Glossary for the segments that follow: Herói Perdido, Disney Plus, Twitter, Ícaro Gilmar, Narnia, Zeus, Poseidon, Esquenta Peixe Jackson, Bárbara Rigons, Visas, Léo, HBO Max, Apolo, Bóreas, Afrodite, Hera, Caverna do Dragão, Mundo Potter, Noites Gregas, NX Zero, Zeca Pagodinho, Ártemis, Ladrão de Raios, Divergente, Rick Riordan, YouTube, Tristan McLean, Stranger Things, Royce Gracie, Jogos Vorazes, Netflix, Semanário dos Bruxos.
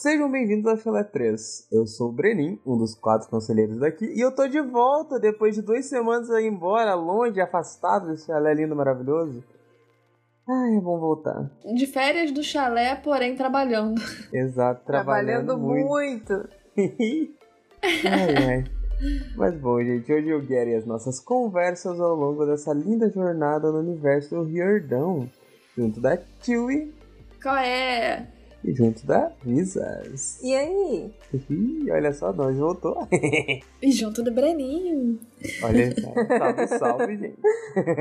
Sejam bem-vindos ao Chalé 3. Eu sou o Brenin, um dos 4 conselheiros daqui, e eu tô de volta depois de 2 semanas aí embora, longe, afastado desse chalé lindo, maravilhoso. Ai, é bom voltar. De férias do chalé, porém trabalhando. Exato, trabalhando muito. Ai, ai. Mas bom, gente, hoje eu guiarei as nossas conversas ao longo dessa linda jornada no universo do Riordan, junto da Tilly. Qual é? E junto da Visas. E aí? Olha só, nós voltou. E junto do Breninho. Olha só, salve, gente.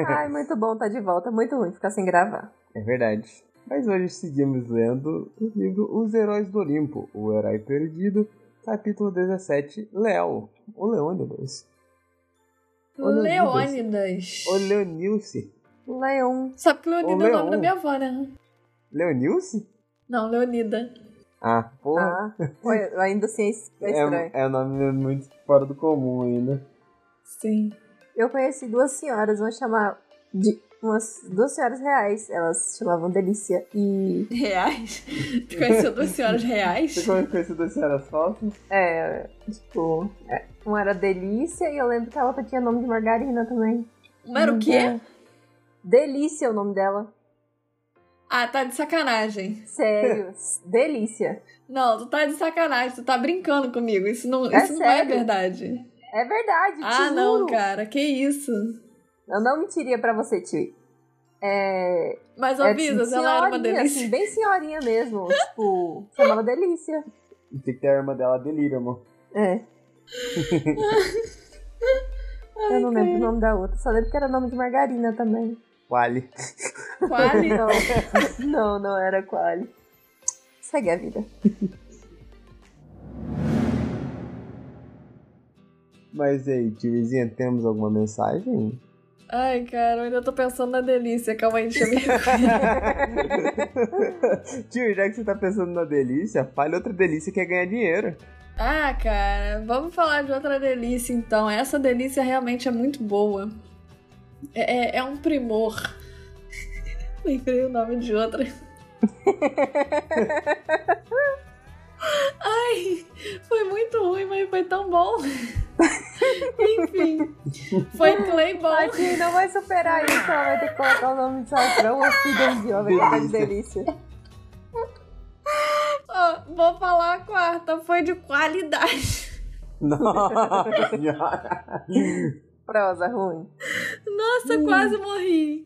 Ai, muito bom estar de volta, muito ruim ficar sem gravar. É verdade. Mas hoje seguimos lendo o livro Os Heróis do Olimpo, O Herói Perdido, capítulo 17, Léo, o Leônidas. Leônidas. O Leonilce. Leon. Sabe que Leonida é o nome da minha avó, né? Leonilce? Não, Leonida. Ah, porra. Ah, ainda assim é estranho. É um nome muito fora do comum ainda. Sim. Eu conheci 2 senhoras, vamos chamar de... Umas 2 senhoras reais, elas se chamavam Delícia e... Reais? Tu conheceu 2 senhoras reais? Tu conheceu 2 senhoras falsas? É, tipo... Uma era Delícia e eu lembro que a outra tinha nome de margarina também. Uma era o quê? Dela. Delícia é o nome dela. Ah, tá de sacanagem. Sério, Delícia. Não, tu tá de sacanagem, tu tá brincando comigo, isso não é verdade. É verdade, ah, não, cara, que isso... Eu não mentiria pra você, Tio. Mas avisa, ela era uma delícia. Assim, bem senhorinha mesmo. Tipo, chamava Delícia. E tem que ter a irmã dela, Delírio, amor. É. Ai, eu não lembro o nome da outra. Só lembro que era nome de margarina também. Quali. Quali? Não era Quali. Segue a vida. Mas aí, tiozinha, temos alguma mensagem? Ai, cara, eu ainda tô pensando na delícia. Calma aí, deixa eu ver. Tio, já que você tá pensando na delícia, fale outra delícia que é ganhar dinheiro. Ah, cara, vamos falar de outra delícia, então. Essa delícia realmente é muito boa. É um primor. Lembrei o nome de outra. Ai, foi muito ruim, mas foi tão bom. Enfim, foi Clayball. A gente não vai superar isso, ela vai ter que colocar o nome de Saltrão ou Fidandinho, vai ficar de delícia. Oh, vou falar a quarta, foi de qualidade. Nossa. Prosa ruim. Nossa, quase morri.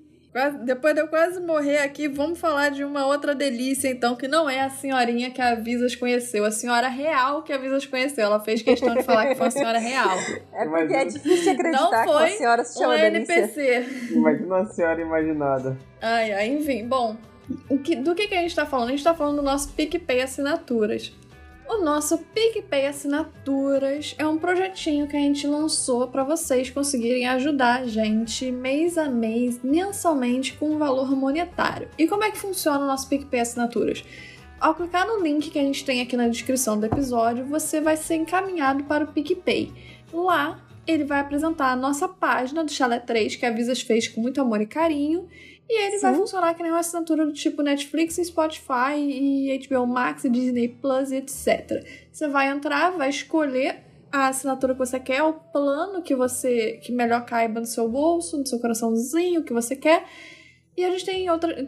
Depois de eu quase morrer aqui, vamos falar de uma outra delícia, então, que não é a senhorinha que a Visas conheceu, a senhora real que a Visas conheceu. Ela fez questão de falar que foi a senhora real. É porque é difícil acreditar que a senhora se chama delícia. Não foi uma NPC. Imagina uma senhora imaginada. Ai, ai, enfim. Bom, do que a gente tá falando? A gente tá falando do nosso PicPay Assinaturas. O nosso PicPay Assinaturas é um projetinho que a gente lançou para vocês conseguirem ajudar a gente mês a mês, mensalmente, com um valor monetário. E como é que funciona o nosso PicPay Assinaturas? Ao clicar no link que a gente tem aqui na descrição do episódio, você vai ser encaminhado para o PicPay. Lá, ele vai apresentar a nossa página do Chalé 3, que a Visas fez com muito amor e carinho. E ele vai funcionar que nem uma assinatura do tipo Netflix, Spotify, e HBO Max, Disney Plus, etc. Você vai entrar, vai escolher a assinatura que você quer, o plano que melhor caiba no seu bolso, no seu coraçãozinho, que você quer. E a gente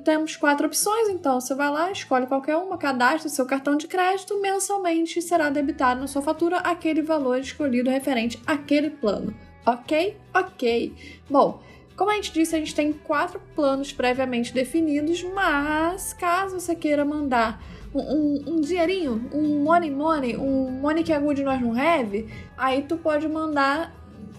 temos 4 opções, então você vai lá, escolhe qualquer uma, cadastra o seu cartão de crédito, mensalmente será debitado na sua fatura aquele valor escolhido referente àquele plano. Ok? Ok. Bom... Como a gente disse, a gente tem 4 planos previamente definidos, mas caso você queira mandar um dinheirinho, um money que é good nós não have, aí tu pode mandar,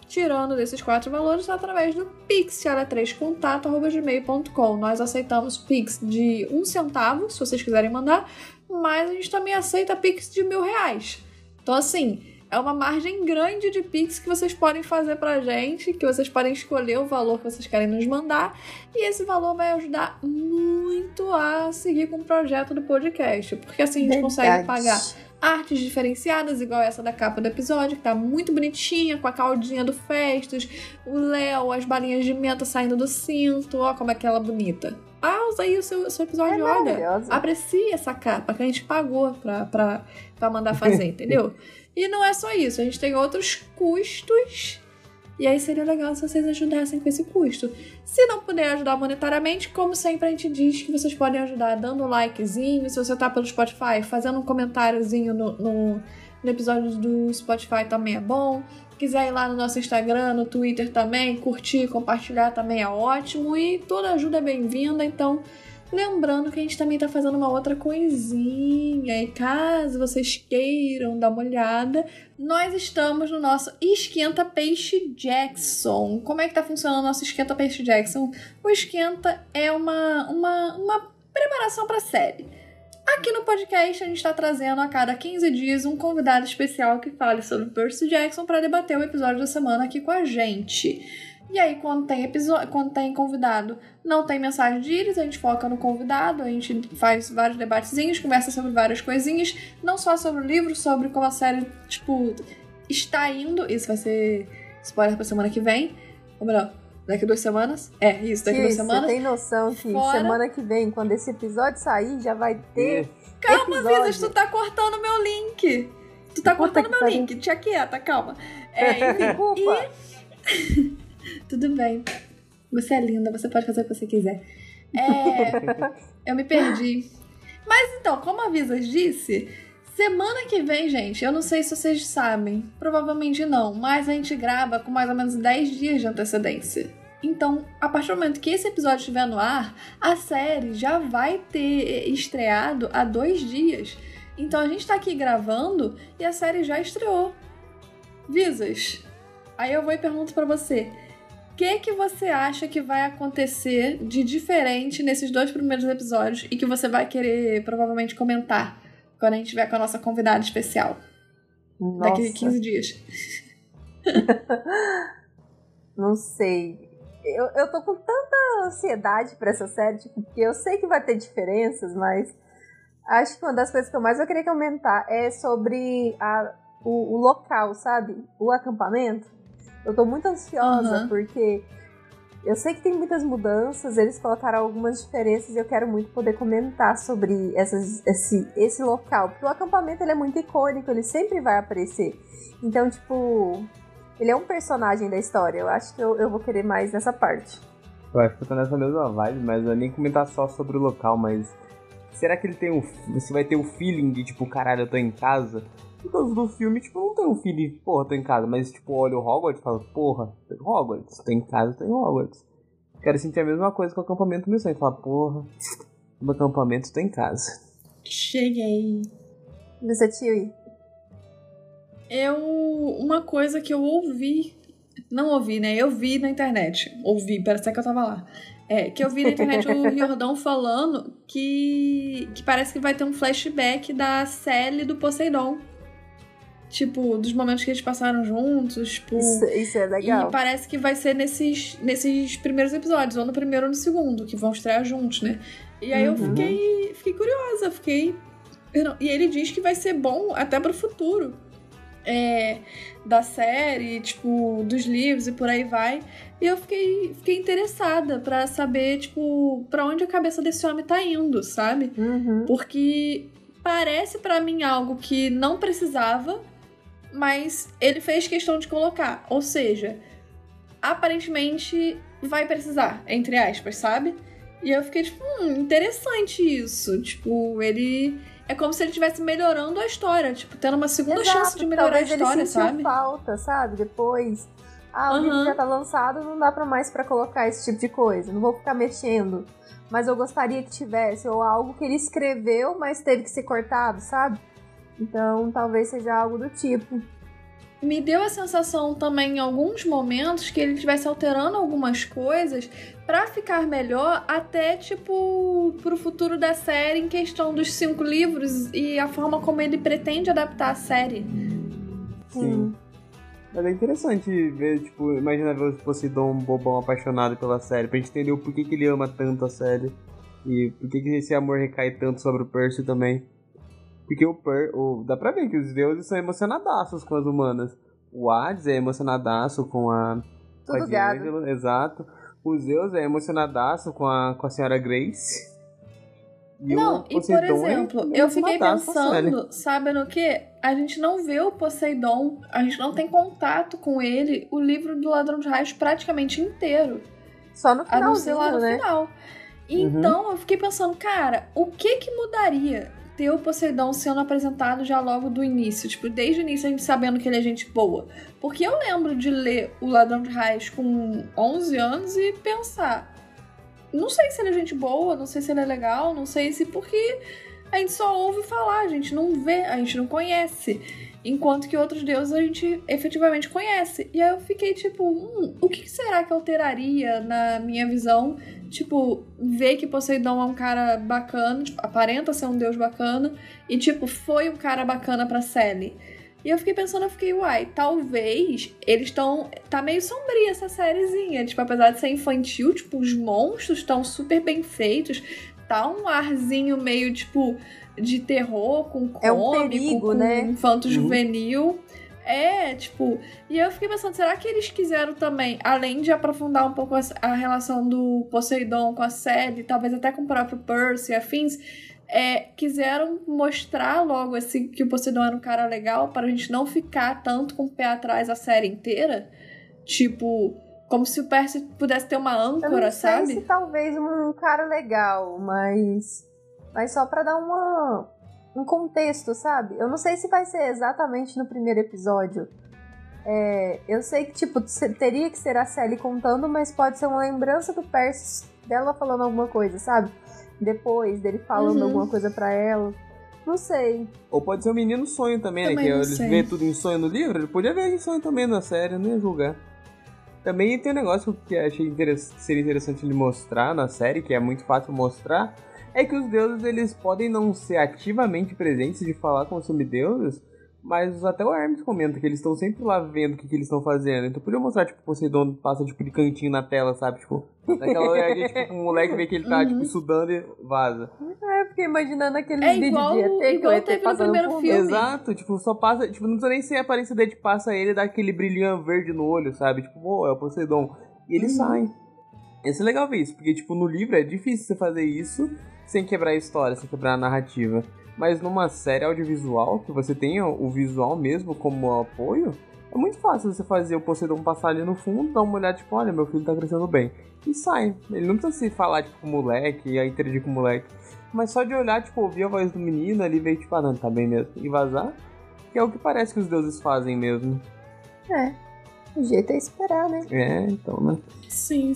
tirando desses 4 valores, através do Pix, chalé3contato@gmail.com. Nós aceitamos Pix de 1 centavo, se vocês quiserem mandar, mas a gente também aceita Pix de R$1.000. Então assim... É uma margem grande de Pix que vocês podem fazer pra gente, que vocês podem escolher o valor que vocês querem nos mandar, e esse valor vai ajudar muito a seguir com o projeto do podcast, porque assim a gente consegue pagar artes diferenciadas, igual essa da capa do episódio, que tá muito bonitinha, com a caldinha do Festus, o Léo, as balinhas de menta saindo do cinto, ó como é que ela é bonita. Pausa aí o seu episódio, olha, aprecia essa capa que a gente pagou pra mandar fazer, entendeu? E não é só isso, a gente tem outros custos, e aí seria legal se vocês ajudassem com esse custo. Se não puder ajudar monetariamente, como sempre a gente diz que vocês podem ajudar dando um likezinho, se você tá pelo Spotify, fazendo um comentáriozinho no episódio do Spotify também é bom. Quiser ir lá no nosso Instagram, no Twitter também, curtir, compartilhar também é ótimo, e toda ajuda é bem-vinda. Então, lembrando que a gente também tá fazendo uma outra coisinha, e caso vocês queiram dar uma olhada, nós estamos no nosso Esquenta Peixe Jackson. Como é que tá funcionando o nosso Esquenta Peixe Jackson? O Esquenta é uma preparação pra série. Aqui no podcast a gente está trazendo a cada 15 dias um convidado especial que fale sobre Percy Jackson para debater o episódio da semana aqui com a gente. E aí quando tem convidado, não tem mensagem de íris, a gente foca no convidado, a gente faz vários debatezinhos, conversa sobre várias coisinhas, não só sobre o livro, sobre como a série, tipo, está indo. Isso vai ser spoiler para semana que vem, ou melhor, daqui 2 semanas? É, isso, daqui 2 semanas. Você tem noção que semana que vem, quando esse episódio sair, já vai ter. Calma, Visas, tu tá cortando meu link. Tu tá cortando meu link. Tia quieta, calma. É, desculpa. E... Tudo bem. Você é linda, você pode fazer o que você quiser. Eu me perdi. Mas então, como a Visas disse, semana que vem, gente, eu não sei se vocês sabem, provavelmente não, mas a gente grava com mais ou menos 10 dias de antecedência. Então, a partir do momento que esse episódio estiver no ar, a série já vai ter estreado há 2 dias. Então, a gente tá aqui gravando e a série já estreou. Visas, aí eu vou e pergunto pra você, o que você acha que vai acontecer de diferente nesses 2 primeiros episódios e que você vai querer, provavelmente, comentar quando a gente vier com a nossa convidada especial? Nossa. Daqui a 15 dias. Não sei. Eu tô com tanta ansiedade pra essa série, tipo, porque eu sei que vai ter diferenças, mas acho que uma das coisas que eu mais vou querer comentar é sobre o local, sabe? O acampamento. Eu tô muito ansiosa, porque eu sei que tem muitas mudanças, eles colocaram algumas diferenças e eu quero muito poder comentar sobre esse local. Porque o acampamento, ele é muito icônico, ele sempre vai aparecer. Então, tipo, ele é um personagem da história. Eu acho que eu vou querer mais nessa parte. Eu acho que eu tô nessa mesma vibe, mas eu nem comentar só sobre o local, mas... Será que ele tem você vai ter o feeling de, tipo, caralho, eu tô em casa? Por causa do filme, tipo, não tem um feeling de, porra, tô em casa. Mas, tipo, olha o Hogwarts e fala, porra, tô em Hogwarts. Tô em casa, tô em Hogwarts. Quero sentir a mesma coisa com o acampamento meu sonho. Fala, porra, no acampamento tô em casa. Cheguei. Você, Tio? Uma coisa que eu ouvi... Não ouvi, né? Eu vi na internet. Ouvi, parece que eu tava lá. Que eu vi na internet o Riordan falando que parece que vai ter um flashback da Sally do Poseidon. Tipo, dos momentos que eles passaram juntos, tipo... Isso é legal. E parece que vai ser nesses primeiros episódios, ou no primeiro ou no segundo, que vão estrear juntos, né? E aí eu fiquei curiosa, E ele diz que vai ser bom até pro futuro. Da série, tipo, dos livros e por aí vai. E eu fiquei interessada pra saber, tipo, pra onde a cabeça desse homem tá indo, sabe? Porque parece pra mim algo que não precisava... Mas ele fez questão de colocar. Ou seja, aparentemente vai precisar, entre aspas, sabe? E eu fiquei tipo, interessante isso. Tipo, ele... É como se ele estivesse melhorando a história. Tipo, tendo uma segunda chance de melhorar a história, sabe? Talvez ele sentiu falta, sabe? Depois, o livro já tá lançado, não dá pra mais pra colocar esse tipo de coisa. Não vou ficar mexendo. Mas eu gostaria que tivesse. Ou algo que ele escreveu, mas teve que ser cortado, sabe? Então, talvez seja algo do tipo. Me deu a sensação também, em alguns momentos, que ele estivesse alterando algumas coisas pra ficar melhor, até, tipo, pro futuro da série, em questão dos 5 livros e a forma como ele pretende adaptar a série. Sim. Mas é interessante ver, tipo, imagina ver o Poseidon bobão apaixonado pela série, pra gente entender o porquê que ele ama tanto a série e por que esse amor recai tanto sobre o Percy também. Porque dá pra ver que os deuses são emocionadaços com as humanas. O Hades é emocionadaço com a... Tudo gado. Exato. O Zeus é emocionadaço com a senhora Grace. E não, e por exemplo, eu fiquei pensando, sabe no que? A gente não vê o Poseidon, a gente não tem contato com ele, o livro do Ladrão de Raios praticamente inteiro. Só no final, lá no final. Então, eu fiquei pensando, cara, o que mudaria ter o Poseidon sendo apresentado já logo do início? Tipo, desde o início a gente sabendo que ele é gente boa. Porque eu lembro de ler o Ladrão de Raios com 11 anos e pensar... Não sei se ele é gente boa, não sei se ele é legal, não sei se... Porque a gente só ouve falar, a gente não vê, a gente não conhece. Enquanto que outros deuses a gente efetivamente conhece. E aí eu fiquei tipo, o que será que alteraria na minha visão? Tipo, ver que Poseidon é um cara bacana, tipo, aparenta ser um deus bacana. E tipo, foi um cara bacana pra Sally. E eu fiquei pensando, uai, talvez eles estão... Tá meio sombria essa sériezinha. Tipo, apesar de ser infantil, tipo, os monstros estão super bem feitos. Tá um arzinho meio, tipo, de terror, com cômico, perigo, com né? Infanto juvenil. É, tipo... E eu fiquei pensando, será que eles quiseram também, além de aprofundar um pouco a relação do Poseidon com a Sally, talvez até com o próprio Percy e afins... quiseram mostrar logo assim, que o Poseidon era um cara legal para a gente não ficar tanto com o pé atrás a série inteira, tipo, como se o Percy pudesse ter uma âncora, sabe? Eu não sei se talvez um cara legal, mas só para dar um contexto, sabe? Eu não sei se vai ser exatamente no primeiro episódio. Eu sei que tipo teria que ser a Sally contando, mas pode ser uma lembrança do Percy dela falando alguma coisa, sabe? Depois dele falando alguma coisa pra ela. Não sei. Ou pode ser o menino sonho também, né? Que eles vê tudo em sonho no livro. Ele podia ver em sonho também na série, não ia julgar. Também tem um negócio que eu achei seria interessante ele mostrar na série, que é muito fácil mostrar, é que os deuses, eles podem não ser ativamente presentes de falar com os semideuses, mas até o Hermes comenta que eles estão sempre lá vendo o que eles estão fazendo. Então podia mostrar, tipo, o Poseidon passa, tipo, de cantinho na tela, sabe? Tipo, naquela olhada, tipo, um moleque vê que ele tá, tipo, estudando e vaza. Eu fiquei imaginando aqueles vídeos de ET que eu teve no primeiro filme. Exato, tipo, só passa, tipo, não precisa nem ser a aparência dele, passa ele e dá aquele brilhão verde no olho, sabe? Tipo, é o Poseidon. E ele sai. Isso é legal ver isso, porque, tipo, no livro é difícil você fazer isso sem quebrar a história, sem quebrar a narrativa. Mas numa série audiovisual, que você tenha o visual mesmo como apoio, é muito fácil você fazer o Poseidon passar ali no fundo, dar uma olhada, tipo, olha, meu filho tá crescendo bem. E sai. Ele não precisa se falar, tipo, com o moleque, e interagir com o moleque. Mas só de olhar, tipo, ouvir a voz do menino ali, ver, tipo, não, tá bem mesmo. E vazar, que é o que parece que os deuses fazem mesmo. O jeito é esperar, né? Então, né? Sim.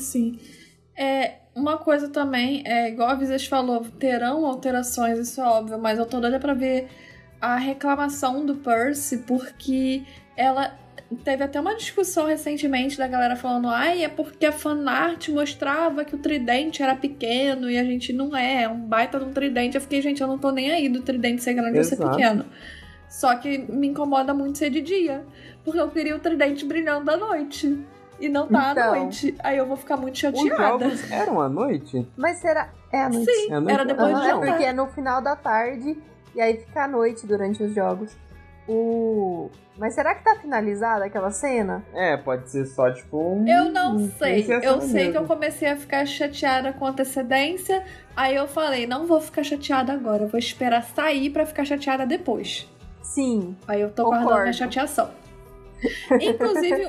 Uma coisa também, igual a Visas falou, terão alterações, isso é óbvio, mas eu tô doida pra ver a reclamação do Percy, porque ela teve até uma discussão recentemente da galera falando, é porque a fanart mostrava que o tridente era pequeno e a gente não é um baita de um tridente. Eu fiquei, gente, eu não tô nem aí do tridente ser grande ou ser pequeno. Só que me incomoda muito ser de dia, porque eu queria o tridente brilhando à noite. E não tá então, à noite. Aí eu vou ficar muito chateada. Os jogos eram à noite? Mas será... É à noite. Sim, era depois do jantar. É porque é no final da tarde e aí fica à noite durante os jogos. Mas será que tá finalizada aquela cena? Pode ser só tipo eu não sei. Eu sei mesmo. Que eu comecei a ficar chateada com antecedência. Aí eu falei, não vou ficar chateada agora. Eu vou esperar sair pra ficar chateada depois. Sim. Aí eu tô guardando minha chateação. Inclusive,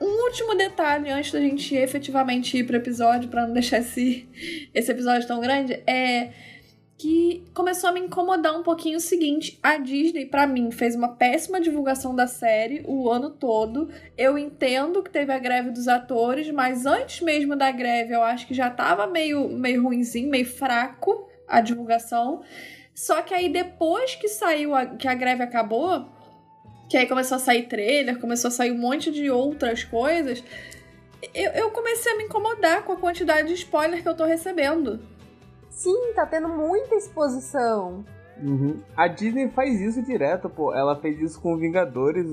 um último detalhe antes da gente efetivamente ir pro episódio, pra não deixar esse episódio tão grande, é que começou a me incomodar um pouquinho o seguinte: a Disney, pra mim, fez uma péssima divulgação da série o ano todo. Eu entendo que teve a greve dos atores, mas antes mesmo da greve eu acho que já tava meio ruinzinho, meio fraco a divulgação. Só que aí depois que saiu, que a greve acabou, que aí começou a sair trailer, começou a sair um monte de outras coisas, eu comecei a me incomodar com a quantidade de spoiler que eu tô recebendo. Sim, tá tendo muita exposição. A Disney faz isso direto, pô. Ela fez isso com Vingadores,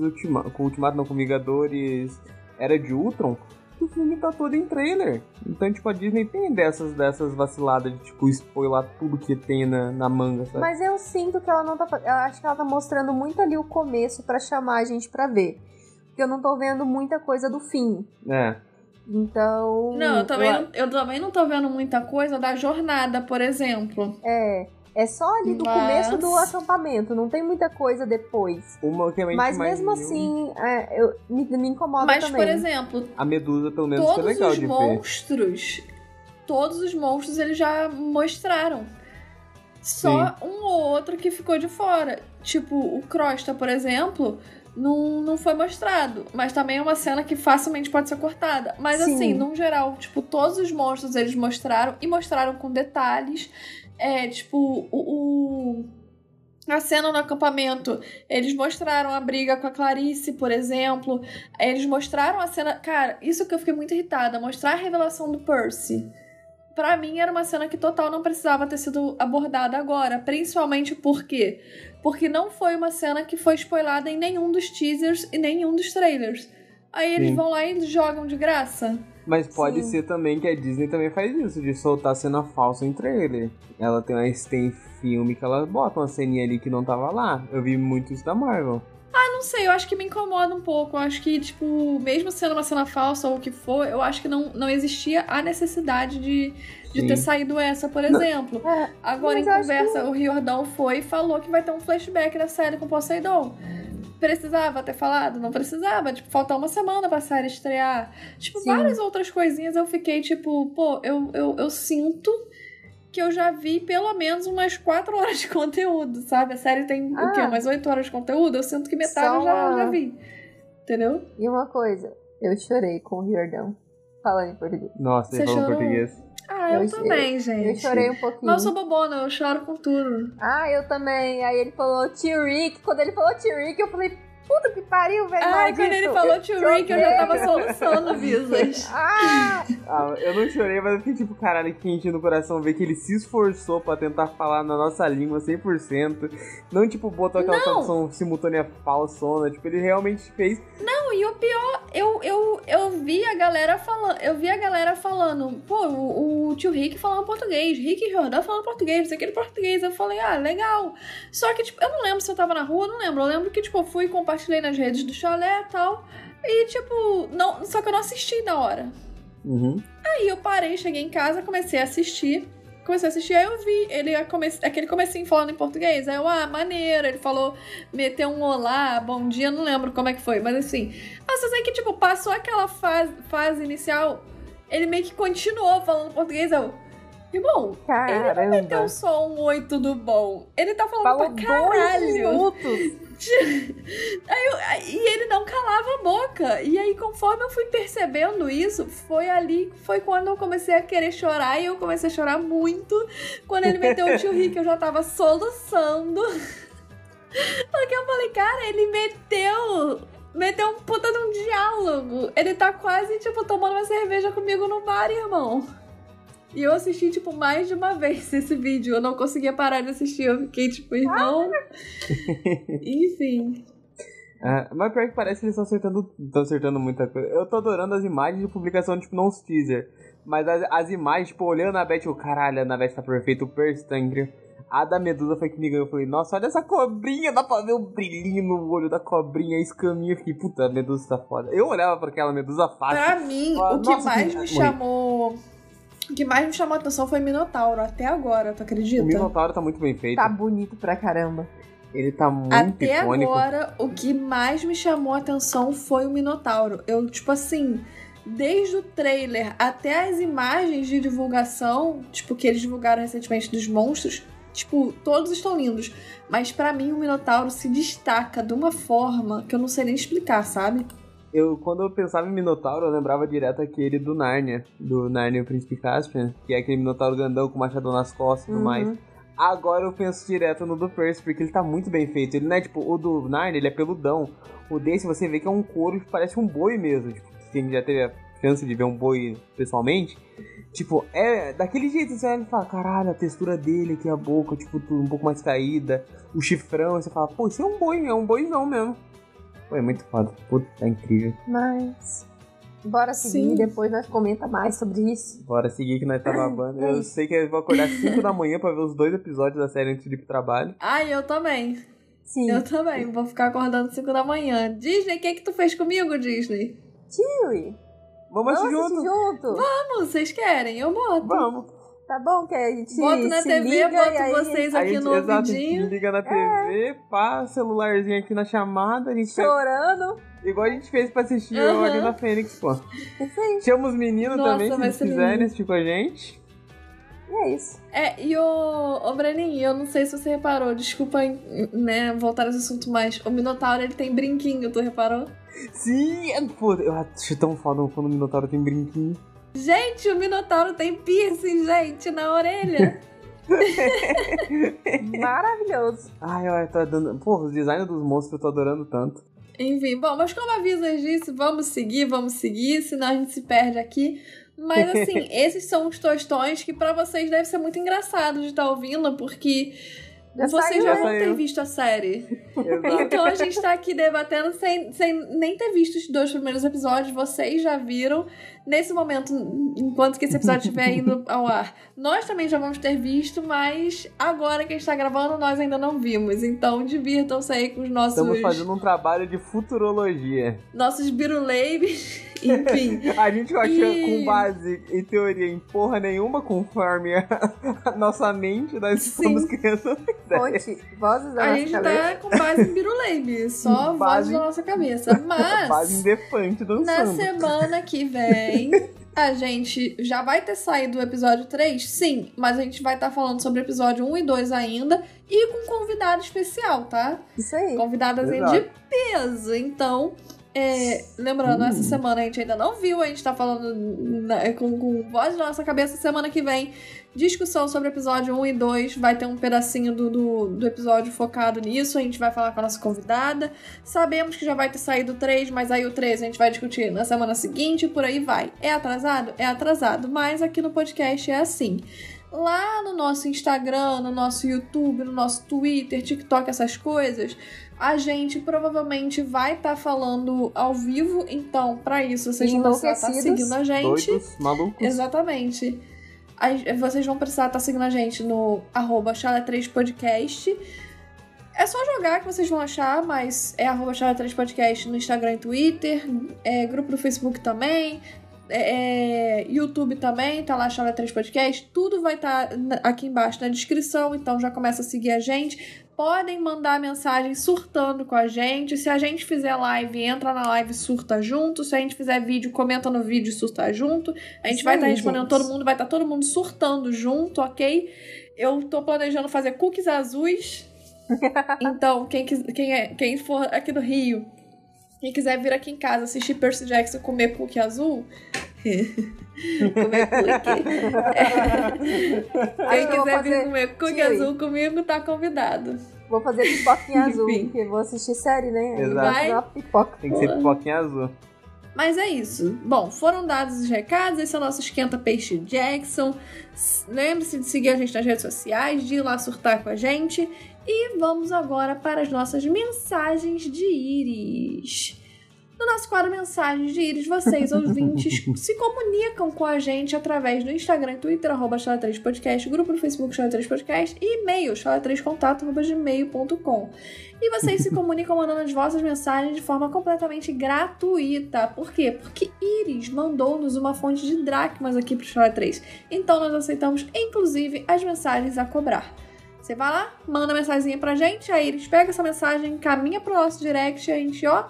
com Ultimato não, com Vingadores Era de Ultron. que o filme tá todo em trailer. Então, tipo, a Disney tem dessas vaciladas de, tipo, spoiler tudo que tem na manga, sabe? Mas eu sinto que ela não tá... Eu acho que ela tá mostrando muito ali o começo pra chamar a gente pra ver. Porque eu não tô vendo muita coisa do fim. É. Então... Não, eu também não tô vendo muita coisa da jornada, por exemplo. É... É só ali do começo do acampamento, não tem muita coisa depois. Mas mesmo assim, me incomoda também. Mas, por exemplo, a Medusa pelo menos foi legal de ver. Todos os monstros eles já mostraram. Só um ou outro que ficou de fora. Tipo, o Crosta, por exemplo, não foi mostrado. Mas também é uma cena que facilmente pode ser cortada. Mas assim, no geral, tipo, todos os monstros eles mostraram e mostraram com detalhes. É, tipo, a cena no acampamento, eles mostraram a briga com a Clarice, por exemplo. Eles mostraram a cena... Cara, isso que eu fiquei muito irritada, mostrar a revelação do Percy. Pra mim, era uma cena que total não precisava ter sido abordada agora, principalmente porque não foi uma cena que foi spoilada em nenhum dos teasers e nenhum dos trailers. Aí eles vão lá e jogam de graça. Mas pode ser também que a Disney também faz isso, de soltar cena falsa em trailer. Ela tem filme que ela bota uma ceninha ali que não tava lá. Eu vi muito isso da Marvel. Ah, não sei, eu acho que me incomoda um pouco. Eu acho que, tipo, mesmo sendo uma cena falsa ou o que for, eu acho que não existia a necessidade de ter saído essa, por exemplo. É, agora em conversa, o Riordan foi e falou que vai ter um flashback da série com o Poseidon. Precisava ter falado? Não precisava. Tipo, faltar uma semana pra série estrear. Tipo, várias outras coisinhas eu fiquei, tipo... Pô, eu sinto que eu já vi pelo menos umas 4 horas de conteúdo, sabe? A série tem, o quê? Umas 8 horas de conteúdo? Eu sinto que metade eu já vi. Entendeu? E uma coisa. Eu chorei com o Riordan falando em português. Nossa, ele falou em português. Ah, eu também, gente. Eu chorei um pouquinho. Mas eu sou bobona, eu choro com tudo. Ah, eu também. Aí ele falou Tio Rick. Quando ele falou Tio Rick, eu falei, puta que pariu, velho. Ah, quando ele falou Tio Rick, eu já tava soluçando visas. Eu não chorei, mas eu fiquei tipo, caralho, quente no coração ver que ele se esforçou pra tentar falar na nossa língua 100%. Não, tipo, botou aquela tradução simultânea falsona. Tipo, ele realmente fez... Não, e o pior, eu vi a galera falando, pô, o tio Rick falando português, Rick Riordan falando português, não sei aquele português. Eu falei, legal. Só que, tipo, eu não lembro se eu tava na rua, eu lembro que, tipo, eu fui e compartilhei nas redes do chalé e tal. E, tipo, não, só que eu não assisti na hora. Uhum. Aí eu parei, cheguei em casa, comecei a assistir, aí eu vi ele aquele comecinho falando em português. Aí eu, maneiro, ele falou, meteu um olá, bom dia, não lembro como é que foi, mas assim, eu só sei que, tipo, passou aquela fase inicial, ele meio que continuou falando português, irmão, caramba. Ele não meteu só um oi, tudo bom, ele tá falando pra caralho. 2 minutos. E ele não calava a boca. E aí, conforme eu fui percebendo isso, foi quando eu comecei a querer chorar. E eu comecei a chorar muito quando ele meteu o tio Rick. Eu já tava soluçando. Porque eu falei, cara, ele meteu um puta de um diálogo. Ele tá quase, tipo, tomando uma cerveja comigo no bar, irmão. E eu assisti, tipo, mais de uma vez esse vídeo. Eu não conseguia parar de assistir. Eu fiquei, tipo, irmão... Enfim. Mas pior que parece que eles estão acertando muita coisa. Eu tô adorando as imagens de publicação, tipo, não os teaser. Mas as imagens, tipo, olhando a Beth, eu, caralho, a Beth tá perfeita, o Percy tá incrível. A da Medusa foi que me ganhou. Eu falei, nossa, olha essa cobrinha, dá pra ver o brilhinho no olho da cobrinha, a escaminha. Eu fiquei, puta, a Medusa tá foda. Eu olhava pra aquela Medusa fácil. Pra mim, falava, o que mais me chamou a atenção foi o Minotauro, até agora, tu acredita? O Minotauro tá muito bem feito. Tá bonito pra caramba. Ele tá muito icônico. Agora, o que mais me chamou a atenção foi o Minotauro. Eu, tipo assim, desde o trailer até as imagens de divulgação, tipo, que eles divulgaram recentemente dos monstros, tipo, todos estão lindos. Mas pra mim o Minotauro se destaca de uma forma que eu não sei nem explicar, sabe? Quando eu pensava em Minotauro, eu lembrava direto aquele do Narnia, o Príncipe Caspian, que é aquele Minotauro grandão com machadão nas costas e tudo mais. Agora eu penso direto no do Percy, porque ele tá muito bem feito. Ele não é tipo, o do Narnia, ele é peludão. O desse você vê que é um couro que parece um boi mesmo. Tipo, quem já teve a chance de ver um boi pessoalmente, tipo, é daquele jeito, você olha e fala, caralho, a textura dele aqui, a boca, tipo, tudo um pouco mais caída, o chifrão, você fala, pô, isso é um boi, é um boizão mesmo. Foi muito foda, puta, tá incrível. Mas Bora seguir, sim, depois nós comenta mais sobre isso. Bora seguir que nós tá babando. Eu sei que eu vou acordar 5 da manhã pra ver os 2 episódios da série antes de ir pro trabalho. Ai, eu também. Sim. Eu também, vou ficar acordando 5 da manhã. Disney, o que é que tu fez comigo, Disney? Tio, vamos junto. Vamos, vocês querem? Eu boto. Vamos. Tá bom, que a gente boto na TV, liga, boto vocês aqui no ouvidinho. Liga na TV, pá, celularzinho aqui na chamada. A gente chorando. Igual a gente fez pra assistir o ali na Fênix, pô. Isso aí. Chama os meninos também, se eles quiserem assistir com a gente. E é isso. É, e o Breninho, eu não sei se você reparou, desculpa, né, voltar nesse assunto, mas o Minotauro, ele tem brinquinho, tu reparou? Sim, pô, eu acho tão foda quando o Minotauro tem brinquinho. Gente, o Minotauro tem piercing, gente, na orelha. Maravilhoso. Ai, eu tô dando... Porra, os designs dos monstros eu tô adorando tanto. Enfim, bom, mas como avisa disse, vamos seguir, senão a gente se perde aqui. Mas assim, esses são os tostões que pra vocês deve ser muito engraçado de estar ouvindo, porque... Vocês já vão ter visto a série. Então a gente tá aqui debatendo sem nem ter visto os 2 primeiros episódios. Vocês já viram. Nesse momento, enquanto que esse episódio estiver indo ao ar, nós também já vamos ter visto, mas agora que a gente tá gravando, nós ainda não vimos. Então divirtam-se aí com os nossos... Estamos fazendo um trabalho de futurologia. Nossos biruleibes. Enfim. A gente achou com base em teoria em porra nenhuma, conforme a nossa mente, nós estamos criando. Fonte, vozes da a nossa gente cabeça. Tá com base em biruleibe, só vozes da nossa cabeça. Mas base em defante dançando. Na semana que vem, a gente já vai ter saído o episódio 3, sim, mas a gente vai estar falando sobre o episódio 1 e 2 ainda, e com convidado especial, tá? Isso aí. Convidadas de peso, então... É, lembrando, essa semana a gente ainda não viu, a gente tá falando com voz da nossa cabeça. Semana que vem, discussão sobre o episódio 1 e 2, vai ter um pedacinho do episódio focado nisso, a gente vai falar com a nossa convidada. Sabemos que já vai ter saído o 3, mas aí o 3 a gente vai discutir na semana seguinte, por aí vai. É atrasado? É atrasado, mas aqui no podcast é assim. Lá no nosso Instagram, no nosso YouTube, no nosso Twitter, TikTok, essas coisas, a gente provavelmente vai estar falando ao vivo. Então, pra isso, vocês vão precisar estar seguindo a gente. Doidos, malucos. Exatamente. Vocês vão precisar estar seguindo a gente no @Chalé3podcast. É só jogar que vocês vão achar, mas é @Chalé3podcast no Instagram e Twitter, grupo do Facebook também. YouTube também, tá lá Chalé 3 Podcast, tudo vai estar aqui embaixo na descrição, então já começa a seguir a gente. Podem mandar mensagem surtando com a gente. Se a gente fizer live, entra na live, surta junto. Se a gente fizer vídeo, comenta no vídeo, surta junto. A gente vai estar respondendo todo mundo, vai estar todo mundo surtando junto, ok? Eu tô planejando fazer cookies azuis. Então, quem for aqui do Rio, quem quiser vir aqui em casa assistir Percy Jackson, comer cookie azul... comer cookie... Quem quiser vir comer cookie azul comigo, tá convidado. Vou fazer pipoquinha azul, porque vou assistir série, né? Exato. Pipoca. Tem que ser pipoquinha azul. Mas é isso. Bom, foram dados os recados. Esse é o nosso Esquenta Peixe Jackson. Lembre-se de seguir a gente nas redes sociais, de ir lá surtar com a gente. E vamos agora para as nossas mensagens de íris. No nosso quadro Mensagens de Íris, vocês, ouvintes, se comunicam com a gente através do Instagram, Twitter, @Chalé3podcast, grupo no Facebook, Chalé3podcast, e e-mail, chalé3contato@gmail.com. E vocês se comunicam mandando as vossas mensagens de forma completamente gratuita. Por quê? Porque Íris mandou-nos uma fonte de dracmas aqui pro Chalé 3. Então nós aceitamos, inclusive, as mensagens a cobrar. Você vai lá, manda a mensagenzinha pra gente, a Íris pega essa mensagem, caminha pro nosso direct, a gente, ó,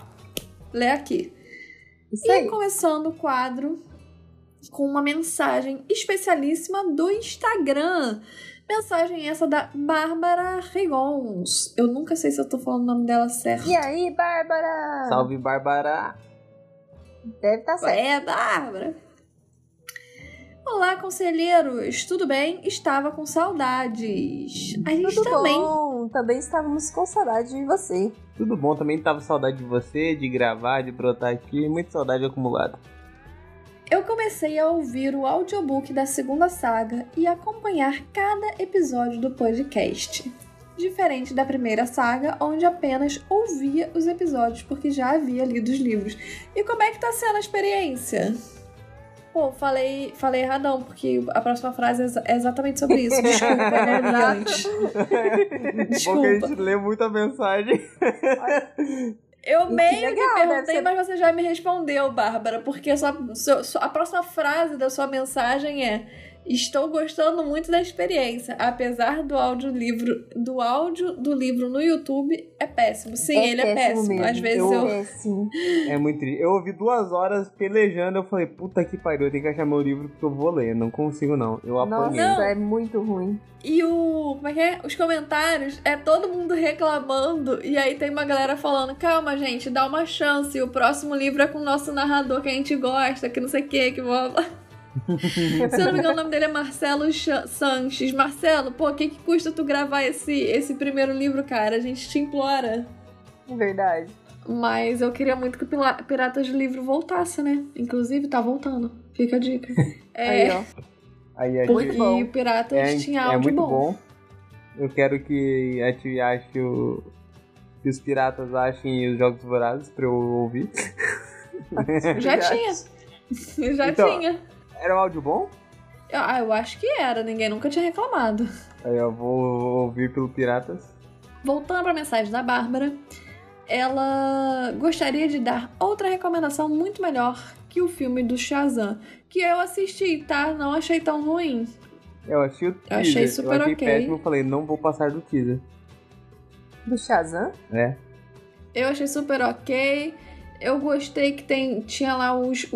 lê aqui. Isso aí. E começando o quadro com uma mensagem especialíssima do Instagram. Mensagem essa da Bárbara Rigons. Eu nunca sei se eu tô falando o nome dela certo. E aí, Bárbara? Salve, Bárbara. Deve estar certo. É, Bárbara. Olá, conselheiros. Tudo bem? Estava com saudades. A gente tudo também. Bom. Também estávamos com saudade de você. Tudo bom, também estava saudade de você, de gravar, de brotar aqui. Muita saudade acumulada. Eu comecei a ouvir o audiobook da segunda saga e acompanhar cada episódio do podcast. diferente da primeira saga, onde apenas ouvia os episódios porque já havia lido os livros. E como é que tá sendo a experiência? Pô, falei erradão, porque a próxima frase é exatamente sobre isso. Desculpa, né? Desculpa. Porque a gente lê muita mensagem. Eu meio que perguntei, mas você já me respondeu, Bárbara, porque a próxima frase da sua mensagem é: estou gostando muito da experiência, apesar do áudio do livro no YouTube é péssimo. Sim, ele é péssimo mesmo. Às vezes é muito triste. Eu ouvi 2 horas pelejando, eu falei, puta que pariu, eu tenho que achar meu livro porque eu vou ler, não consigo não. Eu apanhei. Nossa, é muito ruim. E como é que é? Os comentários, é todo mundo reclamando, e aí tem uma galera falando, calma gente, dá uma chance, o próximo livro é com o nosso narrador que a gente gosta, que não sei o que, que blá. Se eu não me engano, o nome dele é Marcelo Sanches. Marcelo, pô, o que custa tu gravar esse primeiro livro, cara? A gente te implora. Verdade. Mas eu queria muito que o Piratas do Livro voltasse, né? Inclusive, tá voltando. Fica a dica. É, aí, ó. Aí é porque o Piratas tinha áudio muito bom. Eu quero que a gente ache que os Piratas achem os Jogos Vorazes pra eu ouvir. Já tinha. Era um áudio bom? Eu acho que era, ninguém nunca tinha reclamado. Aí eu vou ouvir pelo Piratas. Voltando para a mensagem da Bárbara, ela gostaria de dar outra recomendação muito melhor que o filme do Shazam, que eu assisti, tá? Não achei tão ruim. Eu achei o teaser. Eu achei super ok. Eu achei péssimo, falei, não vou passar do teaser. Do Shazam? É. Eu achei super ok. Eu gostei que tinha lá os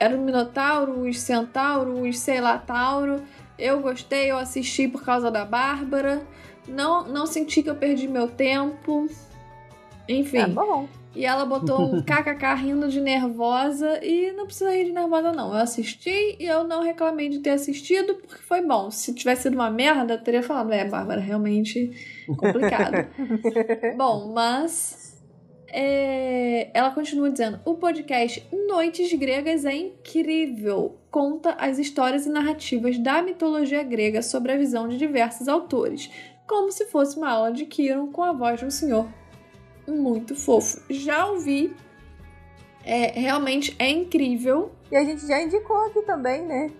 era o Minotauro, os Centauro, os sei lá, Tauro. Eu gostei, eu assisti por causa da Bárbara. Não senti que eu perdi meu tempo. Enfim. Tá bom. E ela botou um kkk rindo de nervosa. E não precisa rir de nervosa, não. Eu assisti e eu não reclamei de ter assistido, porque foi bom. Se tivesse sido uma merda, eu teria falado, Bárbara, realmente complicado. Bom, mas... ela continua dizendo: o podcast Noites Gregas é incrível, conta as histórias e narrativas da mitologia grega sobre a visão de diversos autores, como se fosse uma aula de Kiron com a voz de um senhor muito fofo. Já ouvi, realmente é incrível. E a gente já indicou aqui também, né?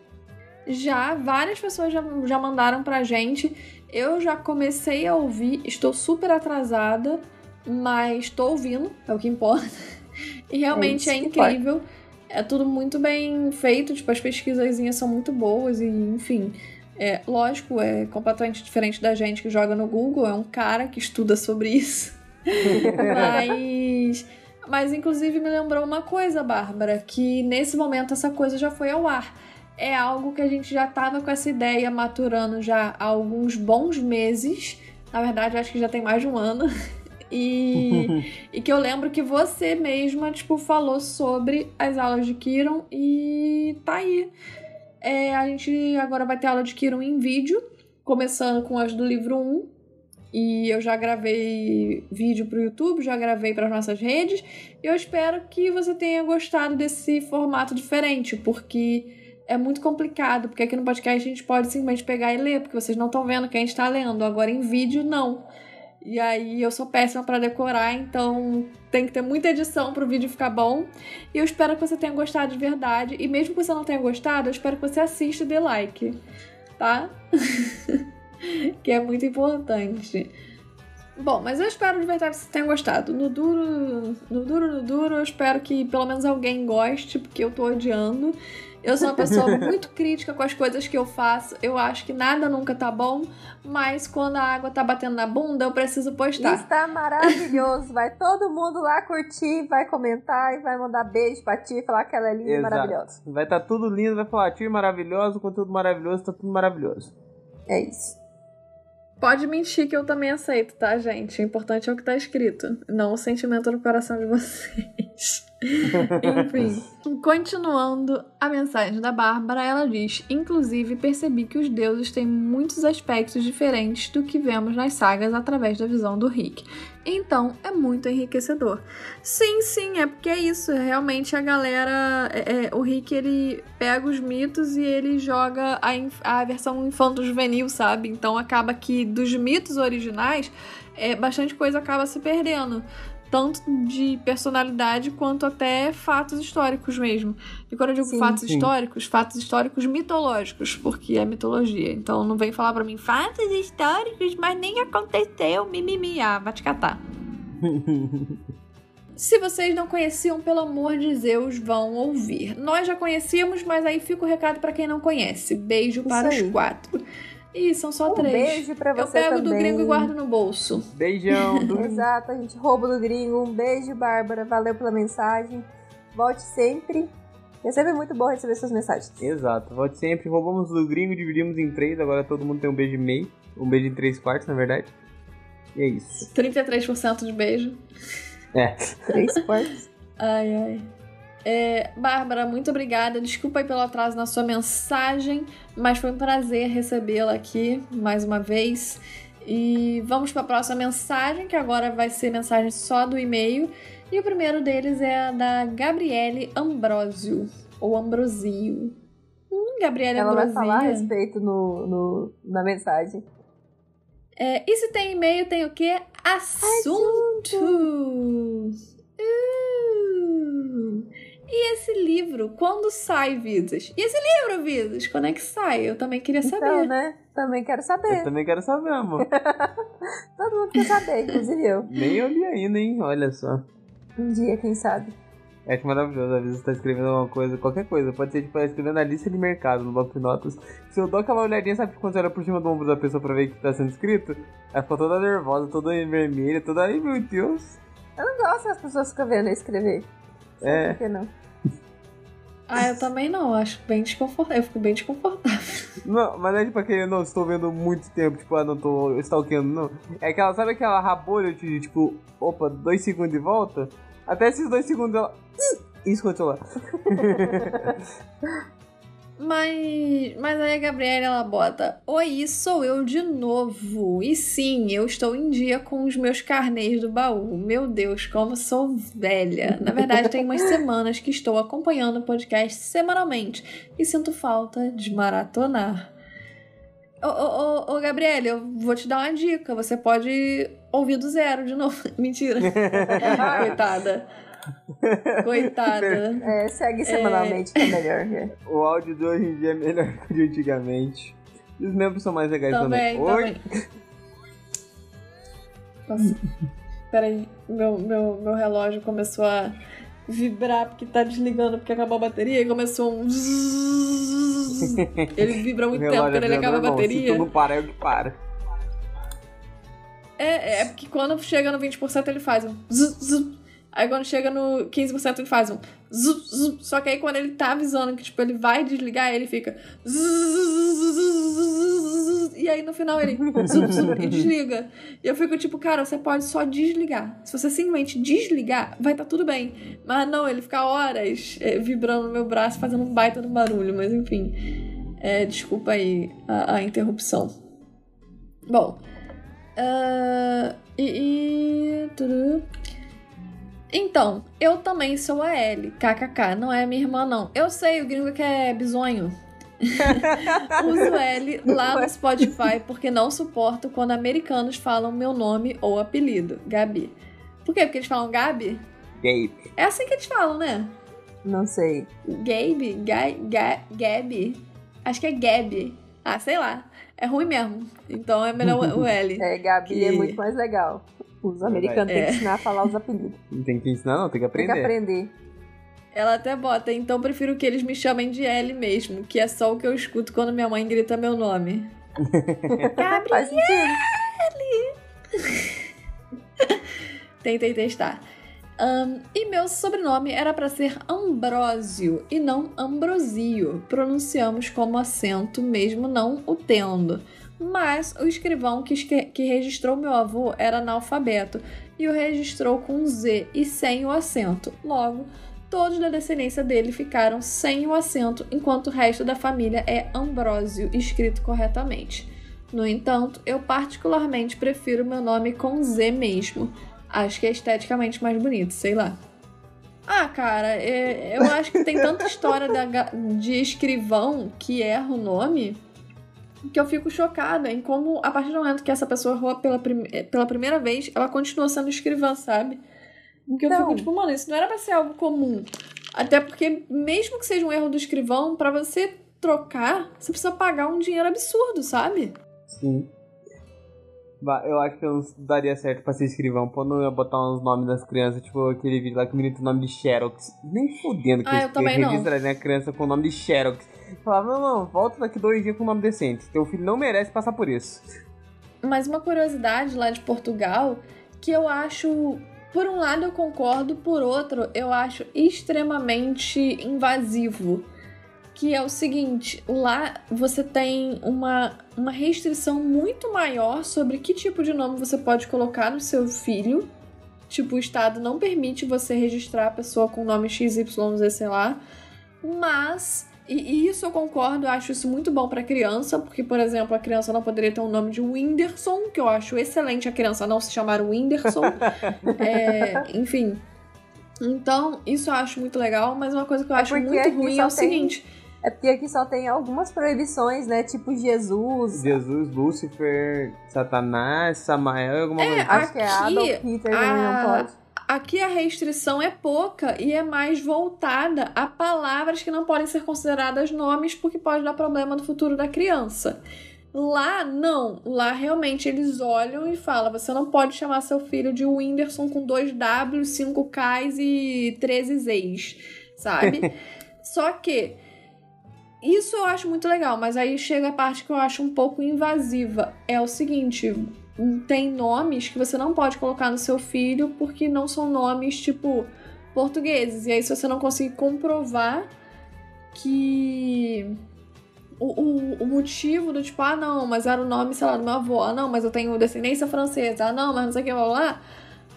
Já, várias pessoas já mandaram pra gente. Eu já comecei a ouvir, estou super atrasada, mas tô ouvindo, é o que importa. E realmente é incrível. Importa. É tudo muito bem feito, as pesquisazinhas são muito boas e, enfim, lógico, é completamente diferente da gente que joga no Google, é um cara que estuda sobre isso. Mas inclusive me lembrou uma coisa, Bárbara, que nesse momento essa coisa já foi ao ar. É algo que a gente já tava com essa ideia maturando já há alguns bons meses. Na verdade, eu acho que já tem mais de um ano. E que eu lembro que você mesma, falou sobre as aulas de Kiron e tá aí. A gente agora vai ter aula de Kiron em vídeo, começando com as do livro 1. E eu já gravei vídeo pro YouTube, já gravei pras nossas redes. E eu espero que você tenha gostado desse formato diferente, porque é muito complicado, porque aqui no podcast a gente pode simplesmente pegar e ler, porque vocês não estão vendo o que a gente tá lendo. Agora em vídeo, não. E aí eu sou péssima pra decorar, então tem que ter muita edição pro vídeo ficar bom. E eu espero que você tenha gostado de verdade. E mesmo que você não tenha gostado, eu espero que você assista e dê like, tá? Que é muito importante. Bom, mas eu espero de verdade que você tenha gostado. No duro, eu espero que pelo menos alguém goste, porque eu tô odiando. Eu sou uma pessoa muito crítica com as coisas que eu faço. Eu acho que nada nunca tá bom, mas quando a água tá batendo na bunda, eu preciso postar. Está maravilhoso. Vai todo mundo lá curtir, vai comentar e vai mandar beijo pra ti, falar que ela é linda e maravilhosa. Vai estar tudo lindo, vai falar ti maravilhoso, conteúdo maravilhoso, tá tudo maravilhoso. É isso. Pode mentir que eu também aceito, tá, gente? O importante é o que tá escrito, não o sentimento no coração de vocês. Enfim, continuando a mensagem da Bárbara, ela diz: inclusive percebi que os deuses têm muitos aspectos diferentes do que vemos nas sagas através da visão do Rick. Então é muito enriquecedor. Sim, sim, é porque é isso. Realmente a galera, o Rick, ele pega os mitos e ele joga a versão infanto-juvenil, sabe? Então acaba que dos mitos originais, bastante coisa acaba se perdendo, tanto de personalidade quanto até fatos históricos mesmo. E quando eu digo históricos, fatos históricos mitológicos, porque é mitologia. Então não vem falar pra mim fatos históricos, mas nem aconteceu, mimimi, vai te catar. Se vocês não conheciam, pelo amor de Zeus, vão ouvir. Nós já conhecíamos, mas aí fica o recado pra quem não conhece. Beijo para os 4. Ih, são só 3. Beijo pra você. Eu pego também do gringo e guardo no bolso. Beijão. Exato, a gente rouba do gringo. Um beijo, Bárbara. Valeu pela mensagem. Volte sempre. É sempre muito bom receber suas mensagens. Exato, volte sempre. Roubamos do gringo, dividimos em 3. Agora todo mundo tem um beijo e meio. Um beijo em 3/4, na verdade. E é isso. 33% de beijo. 3/4. Ai, ai. Bárbara, muito obrigada. Desculpa aí pelo atraso na sua mensagem, mas foi um prazer recebê-la aqui mais uma vez. E vamos para a próxima mensagem, que agora vai ser mensagem só do e-mail. E o primeiro deles é a da Gabriele Ambrosio, ou Ambrosio. Gabriele Ambrosio. Ela vai falar a respeito na mensagem. E se tem e-mail, tem o quê? Assunto! E esse livro, quando sai, Vidas? E esse livro, Vidas, quando é que sai? Eu também queria saber. Então, né? Também quero saber. Eu também quero saber, amor. Todo mundo quer saber, inclusive eu. Nem eu li ainda, hein? Olha só. Um dia, quem sabe? É que maravilhoso. Às vezes você tá escrevendo alguma coisa, qualquer coisa. Pode ser, tipo, escrevendo a lista de mercado no bloco de notas. Se eu dou aquela olhadinha, sabe, quando você olha por cima do ombro da pessoa pra ver o que tá sendo escrito? Ela fica toda nervosa, toda vermelha, toda... Ai, meu Deus. Eu não gosto que as pessoas ficam vendo eu escrever. É. Por que não? Eu também não, acho bem desconfortável. Eu fico bem desconfortável. Não, mas não é tipo aquele, não estou vendo muito tempo, tipo, não tô stalkeando, não. É aquela, sabe aquela rabolha de tipo, opa, 2 segundos e volta? Até esses 2 segundos ela... Isso aconteceu lá. Mas aí a Gabriela, ela bota: oi, sou eu de novo. E sim, eu estou em dia com os meus carnês do baú. Meu Deus, como sou velha. Na verdade, tem umas semanas que estou acompanhando o podcast semanalmente e sinto falta de maratonar. Ô, Gabriela, eu vou te dar uma dica. Você pode ouvir do zero de novo. Mentira. Coitada. Segue semanalmente, que é melhor. O áudio de hoje em dia é melhor que o de antigamente. E os membros são mais legais também. Nossa, peraí, meu relógio começou a vibrar porque tá desligando, porque acabou a bateria, e começou um... Ele vibra muito tempo, quando ele acaba a bateria. Se tudo para, é o que para. É porque quando chega no 20% ele faz um zzz, zzz. Aí quando chega no 15% ele faz um zzz, zzz. Só que aí quando ele tá avisando que tipo, ele vai desligar, ele fica zzz, zzz, zzz, e aí no final ele zzz, zzz, e desliga. E eu fico tipo, cara, você pode só desligar. Se você simplesmente desligar, vai tá tudo bem. Mas não, ele fica horas vibrando no meu braço, fazendo um baita de barulho. Mas enfim, desculpa aí a interrupção. Bom, então, eu também sou a Ellie, kkk, não é minha irmã não. Eu sei, o gringo que é bizonho. Uso Ellie lá no Spotify porque não suporto quando americanos falam meu nome ou apelido, Gabi. Por quê? Porque eles falam Gabi? Gabe. É assim que eles falam, né? Não sei. Gabe? Gabi? Acho que é Gabi. Ah, sei lá. É ruim mesmo. Então é melhor o L. Gabi é muito mais legal. Os americanos têm que ensinar a falar os apelidos. Não tem que ensinar, não. Tem que aprender. Tem que aprender. Ela até bota: então prefiro que eles me chamem de L mesmo, que é só o que eu escuto quando minha mãe grita meu nome. Gabriele! Tentei testar. E meu sobrenome era pra ser Ambrósio e não Ambrosio. Pronunciamos como acento mesmo não o tendo. Mas o escrivão que registrou meu avô era analfabeto e o registrou com Z e sem o acento. Logo, todos da descendência dele ficaram sem o acento, enquanto o resto da família é Ambrósio, escrito corretamente. No entanto, eu particularmente prefiro meu nome com Z mesmo. Acho que é esteticamente mais bonito, sei lá. Ah, cara, eu acho que tem tanta história de escrivão que erra o nome que eu fico chocada em como, a partir do momento que essa pessoa errou pela primeira vez, ela continua sendo escrivã, sabe? Porque eu fico tipo, mano, isso não era pra ser algo comum. Até porque, mesmo que seja um erro do escrivão, pra você trocar, você precisa pagar um dinheiro absurdo, sabe? Sim. Eu acho que eu daria certo pra ser escrivão. Pô, não ia botar uns nomes das crianças, tipo aquele vídeo lá que o menino tem o nome de Xerox. Nem fudendo que registra, né, a criança com o nome de Xerox. Falava, não, volta daqui 2 dias com um nome decente. Teu filho não merece passar por isso. Mas uma curiosidade lá de Portugal, que eu acho, por um lado eu concordo, por outro eu acho extremamente invasivo. Que é o seguinte, lá você tem uma restrição muito maior sobre que tipo de nome você pode colocar no seu filho. Tipo, o Estado não permite você registrar a pessoa com nome XYZ, sei lá. Mas, e isso eu concordo, eu acho isso muito bom pra criança, porque, por exemplo, a criança não poderia ter o nome de Whindersson, que eu acho excelente a criança não se chamar Whindersson. Enfim. Então, isso eu acho muito legal, mas uma coisa que eu acho muito ruim é o seguinte... É porque aqui só tem algumas proibições, né? Tipo Jesus... Jesus, Lúcifer, Satanás, Samael, alguma coisa. Acho que é Adolf Hitler, não pode. Aqui a restrição é pouca e é mais voltada a palavras que não podem ser consideradas nomes porque pode dar problema no futuro da criança. Lá, não. Lá, realmente, eles olham e falam, você não pode chamar seu filho de Whindersson com 2W, 5Ks e 13 Zs, sabe? Só que... Isso eu acho muito legal, mas aí chega a parte que eu acho um pouco invasiva. É o seguinte, tem nomes que você não pode colocar no seu filho porque não são nomes, tipo, portugueses. E aí se você não conseguir comprovar que o motivo do tipo, ah não, mas era o nome, sei lá, do meu avô. Ah não, mas eu tenho descendência francesa. Ah não, mas não sei o que, blá blá.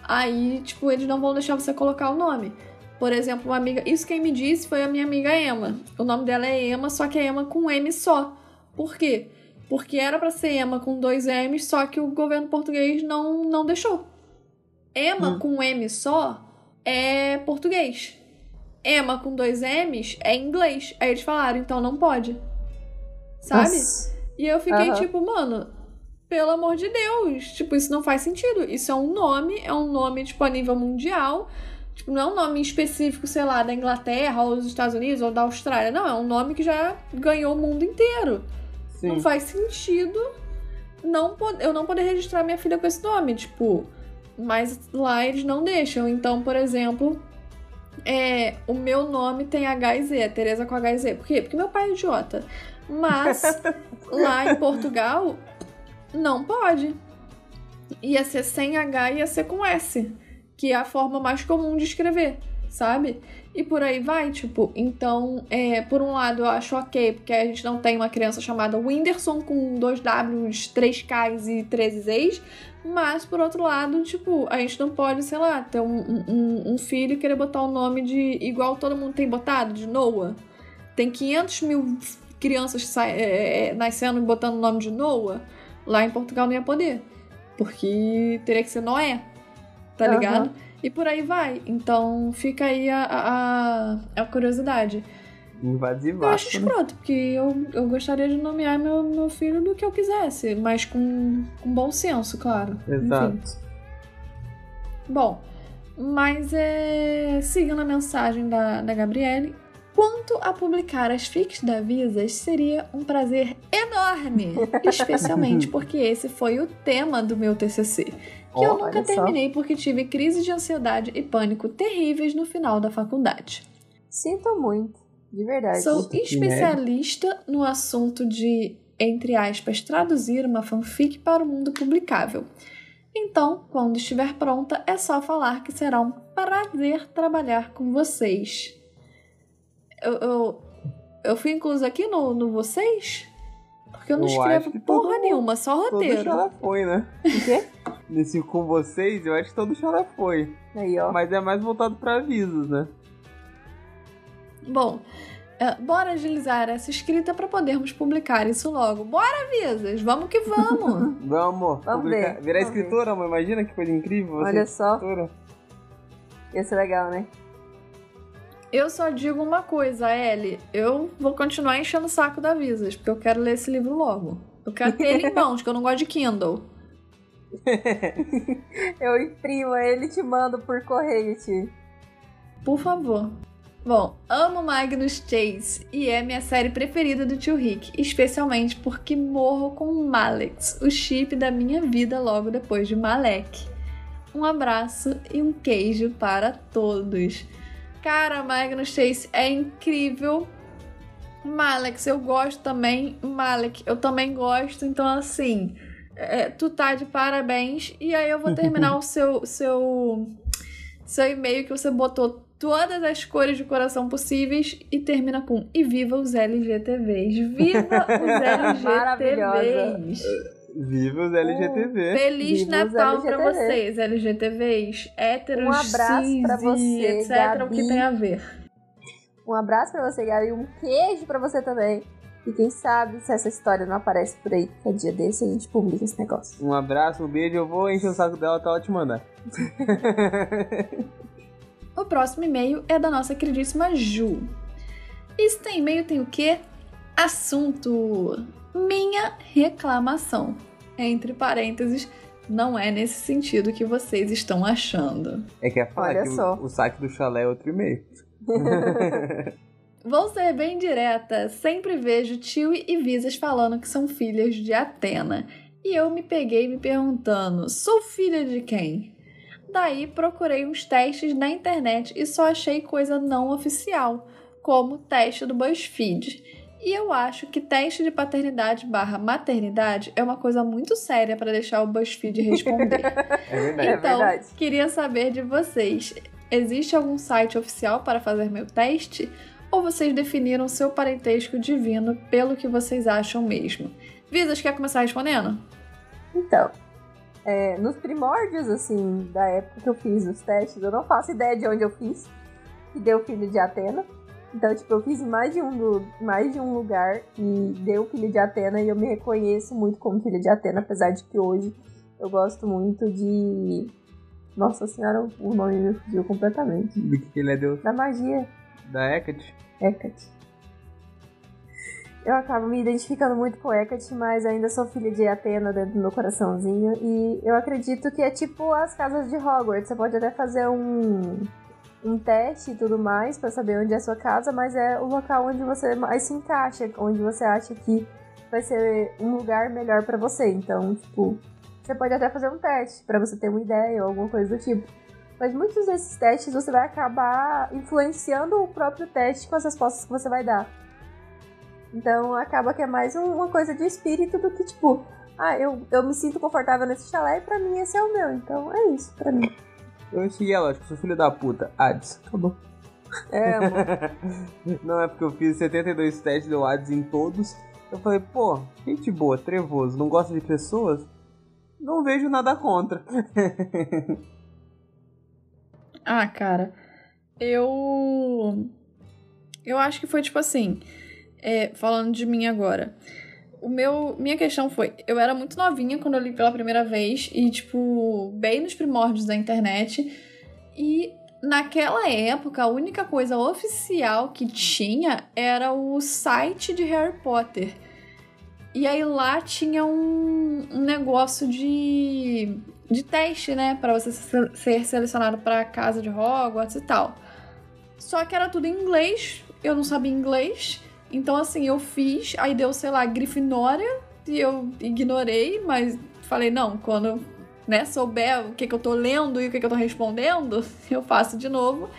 Aí, tipo, eles não vão deixar você colocar o nome. Por exemplo, uma amiga... Isso quem me disse foi a minha amiga Emma. O nome dela é Emma, só que é Emma com M só. Por quê? Porque era pra ser Emma com 2 M's, só que o governo português não deixou. Emma com M só é português. Emma com 2 M's é inglês. Aí eles falaram, então não pode. Sabe? Nossa. E eu fiquei tipo, mano... Pelo amor de Deus. Tipo, isso não faz sentido. Isso é um nome. É um nome, tipo, a nível mundial... Tipo, não é um nome específico, sei lá, da Inglaterra ou dos Estados Unidos ou da Austrália. Não, é um nome que já ganhou o mundo inteiro. Sim. Não faz sentido eu não poder registrar minha filha com esse nome, tipo... Mas lá eles não deixam. Então, por exemplo, o meu nome tem HZ, é Tereza com HZ. Por quê? Porque meu pai é idiota. Mas lá em Portugal, não pode. Ia ser sem H, ia ser com S. Que é a forma mais comum de escrever, sabe? E por aí vai, tipo... Então, por um lado, eu acho ok, porque a gente não tem uma criança chamada Whindersson com 2Ws, 3Ks e 13 Zs, mas, por outro lado, tipo, a gente não pode, sei lá, ter um filho e querer botar o nome de... Igual todo mundo tem botado, de Noah. Tem 500 mil crianças nascendo e botando o nome de Noah. Lá em Portugal não ia poder, porque teria que ser Noé. Tá ligado? Uhum. E por aí vai. Então fica aí a curiosidade. Invadivaço, eu acho escroto, né? Porque eu gostaria de nomear meu filho do que eu quisesse, mas com bom senso, claro. Exato. Enfim. Bom, mas seguindo a mensagem da Gabriele, quanto a publicar as fics da Visas seria um prazer enorme, especialmente porque esse foi o tema do meu TCC. Que eu nunca terminei porque tive crises de ansiedade e pânico terríveis no final da faculdade. Sinto muito, de verdade. Sou especialista no assunto de, entre aspas, traduzir uma fanfic para o mundo publicável. Então, quando estiver pronta, é só falar que será um prazer trabalhar com vocês. Eu fui inclusa aqui no vocês? Porque eu não escrevo porra nenhuma, só roteiro. Todo chalafoi, né? O quê? Nesse com vocês, eu acho que todo chalafoi. Aí, ó. Mas é mais voltado pra avisos, né? Bom, bora agilizar essa escrita para podermos publicar isso logo. Bora, Visas! Vamos que vamos! Vamos ver. Virar escritora, amor. Imagina que coisa incrível. Você olha só. Escritora. Ia ser legal, né? Eu só digo uma coisa, Ellie. Eu vou continuar enchendo o saco da Visas, porque eu quero ler esse livro logo. Eu quero ter ele em mãos, que eu não gosto de Kindle. Eu imprimo ele e te mando por correio, Ti. Por favor. Bom, amo Magnus Chase e é minha série preferida do Tio Rick, especialmente porque morro com Malex, o chip da minha vida logo depois de Malek. Um abraço e um queijo para todos. Cara, Magnus Chase é incrível. Malek, eu gosto também. Malek, eu também gosto. Então, assim, tu tá de parabéns. E aí eu vou terminar o seu e-mail que você botou todas as cores de coração possíveis e termina com: e viva os LGTVs. Viva os LGTVs. Viva os LGTV. Feliz Viva Natal LGTV. Pra vocês, LGTVs, héteros, um abraço cis, pra você, etc, Gabi. O que tem a ver. Um abraço pra você, Gabi, um queijo pra você também. E quem sabe se essa história não aparece por aí, que é dia desse, a gente publica esse negócio. Um abraço, um beijo, eu vou encher o saco dela até ela te mandar. O próximo e-mail é da nossa queridíssima Ju. Esse e-mail tem o quê? Assunto... minha reclamação. Entre parênteses, não é nesse sentido que vocês estão achando. É que é falar. Olha que só. O saque do chalé é outro e-mail. Vou ser bem direta. Sempre vejo Tio e Visas falando que são filhas de Atena. E eu me peguei me perguntando, sou filha de quem? Daí procurei uns testes na internet e só achei coisa não oficial, como o teste do BuzzFeed. E eu acho que teste de paternidade/maternidade é uma coisa muito séria para deixar o BuzzFeed responder. Então, queria saber de vocês. Existe algum site oficial para fazer meu teste? Ou vocês definiram seu parentesco divino pelo que vocês acham mesmo? Visas, quer começar respondendo? Então, nos primórdios, assim, da época que eu fiz os testes, eu não faço ideia de onde eu fiz. E deu filho de Atena. Então, tipo, eu fiz mais de um lugar e deu filho de Atena e eu me reconheço muito como filha de Atena, apesar de que hoje eu gosto muito de... Nossa Senhora, o nome me fugiu completamente. Do que ele é Deus? Da magia. Da Hecate? Hecate. Eu acabo me identificando muito com Hecate, mas ainda sou filha de Atena dentro do meu coraçãozinho e eu acredito que é tipo as casas de Hogwarts, você pode até fazer um teste e tudo mais pra saber onde é a sua casa, mas é o local onde você mais se encaixa, onde você acha que vai ser um lugar melhor pra você. Então, tipo, você pode até fazer um teste pra você ter uma ideia ou alguma coisa do tipo. Mas muitos desses testes você vai acabar influenciando o próprio teste com as respostas que você vai dar. Então, acaba que é mais uma coisa de espírito do que, tipo, eu me sinto confortável nesse chalé e pra mim esse é o meu. Então, é isso pra mim. Eu enxerguei a lógica, sou filho da puta. Hades, acabou. É, amor. Não é porque eu fiz 72 testes, deu Hades em todos. Eu falei, pô, gente boa, trevoso, não gosta de pessoas? Não vejo nada contra. Ah, cara, eu acho que foi tipo assim, falando de mim agora. Minha questão foi, eu era muito novinha quando eu li pela primeira vez e, tipo, bem nos primórdios da internet. E naquela época, a única coisa oficial que tinha era o site de Harry Potter. E aí lá tinha um negócio de teste, né? Pra você ser selecionado pra casa de Hogwarts e tal. Só que era tudo em inglês, eu não sabia inglês. Então, assim, eu fiz, aí deu, sei lá, Grifinória, e eu ignorei, mas falei, não, quando eu souber o que eu tô lendo e o que eu tô respondendo, eu faço de novo.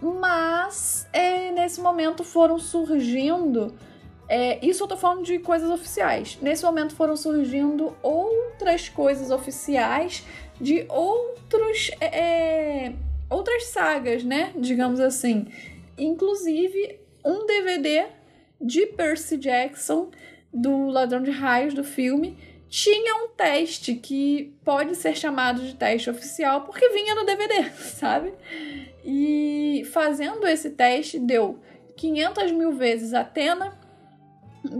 Mas, nesse momento foram surgindo, isso eu tô falando de coisas oficiais, nesse momento foram surgindo outras coisas oficiais de outras sagas, né, digamos assim. Inclusive, um DVD de Percy Jackson, do Ladrão de Raios, do filme, tinha um teste que pode ser chamado de teste oficial porque vinha no DVD, sabe? E fazendo esse teste deu 500 mil vezes Atena,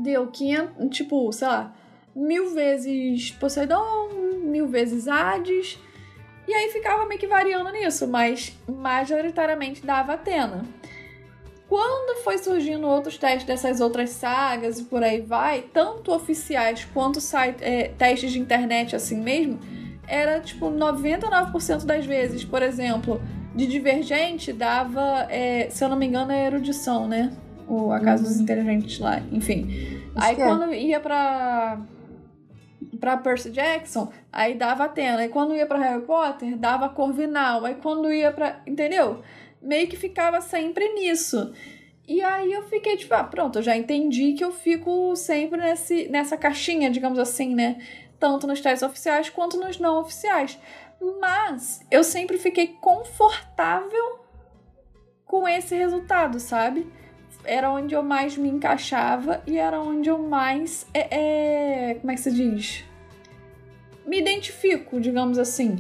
deu 500, tipo, sei lá, 1000 vezes Poseidon, 1000 vezes Hades, e aí ficava meio que variando nisso, mas majoritariamente dava Atena. Quando foi surgindo outros testes dessas outras sagas e por aí vai, tanto oficiais quanto testes de internet assim mesmo, era tipo 99% das vezes. Por exemplo, de Divergente dava, se eu não me engano, a erudição, né? Ou a Casa dos Inteligentes lá, enfim. Isso aí quando ia pra Percy Jackson, aí dava Atena. Aí quando ia pra Harry Potter, dava Corvinal. Aí quando ia pra... Entendeu? Meio que ficava sempre nisso. E aí eu fiquei tipo, pronto, eu já entendi que eu fico sempre nessa caixinha, digamos assim, né? Tanto nos testes oficiais quanto nos não oficiais. Mas eu sempre fiquei confortável com esse resultado, sabe? Era onde eu mais me encaixava e era onde eu mais... como é que se diz? Me identifico, digamos assim.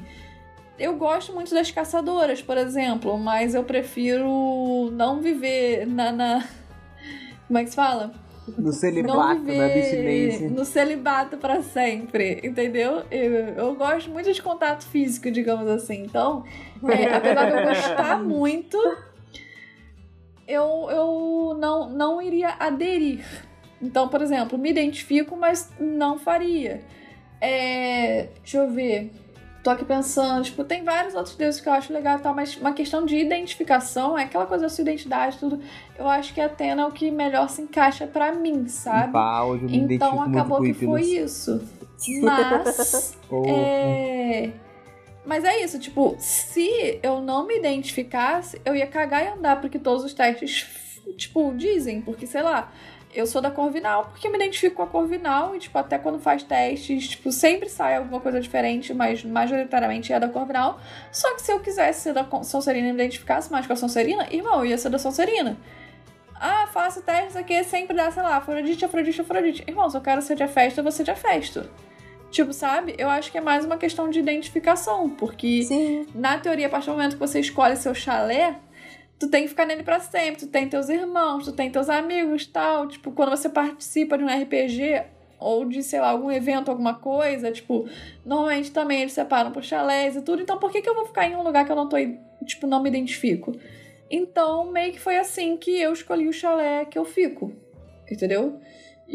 Eu gosto muito das caçadoras, por exemplo, mas eu prefiro não viver na... Como é que se fala? No celibato, na abstinência. No celibato pra sempre, entendeu? Eu gosto muito de contato físico, digamos assim. Então, apesar de eu gostar muito, eu não iria aderir. Então, por exemplo, me identifico, mas não faria. Deixa eu ver... Tô aqui pensando, tipo, tem vários outros deuses que eu acho legal e tal, mas uma questão de identificação, é aquela coisa da sua identidade, tudo. Eu acho que Atena é o que melhor se encaixa pra mim, sabe? Eu me então acabou muito que foi isso. Mas... Mas é isso, tipo, se eu não me identificasse, eu ia cagar e andar, porque todos os testes, tipo, dizem, porque, sei lá... Eu sou da Corvinal, porque eu me identifico com a Corvinal e, tipo, até quando faz testes, tipo, sempre sai alguma coisa diferente, mas majoritariamente é da Corvinal. Só que se eu quisesse ser da Sonserina e me identificasse mais com a Sonserina, irmão, eu ia ser da Sonserina. Faço testes aqui, sempre dá, sei lá, Afrodite. Irmão, se eu quero ser de Hefesto, eu vou ser de Hefesto. Tipo, sabe? Eu acho que é mais uma questão de identificação, porque, sim, na teoria, a partir do momento que você escolhe seu chalé, tu tem que ficar nele pra sempre, tu tem teus irmãos, tu tem teus amigos e tal, tipo, quando você participa de um RPG ou de, sei lá, algum evento, alguma coisa, tipo, normalmente também eles separam por chalés e tudo, então por que eu vou ficar em um lugar que eu não tô, tipo, não me identifico? Então, meio que foi assim que eu escolhi o chalé que eu fico, entendeu?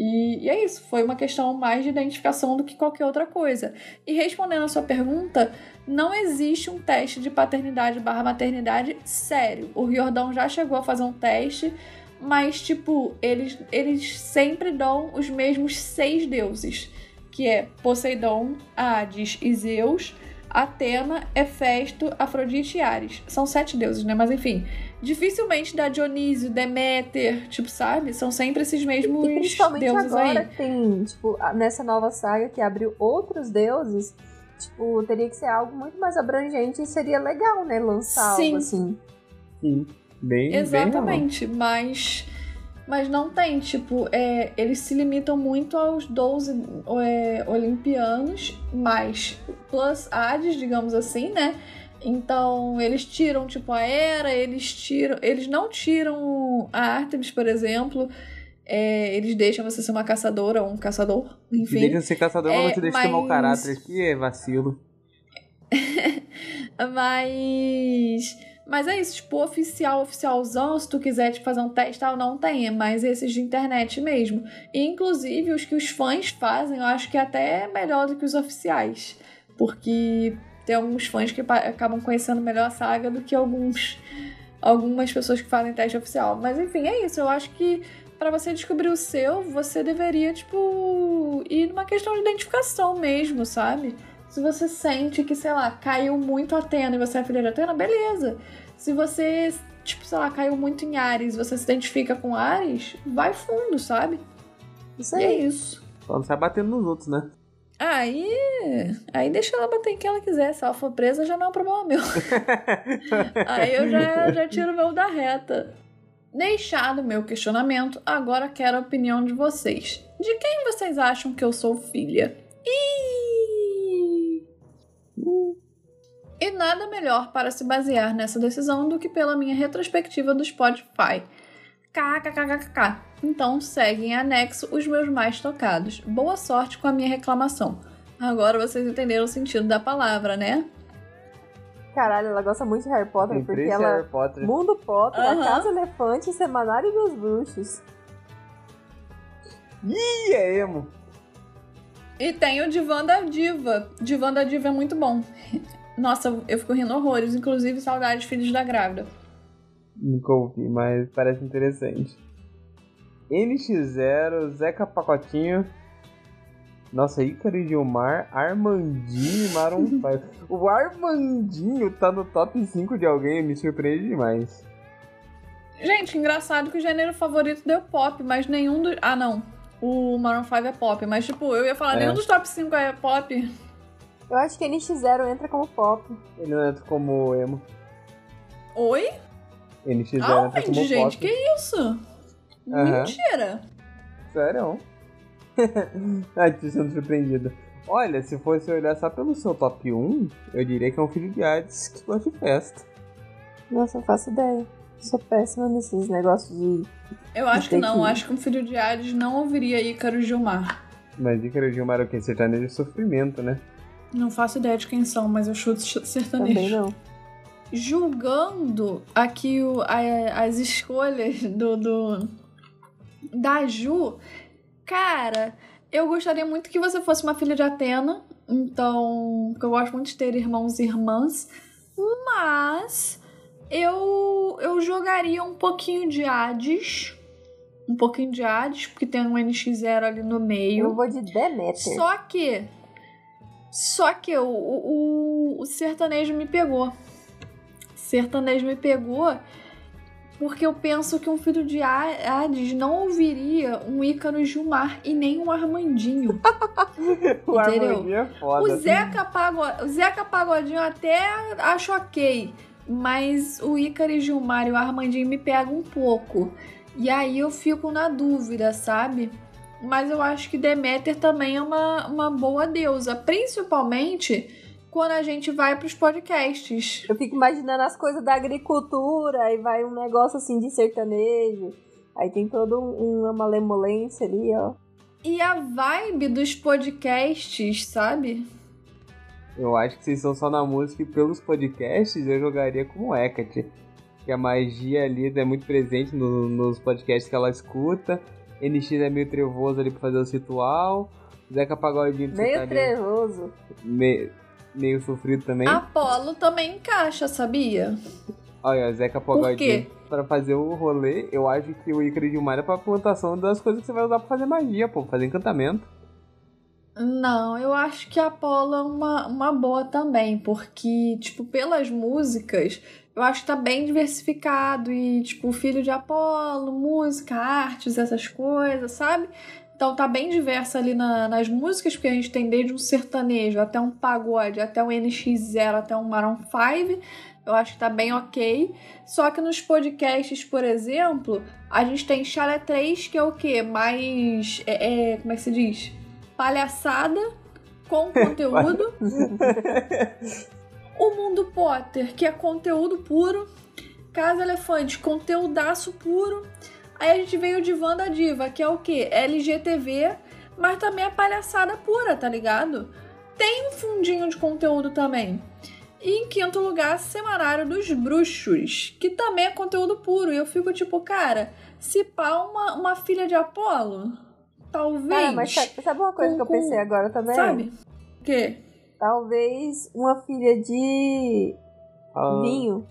E é isso, foi uma questão mais de identificação do que qualquer outra coisa. E respondendo a sua pergunta, não existe um teste de paternidade/maternidade sério. O Riordan já chegou a fazer um teste, mas tipo, eles sempre dão os mesmos 6 deuses, que é Poseidon, Hades e Zeus, Atena, Hefesto, Afrodite e Ares. São 7 deuses, né? Mas enfim, dificilmente dá Dionísio, Deméter, tipo, sabe? São sempre esses mesmos deuses aí. E principalmente agora que tem, tipo, nessa nova saga que abriu outros deuses, tipo, teria que ser algo muito mais abrangente e seria legal, né? Lançar algo assim. Sim, bem, exatamente, bem, mas não tem, tipo, eles se limitam muito aos 12 olimpianos, mais plus Hades, digamos assim, né? Então, eles tiram, tipo, a Hera, eles não tiram a Ártemis, por exemplo, eles deixam você ser uma caçadora ou um caçador, enfim. Deixam ser caçador, mas não te deixam tomar o caráter, que é vacilo. Mas é isso, tipo, oficialzão, se tu quiser te fazer um teste, tal, não tem, é mais esses de internet mesmo. E, inclusive, os que os fãs fazem, eu acho que até é melhor do que os oficiais, porque tem alguns fãs que acabam conhecendo melhor a saga do que algumas pessoas que fazem teste oficial. Mas, enfim, é isso, eu acho que pra você descobrir o seu, você deveria, tipo, ir numa questão de identificação mesmo, sabe? Se você sente que, sei lá, caiu muito Atena e você é filha de Atena, beleza. Se você, tipo, sei lá, caiu muito em Ares e você se identifica com Ares, vai fundo, sabe? Isso aí. E é isso. Só não sai batendo nos outros, né? Aí deixa ela bater em quem ela quiser. Se ela for presa, já não é um problema meu. Aí eu já tiro o meu da reta. Deixado meu questionamento, agora quero a opinião de vocês. De quem vocês acham que eu sou filha? E nada melhor para se basear nessa decisão do que pela minha retrospectiva do Spotify. KKKKK. Então segue em anexo os meus mais tocados. Boa sorte com a minha reclamação. Agora vocês entenderam o sentido da palavra, né? Caralho, ela gosta muito de Harry Potter, porque ela... Harry Potter. Mundo Potter, A Casa Elefante, Semanário dos Bruxos. Ih, é emo! E tem o Divã da Diva. Divã da Diva é muito bom. Nossa, eu fico rindo horrores. Inclusive, saudades Filhos da Grávida. Nunca ouvi, mas parece interessante. NX Zero, Zeca Pacotinho. Nossa, Ícaro de Omar, Armandinho e Maroon 5. O Armandinho tá no top 5 de alguém, me surpreende demais. Gente, engraçado que o gênero favorito deu pop, mas nenhum dos... Ah, não. O Maroon 5 é pop, mas tipo, eu ia falar, nenhum dos top 5 é pop. Eu acho que NX Zero entra como pop. Ele não entra como emo. Oi? NX Zero entra como gente, pop. Que isso? Mentira. Sério? Ai, tô sendo surpreendida. Olha, se fosse olhar só pelo seu top 1, eu diria que é um filho de Hades que gosta de festa. Nossa, eu faço ideia. Sou péssima nesses negócios de... Eu acho que não, acho que um filho de Hades não ouviria Ícaro Gilmar. Mas Ícaro Gilmar é o quê? Sertanejo de sofrimento, né? Não faço ideia de quem são, mas eu chuto sertanejo. Também não. Julgando aqui as escolhas da Ju, cara, eu gostaria muito que você fosse uma filha de Atena, então, porque eu gosto muito de ter irmãos e irmãs, mas eu jogaria um pouquinho de Hades. Um pouquinho de Hades, porque tem um NX Zero ali no meio. Eu vou de Deméter. Só que o sertanejo me pegou. Sertanejo me pegou porque eu penso que um filho de Hades não ouviria um Ícaro Gilmar e nem um Armandinho. O Armandinho é foda. O Zeca Pagodinho até acho ok, mas o Ícaro Gilmar e o Armandinho me pegam um pouco. E aí eu fico na dúvida, sabe? Mas eu acho que Deméter também é uma boa deusa, principalmente quando a gente vai pros podcasts. Eu fico imaginando as coisas da agricultura, e vai um negócio assim de sertanejo, aí tem toda uma malemolência ali, ó. E a vibe dos podcasts, sabe? Eu acho que vocês são só na música, e pelos podcasts eu jogaria como Hecate, que a magia ali é muito presente nos podcasts que ela escuta. NX é meio trevoso ali pra fazer o ritual. Zeca Pagodinho... Meio trevoso. Meio sofrido também. Apolo também encaixa, sabia? Olha, Zeca Pagodinho pra fazer o rolê. Eu acho que o Ícaro Gilmar é pra plantação das coisas que você vai usar pra fazer magia, pô. Fazer encantamento. Não, eu acho que Apolo é uma boa também. Porque, tipo, pelas músicas... Eu acho que tá bem diversificado e, tipo, filho de Apolo, música, artes, essas coisas, sabe? Então tá bem diverso ali nas músicas, porque a gente tem desde um sertanejo até um pagode, até um NX Zero, até um Maroon 5. Eu acho que tá bem ok. Só que nos podcasts, por exemplo, a gente tem Chalé 3, que é o quê? Mais... como é que se diz? Palhaçada com conteúdo. O Mundo Potter, que é conteúdo puro. Casa Elefante, conteúdaço puro. Aí a gente vem o Divã da Diva, que é o quê? LGTV, mas também é palhaçada pura, tá ligado? Tem um fundinho de conteúdo também. E em quinto lugar, Semanário dos Bruxos, que também é conteúdo puro. E eu fico tipo, cara, se pá uma filha de Apolo, talvez... Ah, mas sabe uma coisa que eu pensei agora também? Sabe? O quê? Talvez uma filha de vinho.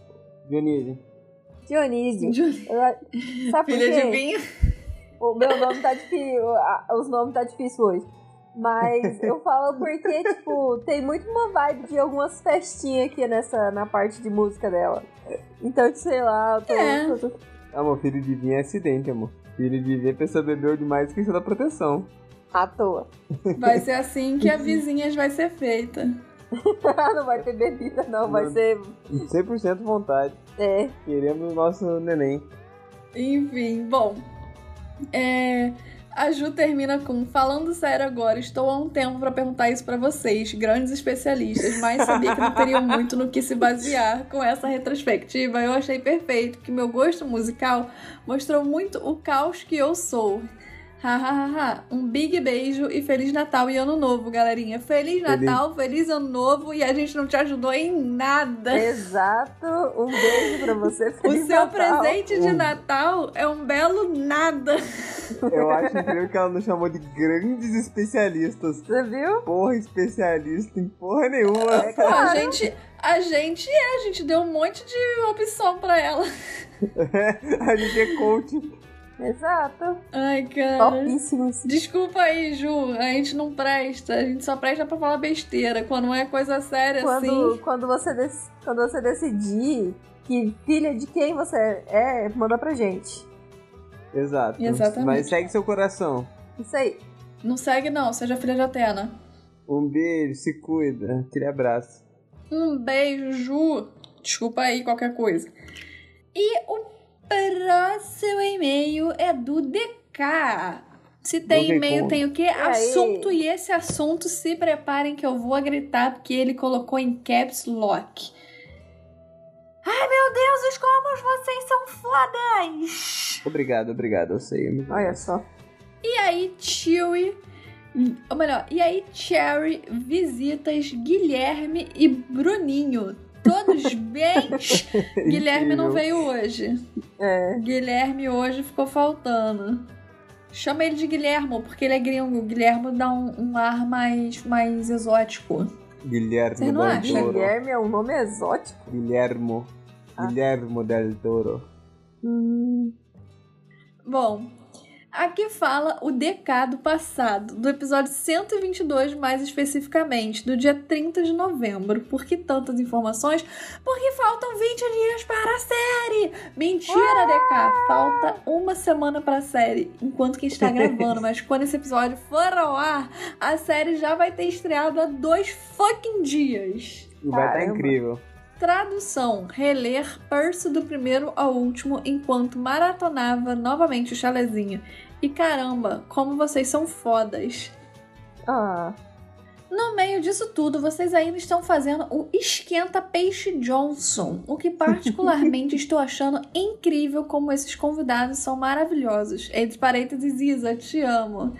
Dionísio. Sabe filha por quê? De vinho? O meu nome tá difícil. Os nomes tá difícil hoje. Mas eu falo porque, tipo, tem muito uma vibe de algumas festinhas aqui na parte de música dela. Então, sei lá, eu tô... Amor, filho de vinho é acidente, amor. Filho de vinho, a pessoa bebeu demais e esqueceu da proteção. À toa. Vai ser assim que a vizinhas vai ser feita. Não vai ter bebida, não. Vai ser... 100% vontade. É. Queremos o nosso neném. Enfim, bom. A Ju termina com: falando sério agora, estou há um tempo pra perguntar isso pra vocês, grandes especialistas, mas sabia que não teriam muito no que se basear com essa retrospectiva. Eu achei perfeito, porque meu gosto musical mostrou muito o caos que eu sou. Hahaha, um big beijo e Feliz Natal e Ano Novo, galerinha. Feliz Natal, Feliz Ano Novo, e a gente não te ajudou em nada. Exato, um beijo pra você, Feliz O seu Natal. Presente de Natal é um belo nada. Eu acho incrível que ela nos chamou de grandes especialistas. Você viu? Porra, especialista em porra nenhuma. É, claro. Pô, a gente deu um monte de opção pra ela. A gente é coach. Exato. Ai, cara. Topíssimas. Desculpa aí, Ju. A gente não presta. A gente só presta pra falar besteira. Quando é coisa séria, assim. Quando você decidir que filha de quem você é, manda pra gente. Exato. Exatamente. Mas segue seu coração. Isso aí. Não segue, não. Seja filha de Atena. Um beijo. Se cuida. Aquele abraço. Um beijo, Ju. Desculpa aí qualquer coisa. E o próximo e-mail é do DK. Se tem e-mail, tem o quê? Assunto. E esse assunto, se preparem que eu vou gritar, porque ele colocou em caps lock. Ai, meu Deus, como vocês são fodas! Obrigado, eu sei. Olha só. E aí, Cherry visitas Guilherme e Bruninho. Todos bem. Guilherme não veio hoje. É. Guilherme hoje ficou faltando. Chama ele de Guilhermo, porque ele é gringo. Guilhermo dá um ar mais exótico. Guilherme Del Toro. Guilherme é um nome exótico? Guilhermo Del Toro. Bom, aqui fala o DK do passado, do episódio 122 mais especificamente, do dia 30 de novembro. Por que tantas informações? Porque faltam 20 dias para a série! Mentira, DK! Falta uma semana para a série, enquanto que está gravando, mas quando esse episódio for ao ar, a série já vai ter estreado há 2 fucking dias. Vai estar incrível. Tradução: reler Percy do primeiro ao último enquanto maratonava novamente o chalezinho. E caramba, como vocês são fodas. No meio disso tudo, vocês ainda estão fazendo o Esquenta Peixe Jackson, o que particularmente estou achando incrível, como esses convidados são maravilhosos. Entre parênteses, Isa, te amo.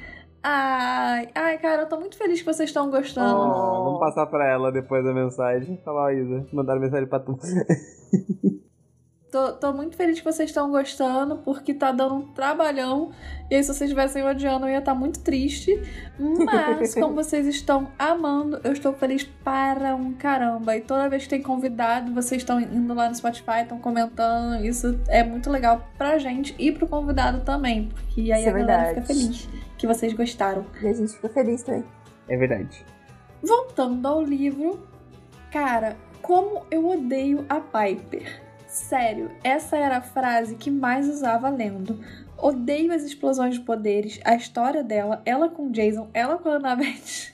Ai, cara, eu tô muito feliz que vocês estão gostando. Vamos passar pra ela depois a mensagem. Fala, Isa, mandaram mensagem pra tu. Tô muito feliz que vocês estão gostando, porque tá dando um trabalhão. E aí, se vocês estivessem odiando, eu ia estar muito triste. Mas, como vocês estão amando, eu estou feliz para um caramba. E toda vez que tem convidado, vocês estão indo lá no Spotify, estão comentando. Isso é muito legal pra gente e pro convidado também. Porque aí a galera fica feliz que vocês gostaram. E a gente fica feliz também. É verdade. Voltando ao livro, cara, como eu odeio a Piper. Sério, essa era a frase que mais usava lendo. Odeio as explosões de poderes, a história dela, ela com Jason, ela com a Annabeth.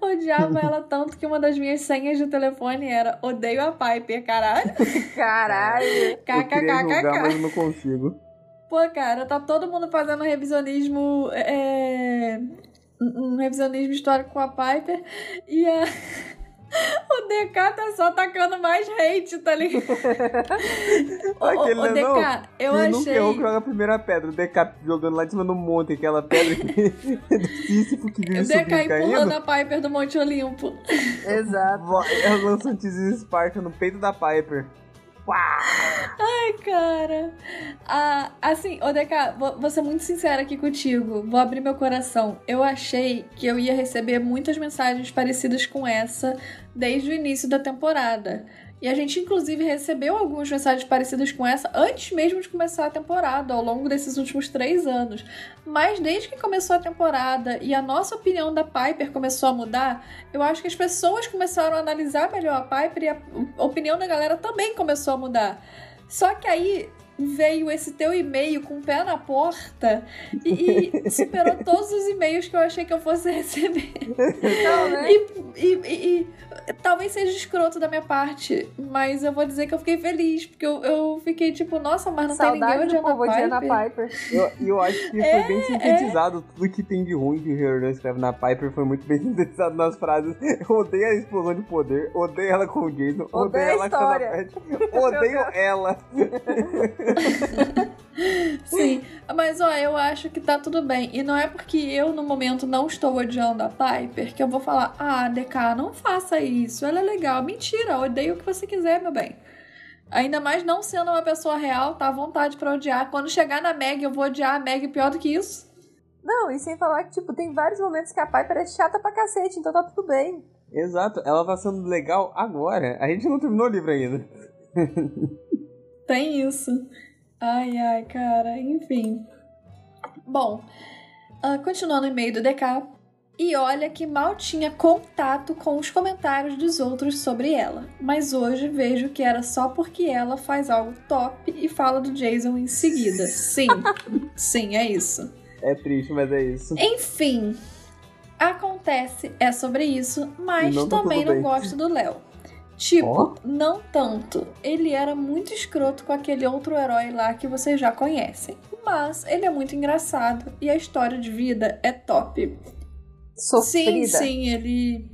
Odiava ela tanto que uma das minhas senhas de telefone era: odeio a Piper, caralho. Caralho. KKKKK. Mas não consigo. Pô, cara, tá todo mundo fazendo revisionismo. Um revisionismo histórico com a Piper. E a. O DK tá só atacando mais hate, tá ligado? O DK, não, eu achei... nunca errou que joga a primeira pedra. O DK jogando lá de cima no monte, aquela pedra que... é difícil porque vive subindo caindo. O DK empurrando a Piper do Monte Olimpo. Exato. Ela lança um Teaser Sparta no peito da Piper. Ai, cara. Assim, Odeka, vou ser muito sincera aqui contigo. Vou abrir meu coração. Eu achei que eu ia receber muitas mensagens parecidas com essa desde o início da temporada. E a gente, inclusive, recebeu algumas mensagens parecidas com essa antes mesmo de começar a temporada, ao longo desses últimos 3 anos. Mas desde que começou a temporada e a nossa opinião da Piper começou a mudar, eu acho que as pessoas começaram a analisar melhor a Piper e a opinião da galera também começou a mudar. Só que aí, veio esse teu e-mail com o pé na porta e superou todos os e-mails que eu achei que eu fosse receber. Não, né? E talvez seja escroto da minha parte, mas eu vou dizer que eu fiquei feliz, porque eu fiquei tipo, nossa, mas não saudade tem ninguém de Ana Piper. Eu acho que foi bem sintetizado. Tudo que tem de ruim que o Riordan escreve na Piper foi muito bem sintetizado nas frases. Eu odeio a explosão de poder, odeio ela com o Jason, odeio ela com a Pet, odeio ela. Sim, mas ó, eu acho que tá tudo bem. E não é porque eu no momento não estou odiando a Piper que eu vou falar, ah, DK, não faça isso, ela é legal. Mentira, odeio o que você quiser, meu bem. Ainda mais não sendo uma pessoa real, tá à vontade pra odiar. Quando chegar na Meg, eu vou odiar a Meg pior do que isso. Não, e sem falar que, tipo, tem vários momentos que a Piper é chata pra cacete, então tá tudo bem. Exato, ela tá sendo legal agora. A gente não terminou o livro ainda. Tem isso. Ai, ai, cara, enfim. Bom, continuando o e-mail do DK. E olha que mal tinha contato com os comentários dos outros sobre ela, mas hoje vejo que era só porque ela faz algo top e fala do Jason em seguida. Sim, sim, é isso. É triste, mas é isso. Enfim, acontece, é sobre isso, mas não também não gosto do Léo. Tipo, não tanto. Ele era muito escroto com aquele outro herói lá que vocês já conhecem. Mas ele é muito engraçado e a história de vida é top. Sofrida. Sim, sim, ele...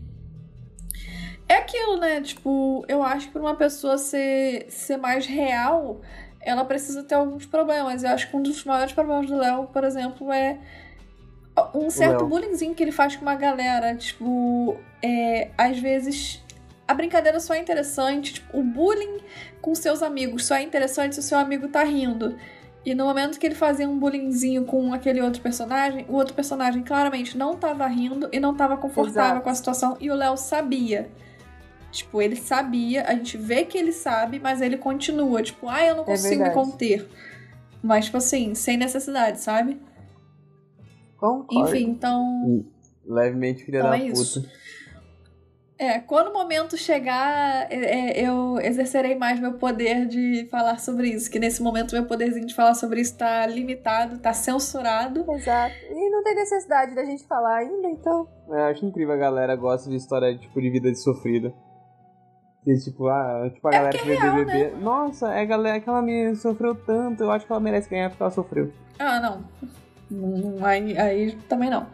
É aquilo, né? Tipo, eu acho que pra uma pessoa ser mais real... Ela precisa ter alguns problemas. Eu acho que um dos maiores problemas do Léo, por exemplo, é um certo bullyingzinho que ele faz com uma galera. Tipo, às vezes a brincadeira só é interessante. Tipo, o bullying com seus amigos só é interessante se o seu amigo tá rindo. E no momento que ele fazia um bullyingzinho com aquele outro personagem, o outro personagem claramente não tava rindo e não tava confortável com a situação. E o Léo sabia. Tipo, ele sabia, a gente vê que ele sabe, mas ele continua, tipo, eu não consigo me conter. Mas, tipo assim, sem necessidade, sabe? Concordo. Enfim, então... Levemente filha da puta. Isso. Quando o momento chegar, eu exercerei mais meu poder de falar sobre isso, que nesse momento meu poderzinho de falar sobre isso tá limitado, tá censurado. Exato. E não tem necessidade da gente falar ainda, então... Eu acho incrível, a galera gosta de história, tipo, de vida de sofrida. Tipo, a galera que vê BBB. Né? Nossa, galera, aquela menina sofreu tanto, eu acho que ela merece ganhar porque ela sofreu. Ah, não. Aí também não.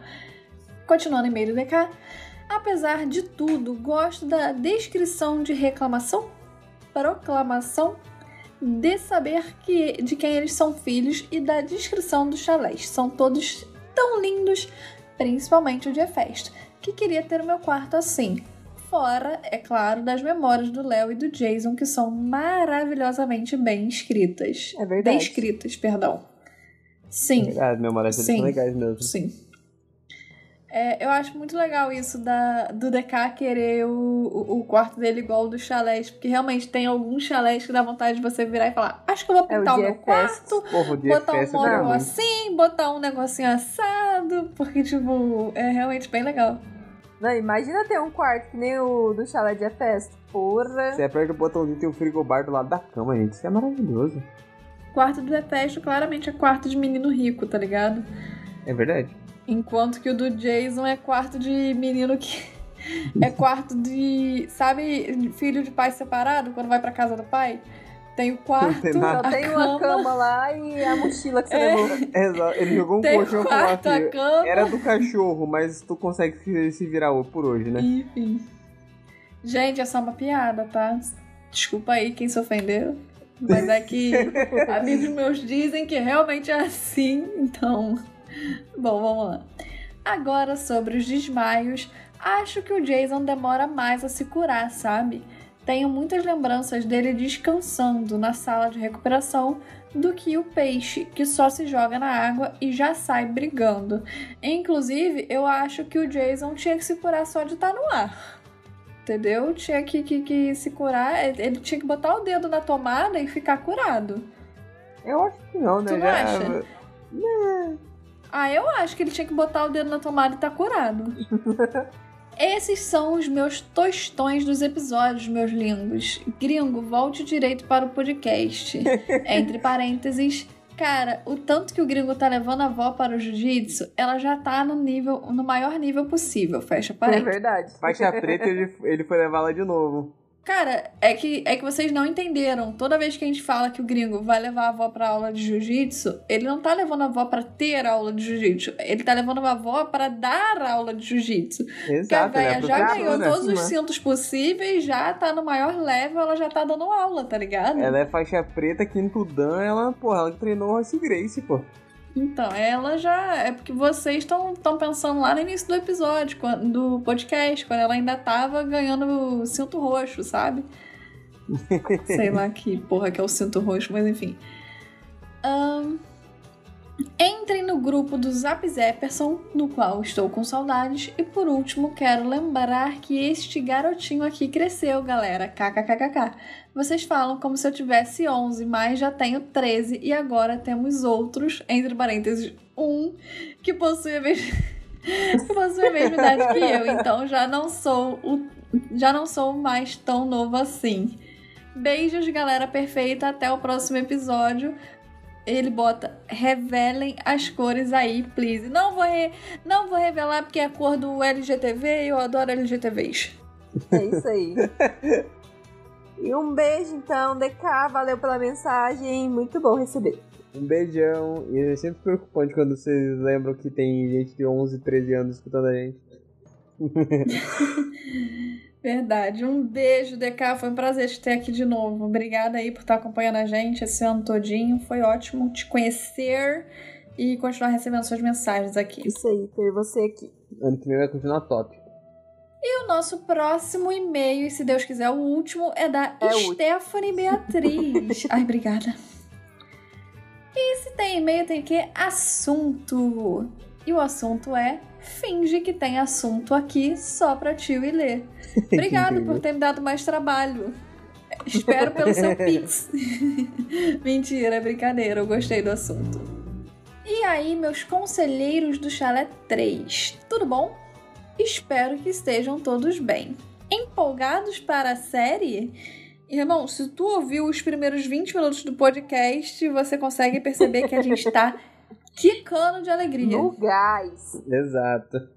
Continuando em meio do DK. Apesar de tudo, gosto da descrição de reclamação, proclamação, de saber de quem eles são filhos e da descrição dos chalés. São todos tão lindos, principalmente o de Hefesto, que queria ter o meu quarto assim. Fora, é claro, das memórias do Léo e do Jason, que são maravilhosamente bem escritas. É verdade. Descritas, perdão. Sim. As memórias deles são legais mesmo. Sim. Eu acho muito legal isso do DK querer o quarto dele igual ao do chalés, porque realmente tem alguns chalés que dá vontade de você virar e falar, acho que eu vou pintar o meu quarto, botar um móvel assim, botar um negocinho assado, porque, tipo, é realmente bem legal. Não, imagina ter um quarto que nem o do chalé de Hefesto, porra. Você aperta o botãozinho e tem um frigobar do lado da cama, gente. Isso é maravilhoso. O quarto do Hefesto claramente é quarto de menino rico, tá ligado? É verdade. Enquanto que o do Jason é quarto de menino que... é quarto de... Sabe, filho de pai separado, quando vai pra casa do pai? Tem o quarto, tem uma cama lá e a mochila que você levou. Exato, ele jogou um colchão com a cama. Era do cachorro, mas tu consegue se virar por hoje, né? Enfim. Gente, é só uma piada, tá? Desculpa aí quem se ofendeu. Mas é que amigos meus dizem que realmente é assim, então... Bom, vamos lá. Agora sobre os desmaios, acho que o Jason demora mais a se curar, sabe? Tenho muitas lembranças dele descansando na sala de recuperação do que o peixe, que só se joga na água e já sai brigando. Inclusive, eu acho que o Jason tinha que se curar só de estar no ar. Entendeu? Tinha que se curar, ele tinha que botar o dedo na tomada e ficar curado. Eu acho que não, né? Tu não acha? Não. Eu acho que ele tinha que botar o dedo na tomada e tá curado. esses são os meus tostões dos episódios, meus lindos. Gringo, volte direito para o podcast. Entre parênteses, cara, o tanto que o gringo tá levando a avó para o jiu-jitsu, ela já tá no maior nível possível, fecha parênteses. É verdade. Faixa preta, ele foi levar lá de novo. Cara, é que vocês não entenderam. Toda vez que a gente fala que o gringo vai levar a avó pra aula de jiu-jitsu, ele não tá levando a avó pra ter aula de jiu-jitsu. Ele tá levando a avó pra dar aula de jiu-jitsu. Exato. A véia já ganhou todos os cintos possíveis, já tá no maior level, ela já tá dando aula, tá ligado? Ela é faixa preta, quinto dan, ela treinou o Royce Gracie, pô. Então, ela já... É porque vocês estão pensando lá no início do episódio, do podcast, quando ela ainda tava ganhando o cinto roxo, sabe? Sei lá que porra que é o cinto roxo, mas enfim. Entrem no grupo do Zap Zepperson, do qual estou com saudades. E por último, quero lembrar que este garotinho aqui cresceu, galera. KKKKK. Vocês falam como se eu tivesse 11, mas já tenho 13 e agora temos outros, entre parênteses, que possui a mesma idade que eu. Então já não sou mais tão novo assim. Beijos, galera perfeita. Até o próximo episódio. Ele bota, revelem as cores aí, please. Não vou revelar porque é a cor do LGTV e eu adoro LGTVs. É isso aí. E um beijo, então, DK. Valeu pela mensagem. Muito bom receber. Um beijão. E é sempre preocupante quando vocês lembram que tem gente de 11, 13 anos escutando a gente. Verdade, um beijo, DK, foi um prazer te ter aqui de novo. Obrigada aí por estar acompanhando a gente esse ano todinho, foi ótimo te conhecer e continuar recebendo suas mensagens aqui. Isso aí, ter você aqui. Ano que vem vai continuar top. E o nosso próximo e-mail, e se Deus quiser o último, é da Stephanie Beatriz. Ai, obrigada. E se tem e-mail tem que assunto. E o assunto é: finge que tem assunto aqui só pra tio e ler. Obrigado por ter me dado mais trabalho. Espero pelo seu pix. Mentira, é brincadeira. Eu gostei do assunto. E aí, meus conselheiros do Chalé 3, tudo bom? Espero que estejam todos bem. Empolgados para a série? Irmão, se tu ouviu os primeiros 20 minutos do podcast, você consegue perceber que a gente tá... Que cano de alegria. No gás. Exato.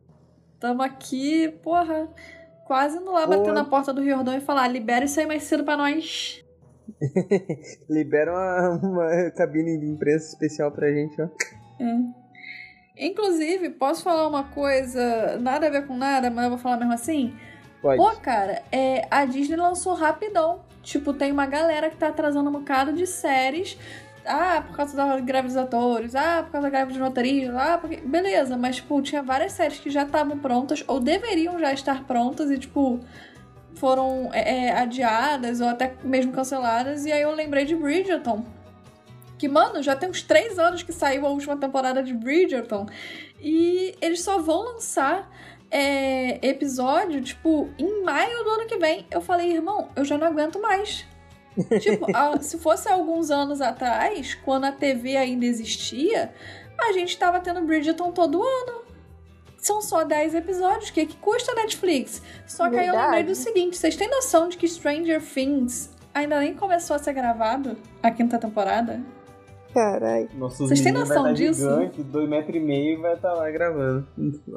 Tamo aqui, porra, quase indo lá bater na porta do Riordan e falar: libera isso aí mais cedo pra nós. Libera uma cabine de imprensa especial pra gente, ó. Inclusive, posso falar uma coisa, nada a ver com nada, mas eu vou falar mesmo assim? Pode. Pô, cara, a Disney lançou rapidão. Tipo, tem uma galera que tá atrasando um bocado de séries... por causa da greve dos atores, por causa da greve dos roteiristas, porque... Beleza, mas, tipo, tinha várias séries que já estavam prontas, ou deveriam já estar prontas e, tipo, foram adiadas ou até mesmo canceladas. E aí eu lembrei de Bridgerton, que, mano, já tem uns 3 anos que saiu a última temporada de Bridgerton e eles só vão lançar episódio, tipo, em maio do ano que vem. Eu falei, irmão, eu já não aguento mais. Tipo, se fosse alguns anos atrás, quando a TV ainda existia, a gente tava tendo Bridgerton todo ano. São só 10 episódios, que custa Netflix? Só que aí eu lembrei do seguinte: vocês têm noção de que Stranger Things ainda nem começou a ser gravado? A 5ª temporada? Caralho. Vocês têm noção disso? Gigante, 2,5 metros vai estar lá gravando.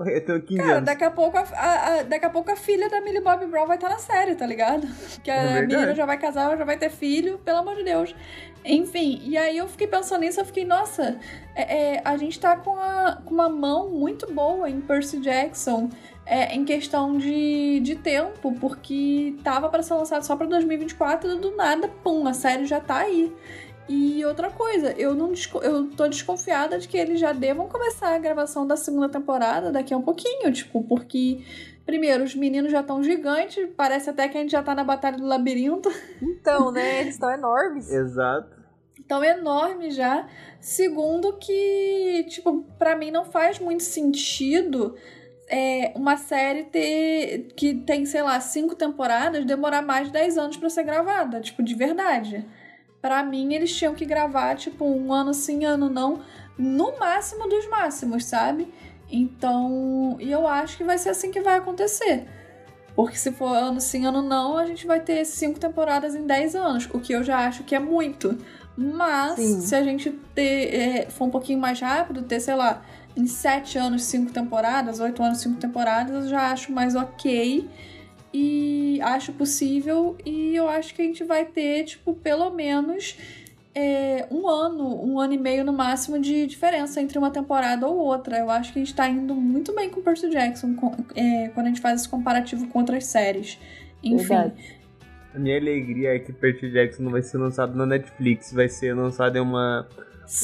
Eu tenho 15 anos. Daqui a pouco a filha da Millie Bobby Brown vai estar na série, tá ligado? Que a menina já vai casar, já vai ter filho, pelo amor de Deus. Enfim, e aí eu fiquei pensando nisso, eu fiquei, nossa, a gente tá com uma mão muito boa em Percy Jackson, em questão de tempo, porque tava pra ser lançado só pra 2024 e do nada, pum, a série já tá aí. E outra coisa, eu tô desconfiada de que eles já devam começar a gravação da 2ª temporada daqui a um pouquinho, tipo, porque, primeiro, os meninos já estão gigantes, parece até que a gente já tá na Batalha do Labirinto. Então, né, eles estão enormes. Exato. Estão enormes já. Segundo que, tipo, pra mim não faz muito sentido... uma série que tem, sei lá, 5 temporadas, demorar mais de 10 anos pra ser gravada, tipo, de verdade. Pra mim, eles tinham que gravar, tipo, um ano sim, ano não, no máximo dos máximos, sabe? Então, e eu acho que vai ser assim que vai acontecer. Porque se for ano sim, ano não, a gente vai ter 5 temporadas em 10 anos, o que eu já acho que é muito. Mas, sim, se a gente for um pouquinho mais rápido, ter, sei lá, em 7 anos, 5 temporadas, 8 anos, 5 temporadas, eu já acho mais ok. E acho possível. E eu acho que a gente vai ter, tipo, pelo menos um ano e meio no máximo de diferença entre uma temporada ou outra. Eu acho que a gente tá indo muito bem com Percy Jackson quando a gente faz esse comparativo com outras séries. Enfim. Verdade. A minha alegria é que Percy Jackson não vai ser lançado na Netflix, vai ser lançado em uma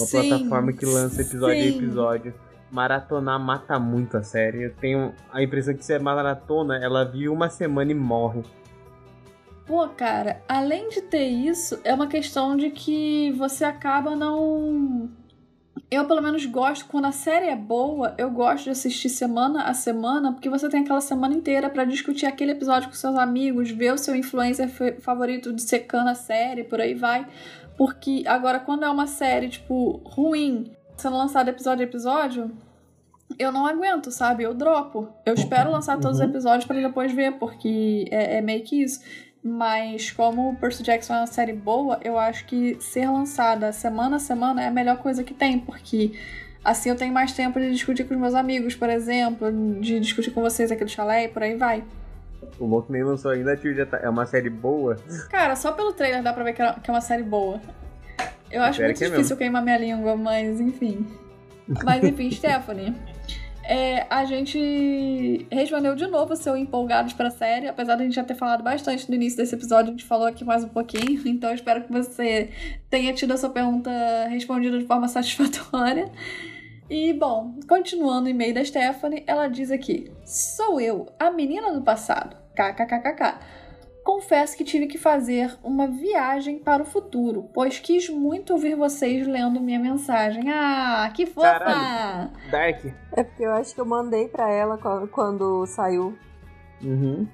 plataforma que lança episódio a episódio. Maratonar mata muito a série. Eu tenho a impressão que se é maratona, ela vive uma semana e morre. Pô, cara, além de ter isso, é uma questão de que você acaba não... Eu, pelo menos, gosto, quando a série é boa, eu gosto de assistir semana a semana, porque você tem aquela semana inteira pra discutir aquele episódio com seus amigos, ver o seu influencer favorito dissecando a série, por aí vai. Porque agora, quando é uma série, tipo, ruim, sendo lançado episódio a episódio, eu não aguento, sabe? Eu dropo. Eu espero lançar todos os episódios pra depois ver, porque é meio que isso. Mas como o Percy Jackson é uma série boa, eu acho que ser lançada semana a semana é a melhor coisa que tem, porque assim eu tenho mais tempo de discutir com os meus amigos, por exemplo, de discutir com vocês aqui do chalé e por aí vai. O louco nem lançou ainda, tio, já tá... É uma série boa? Cara, só pelo trailer dá pra ver que é uma série boa. Eu acho muito difícil queimar minha língua, mas enfim. Mas enfim, Stephanie... a gente respondeu de novo o seu empolgados pra série, apesar de a gente já ter falado bastante no início desse episódio, a gente falou aqui mais um pouquinho, então eu espero que você tenha tido a sua pergunta respondida de forma satisfatória. E, bom, continuando o e-mail da Stephanie, ela diz aqui: sou eu, a menina do passado, kkkk. Confesso que tive que fazer uma viagem para o futuro, pois quis muito ouvir vocês lendo minha mensagem. Ah, que fofa! Caralho, dark. É porque eu acho que eu mandei pra ela quando saiu. Uhum.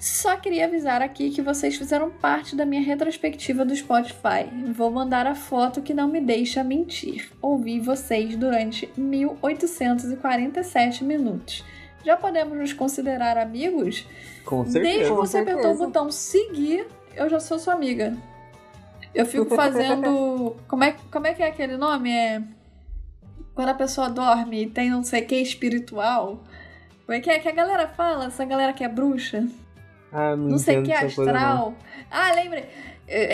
Só queria avisar aqui que vocês fizeram parte da minha retrospectiva do Spotify. Vou mandar a foto que não me deixa mentir. Ouvi vocês durante 1847 minutos. Já podemos nos considerar amigos? Com certeza. Desde que você apertou o botão seguir, eu já sou sua amiga. Eu fico fazendo... Como é que é aquele nome? É... Quando a pessoa dorme e tem não sei o que espiritual. Como é que é que a galera fala? Essa galera que é bruxa. Ah, não sei o que é astral. Ah, lembrei.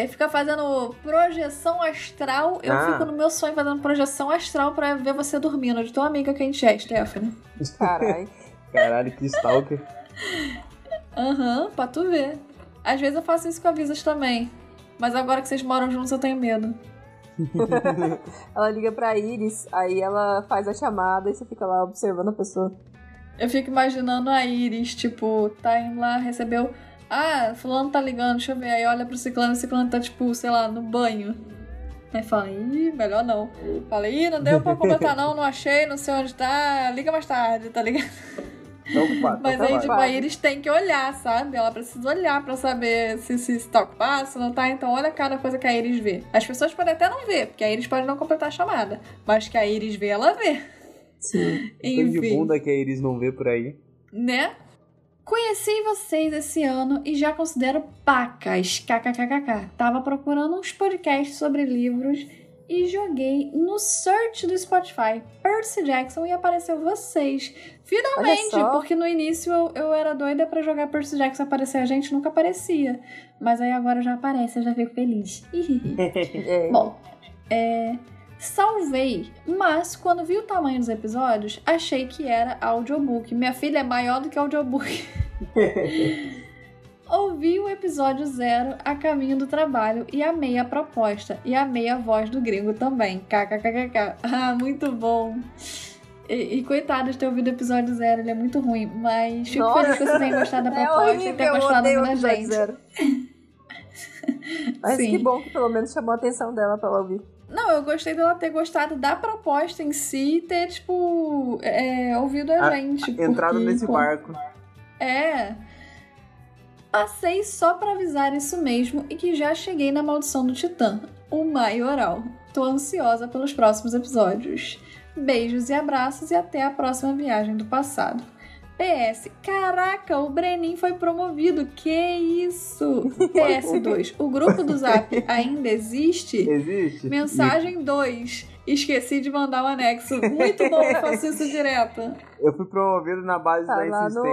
Fica fazendo projeção astral. Eu fico no meu sonho fazendo projeção astral pra ver você dormindo. De tua amiga que a gente é, Stephanie. Caralho, que stalker. Aham, pra tu ver. Às vezes eu faço isso com a Visas também. Mas agora que vocês moram juntos eu tenho medo. Ela liga pra Iris, aí ela faz a chamada e você fica lá observando a pessoa. Eu fico imaginando a Iris, tipo, tá indo lá, recebeu... Ah, fulano tá ligando, deixa eu ver. Aí olha pro ciclano, o ciclano tá, tipo, sei lá, no banho. Aí fala, ih, melhor não. Fala, ih, não deu pra comentar não, não achei, não sei onde tá. Liga mais tarde, tá ligado? Mas aí, tipo, a Iris tem que olhar, sabe? Ela precisa olhar pra saber se tá ocupado, se não tá. Então olha cada coisa que a Iris vê. As pessoas podem até não ver, porque a Iris pode não completar a chamada, mas que a Iris vê, ela vê. Sim. Enfim, de bunda que a Iris não vê por aí, né? Conheci vocês esse ano e já considero pacas, kkkk. Tava procurando uns podcasts sobre livros e joguei no search do Spotify Percy Jackson e apareceu vocês. Finalmente, porque no início eu era doida pra jogar Percy Jackson aparecer a gente, nunca aparecia. Mas aí agora já aparece, eu já fico feliz. Bom, salvei, mas quando vi o tamanho dos episódios, achei que era audiobook. Minha filha é maior do que audiobook. Ouvi o episódio 0 a caminho do trabalho e amei a proposta. E amei a voz do gringo também. Kkkk. Ah, muito bom. E coitado de ter ouvido o episódio 0, ele é muito ruim. Mas fico feliz que vocês tenham gostado da proposta e tenham gostado da gente. Zero. Mas sim, que bom que pelo menos chamou a atenção dela pra ela ouvir. Não, eu gostei dela ter gostado da proposta em si e ter, tipo, ouvido a gente. Entrado nesse barco. É. Passei só pra avisar isso mesmo e que já cheguei na maldição do Titã, o maioral. Tô ansiosa pelos próximos episódios. Beijos e abraços e até a próxima viagem do passado. PS, caraca, o Brenin foi promovido, que isso? PS2, o grupo do Zap ainda existe? Existe. Mensagem 2, esqueci de mandar o anexo. Muito bom, eu faço isso direto. Eu fui promovido na base da insistência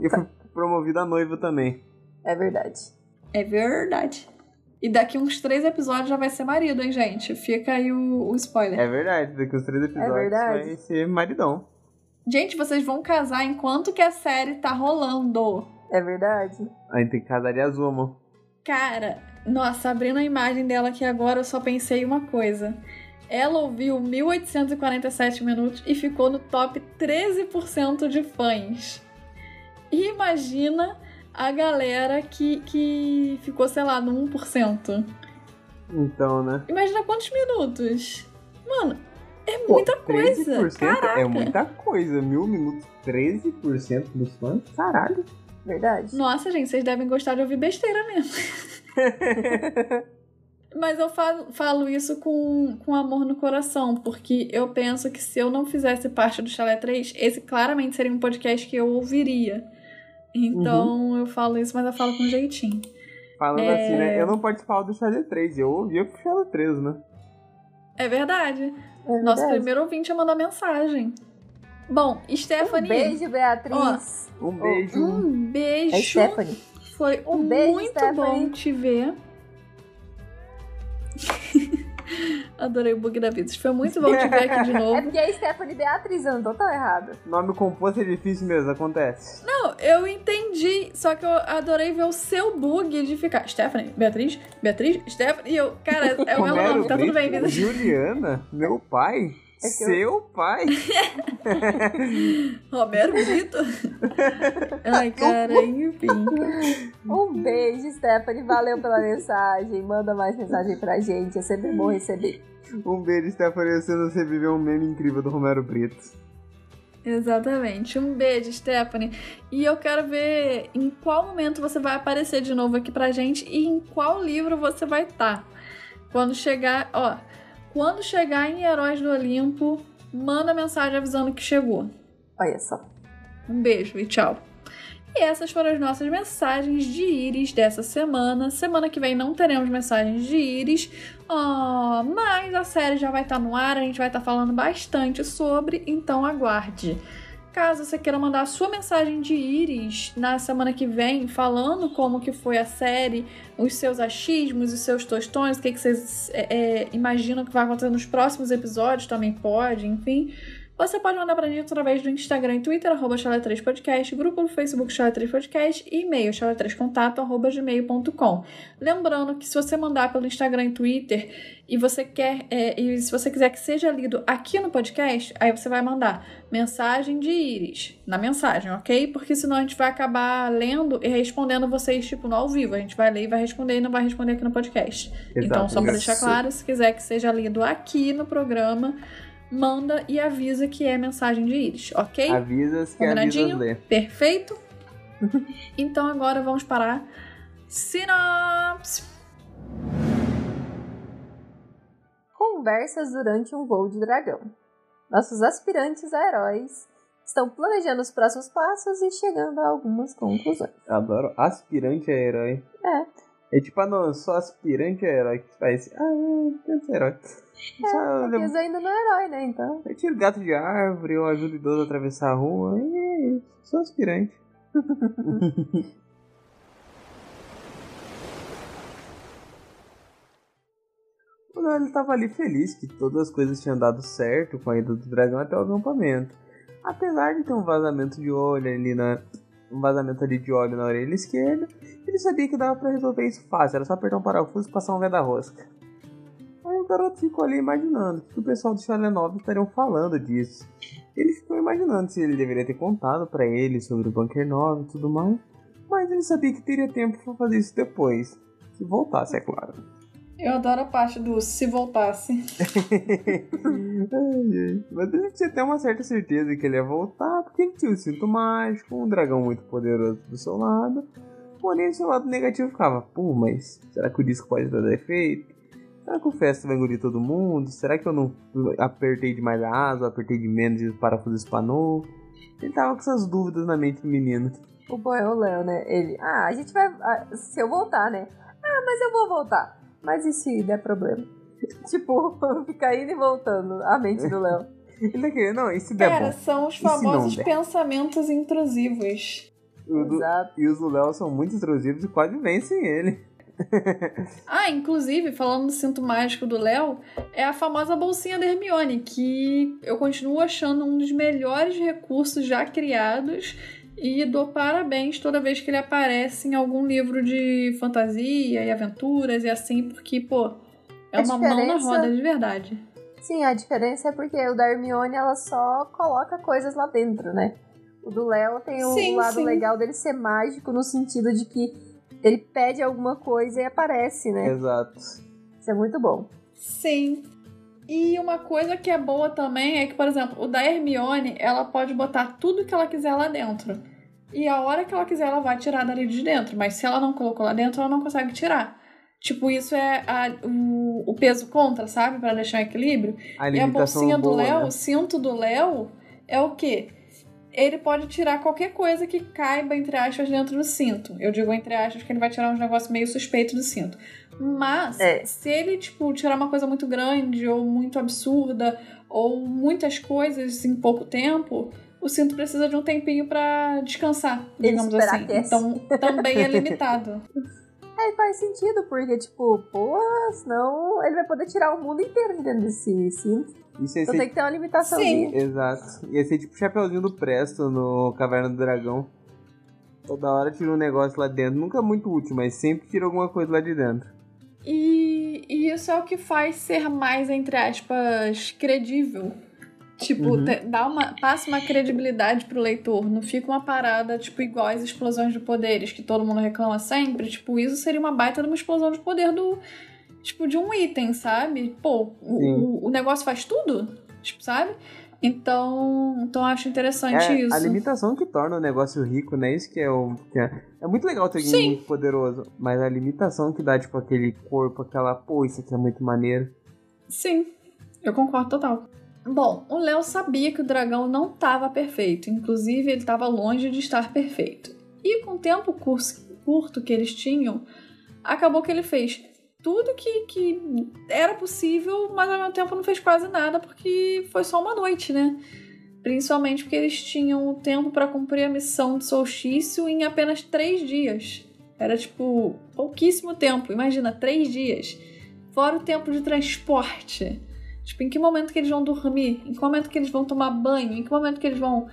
e fui promovido a noivo também. É verdade. É verdade. E daqui uns 3 episódios já vai ser marido, hein, gente? Fica aí o spoiler. É verdade, daqui uns 3 episódios vai ser maridão. Gente, vocês vão casar enquanto que a série tá rolando. É verdade. Aí tem que casar azul, amor. Cara, nossa, abrindo a imagem dela aqui agora, eu só pensei uma coisa. Ela ouviu 1847 minutos e ficou no top 13% de fãs. E imagina a galera que ficou, sei lá, no 1%. Então, né? Imagina quantos minutos. Mano... É muita coisa, caraca. É muita coisa, 1000 minutos, 13% dos fãs, caralho. Verdade. Nossa, gente, vocês devem gostar de ouvir besteira mesmo. Mas eu falo isso com amor no coração, porque eu penso que se eu não fizesse parte do Chalé 3, esse claramente seria um podcast que eu ouviria. Então eu falo isso, mas eu falo com jeitinho. Falando assim, né, eu não participava do Chalé 3, eu ouvia pro Chalé 3, né? É verdade. É nosso primeiro ouvinte a mandar mensagem. Bom, Stephanie... Um beijo, Beatriz. Ó, um beijo. Um beijo. É Stephanie. Foi um beijo, muito Stephanie. Bom te ver. Adorei o bug da vida. Foi muito bom te ver aqui de novo. É porque a Stephanie Beatriz andou tão errada. Nome composto é difícil mesmo, acontece. Não, eu entendi. Só que eu adorei ver o seu bug de ficar Stephanie, Beatriz, Stephanie. E eu, cara, é o meu nome, tá tudo bem, vida. Juliana, meu pai, é seu pai. Romero Brito. Ai, cara, enfim. Um beijo, Stephanie. Valeu pela mensagem. Manda mais mensagem pra gente. É sempre bom receber. Um beijo, Stephanie. Você viveu um meme incrível do Romero Brito. Exatamente. Um beijo, Stephanie. E eu quero ver em qual momento você vai aparecer de novo aqui pra gente e em qual livro você vai estar. Quando chegar em Heróis do Olimpo, manda mensagem avisando que chegou. Olha só. Um beijo e tchau. E essas foram as nossas mensagens de Íris dessa semana. Semana que vem não teremos mensagens de Íris, mas a série já vai estar no ar, a gente vai estar falando bastante sobre, então aguarde. Caso você queira mandar a sua mensagem de Íris na semana que vem, falando como que foi a série, os seus achismos, os seus tostões, o que vocês imaginam que vai acontecer nos próximos episódios, também pode, enfim... Você pode mandar pra gente através do Instagram e Twitter, @chalé3podcast, grupo do Facebook chalé3podcast e e-mail chalé3contato@gmail.com. Lembrando que se você mandar pelo Instagram e Twitter e você quer e se você quiser que seja lido aqui no podcast, aí você vai mandar mensagem de Íris na mensagem, ok? Porque senão a gente vai acabar lendo e respondendo vocês tipo no ao vivo. A gente vai ler e vai responder e não vai responder aqui no podcast. Exato, então só pra deixar claro, se quiser que seja lido aqui no programa, manda e avisa que é mensagem de Íris, ok? Avisa-se que avisa ler. Perfeito? Então agora vamos para sinopse. Conversas durante um voo de dragão. Nossos aspirantes a heróis estão planejando os próximos passos e chegando a algumas conclusões. Adoro aspirante a herói. É tipo, não, só aspirante a herói que faz. Tem que ser herói. Porque eu ainda não é herói, né, então. Eu tiro gato de árvore, eu ajudo o idoso a atravessar a rua. Sou aspirante. O Léo, ele tava ali feliz que todas as coisas tinham dado certo com a ida do dragão até o acampamento. Apesar de ter um vazamento ali de óleo na orelha esquerda, ele sabia que dava pra resolver isso fácil, era só apertar um parafuso e passar um guarda-rosca. Aí o garoto ficou ali imaginando que o pessoal do Chalé 9 estariam falando disso. Ele ficou imaginando se ele deveria ter contado pra ele sobre o Bunker 9 e tudo mais, mas ele sabia que teria tempo pra fazer isso depois, se voltasse, é claro. Eu adoro a parte do se voltasse. Mas ele tinha até uma certa certeza que ele ia voltar, porque ele tinha o cinto mágico, um dragão muito poderoso do seu lado. Porém, o seu lado negativo ficava, mas será que o disco pode dar defeito? será que o Festus vai engolir todo mundo? Será que eu não apertei demais a asa, apertei de menos e o parafuso espanou? Ele tava com essas dúvidas na mente do menino. O bom é o Léo, né? Ele, a gente vai... se eu voltar, né? Mas eu vou voltar. Mas e se der problema? Tipo, fica indo e voltando a mente do Léo. Ele tá querendo, não, e se der bom? São os famosos pensamentos intrusivos. Exato. E os do Léo são muito intrusivos e quase vencem ele. Inclusive, falando do cinto mágico do Léo, é a famosa bolsinha da Hermione, que eu continuo achando um dos melhores recursos já criados e dou parabéns toda vez que ele aparece em algum livro de fantasia e aventuras e assim, porque, pô, é uma mão na roda de verdade. Sim, a diferença é porque o da Hermione, ela só coloca coisas lá dentro, né? O do Léo tem o lado legal dele ser mágico no sentido de que ele pede alguma coisa e aparece, né? Exato. Isso é muito bom. Sim. E uma coisa que é boa também é que, por exemplo, o da Hermione, ela pode botar tudo que ela quiser lá dentro. E a hora que ela quiser, ela vai tirar dali de dentro. Mas se ela não colocou lá dentro, ela não consegue tirar. Tipo, isso é o peso contra, sabe? Pra deixar equilíbrio. E a bolsinha do Léo, né? O cinto do Léo é o quê? Ele pode tirar qualquer coisa que caiba, entre aspas, dentro do cinto. Eu digo entre aspas que ele vai tirar uns negócios meio suspeitos do cinto. Mas, se ele, tipo, tirar uma coisa muito grande ou muito absurda ou muitas coisas em pouco tempo, o cinto precisa de um tempinho pra descansar, digamos assim. Então, também é limitado. Faz sentido, porque, tipo, senão ele vai poder tirar o mundo inteiro de dentro desse cinto. Isso então tem que ter uma limitaçãozinha. Sim. Exato. Ia ser tipo o Chapeuzinho do Presto no Caverna do Dragão. Toda hora tira um negócio lá dentro. Nunca muito útil, mas sempre tira alguma coisa lá de dentro. E isso é o que faz ser mais, entre aspas, credível. Tipo, passa uma credibilidade pro leitor. Não fica uma parada, tipo, igual às explosões de poderes, que todo mundo reclama sempre. Tipo, isso seria uma baita de uma explosão de poder do... Tipo, de um item, sabe? Pô, o negócio faz tudo, tipo, sabe? Então acho interessante isso. A limitação que torna o negócio rico, né? Isso que é o... É muito legal ter alguém muito poderoso. Mas a limitação que dá, tipo, aquele corpo, aquela... Pô, isso aqui é muito maneiro. Sim, eu concordo total. Bom, o Léo sabia que o dragão não estava perfeito. Inclusive, ele estava longe de estar perfeito. E com o tempo curto que eles tinham, acabou que ele fez... tudo que era possível, mas ao mesmo tempo não fez quase nada, porque foi só uma noite, né? Principalmente porque eles tinham o tempo para cumprir a missão de solstício em apenas 3 dias. Era, tipo, pouquíssimo tempo. Imagina, 3 dias. Fora o tempo de transporte. Tipo, em que momento que eles vão dormir? Em que momento que eles vão tomar banho? Em que momento que eles vão...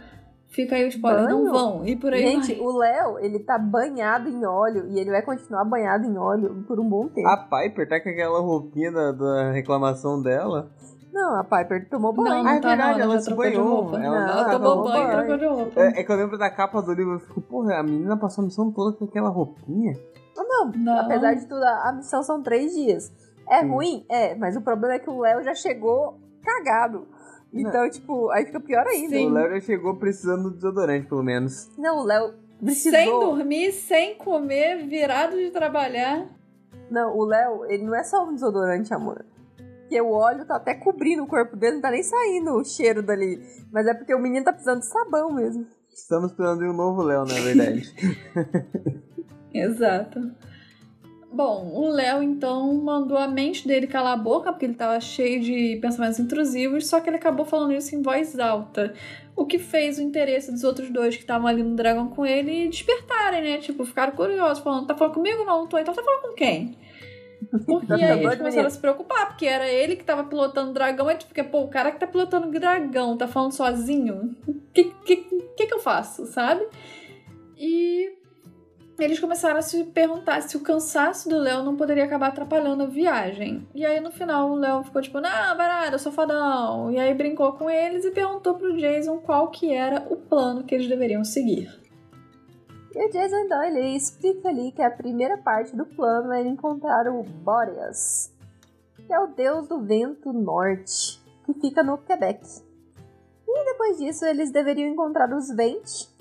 Fica aí o spoiler, não vão. E por aí. Gente, o Léo, ele tá banhado em óleo e ele vai continuar banhado em óleo por um bom tempo. A Piper tá com aquela roupinha da reclamação dela. Não, a Piper tomou banho. Não, tá, verdade, ela se banhou. Ela tomou banho e trocou de roupa. É que eu lembro da capa do livro, eu fico, porra, a menina passou a missão toda com aquela roupinha. Não. Apesar de tudo, a missão são 3 dias. É ruim? É, mas o problema é que o Léo já chegou cagado. Então, tipo, aí fica pior ainda. Sim. O Léo já chegou precisando do desodorante, pelo menos. Não, o Léo precisou... Sem dormir, sem comer, virado de trabalhar. Não, o Léo, ele não é só um desodorante, amor. Porque o óleo tá até cobrindo o corpo dele, não tá nem saindo o cheiro dali. Mas é porque o menino tá precisando de sabão mesmo. Estamos precisando de um novo Léo, na verdade. Exato. Bom, o Léo, então, mandou a mente dele calar a boca, porque ele estava cheio de pensamentos intrusivos, só que ele acabou falando isso em voz alta. O que fez o interesse dos outros dois que estavam ali no dragão com ele despertarem, né? Tipo, ficaram curiosos, falando, tá falando comigo? Não, não tô. Então tá falando com quem? Porque aí eles começaram a se preocupar, porque era ele que tava pilotando o dragão, aí tu fica, o cara que tá pilotando o dragão tá falando sozinho? O que eu faço, sabe? E... eles começaram a se perguntar se o cansaço do Léo não poderia acabar atrapalhando a viagem. E aí, no final, o Léo ficou tipo, não, baralho, eu sou fodão. E aí brincou com eles e perguntou pro Jason qual que era o plano que eles deveriam seguir. E o Jason, então, ele explica ali que a primeira parte do plano era encontrar o Bóreas, que é o deus do vento norte, que fica no Quebec. E depois disso, eles deveriam encontrar os Ventes,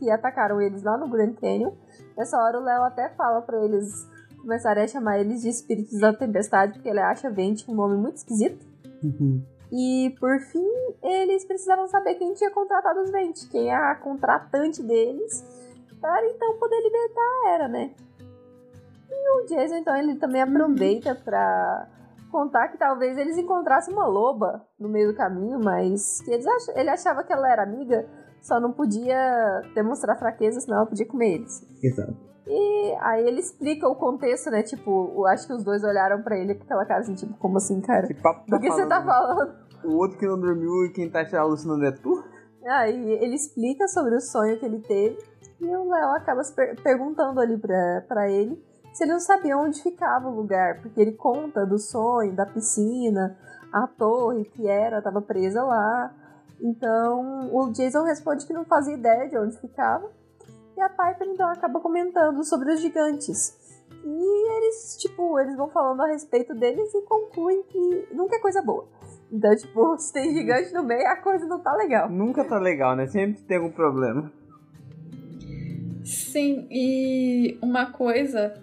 que atacaram eles lá no Grand Canyon. Nessa hora o Léo até fala pra eles começarem a chamar eles de espíritos da tempestade, porque ele acha Vente um nome muito esquisito. Uhum. E, por fim, eles precisavam saber quem tinha contratado os Vente, quem é a contratante deles, para então poder libertar a Hera, né? E o Jason, então, ele também aproveita para contar que talvez eles encontrassem uma loba no meio do caminho, mas que ele achava que ela era amiga, só não podia demonstrar fraqueza, senão ela podia comer eles. Exato. E aí ele explica o contexto, né? Tipo, acho que os dois olharam pra ele com aquela cara assim, tipo, como assim, cara? Que papo do que você tá falando? O outro que não dormiu e quem tá te alucinando é tu? Aí ele explica sobre o sonho que ele teve e o Léo acaba se perguntando ali pra ele se ele não sabia onde ficava o lugar, porque ele conta do sonho, da piscina, a torre que era, tava presa lá. Então, o Jason responde que não fazia ideia de onde ficava. E a Piper, então, acaba comentando sobre os gigantes. E eles, tipo, eles vão falando a respeito deles e concluem que nunca é coisa boa. Então, tipo, se tem gigante no meio, a coisa não tá legal. Nunca tá legal, né? Sempre tem algum problema. Sim, e uma coisa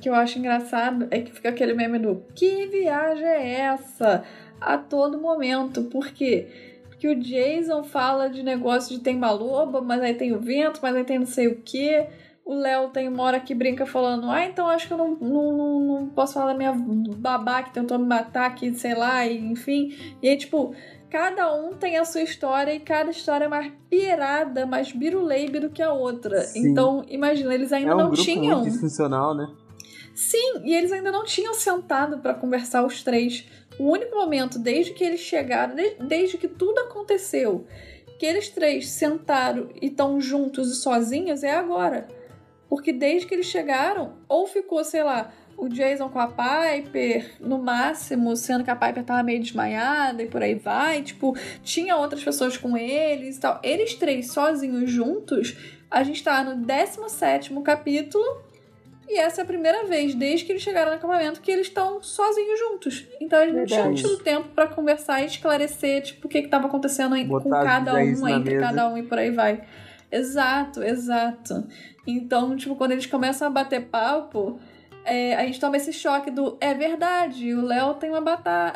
que eu acho engraçado é que fica aquele meme do "que viagem é essa?" a todo momento. Por quê? Porque o Jason fala de negócio de tem uma loba, mas aí tem o vento, mas aí tem não sei o quê. O Léo tem uma hora que brinca falando, então acho que eu não posso falar da minha babá que tentou me matar aqui, sei lá, e, enfim. E aí, tipo, cada um tem a sua história e cada história é mais pirada, mais biruleibe do que a outra. Sim. Então, imagina, eles ainda não tinham... É um grupo muito disfuncional, né? Sim, e eles ainda não tinham sentado pra conversar os três. O único momento, desde que eles chegaram, desde que tudo aconteceu, que eles três sentaram e estão juntos e sozinhos, é agora. Porque desde que eles chegaram, ou ficou, sei lá, o Jason com a Piper, no máximo, sendo que a Piper tava meio desmaiada e por aí vai, tipo, tinha outras pessoas com eles e tal. Eles três sozinhos juntos, a gente tá no 17º capítulo. E essa é a primeira vez, desde que eles chegaram no acampamento, que eles estão sozinhos juntos. Então eles não tinham tido tempo pra conversar e esclarecer, tipo, o que estava acontecendo com cada um, entre cada um e por aí vai. Exato, exato. Então, tipo, quando eles começam a bater papo, a gente toma esse choque do "é verdade, o Léo tem uma babá,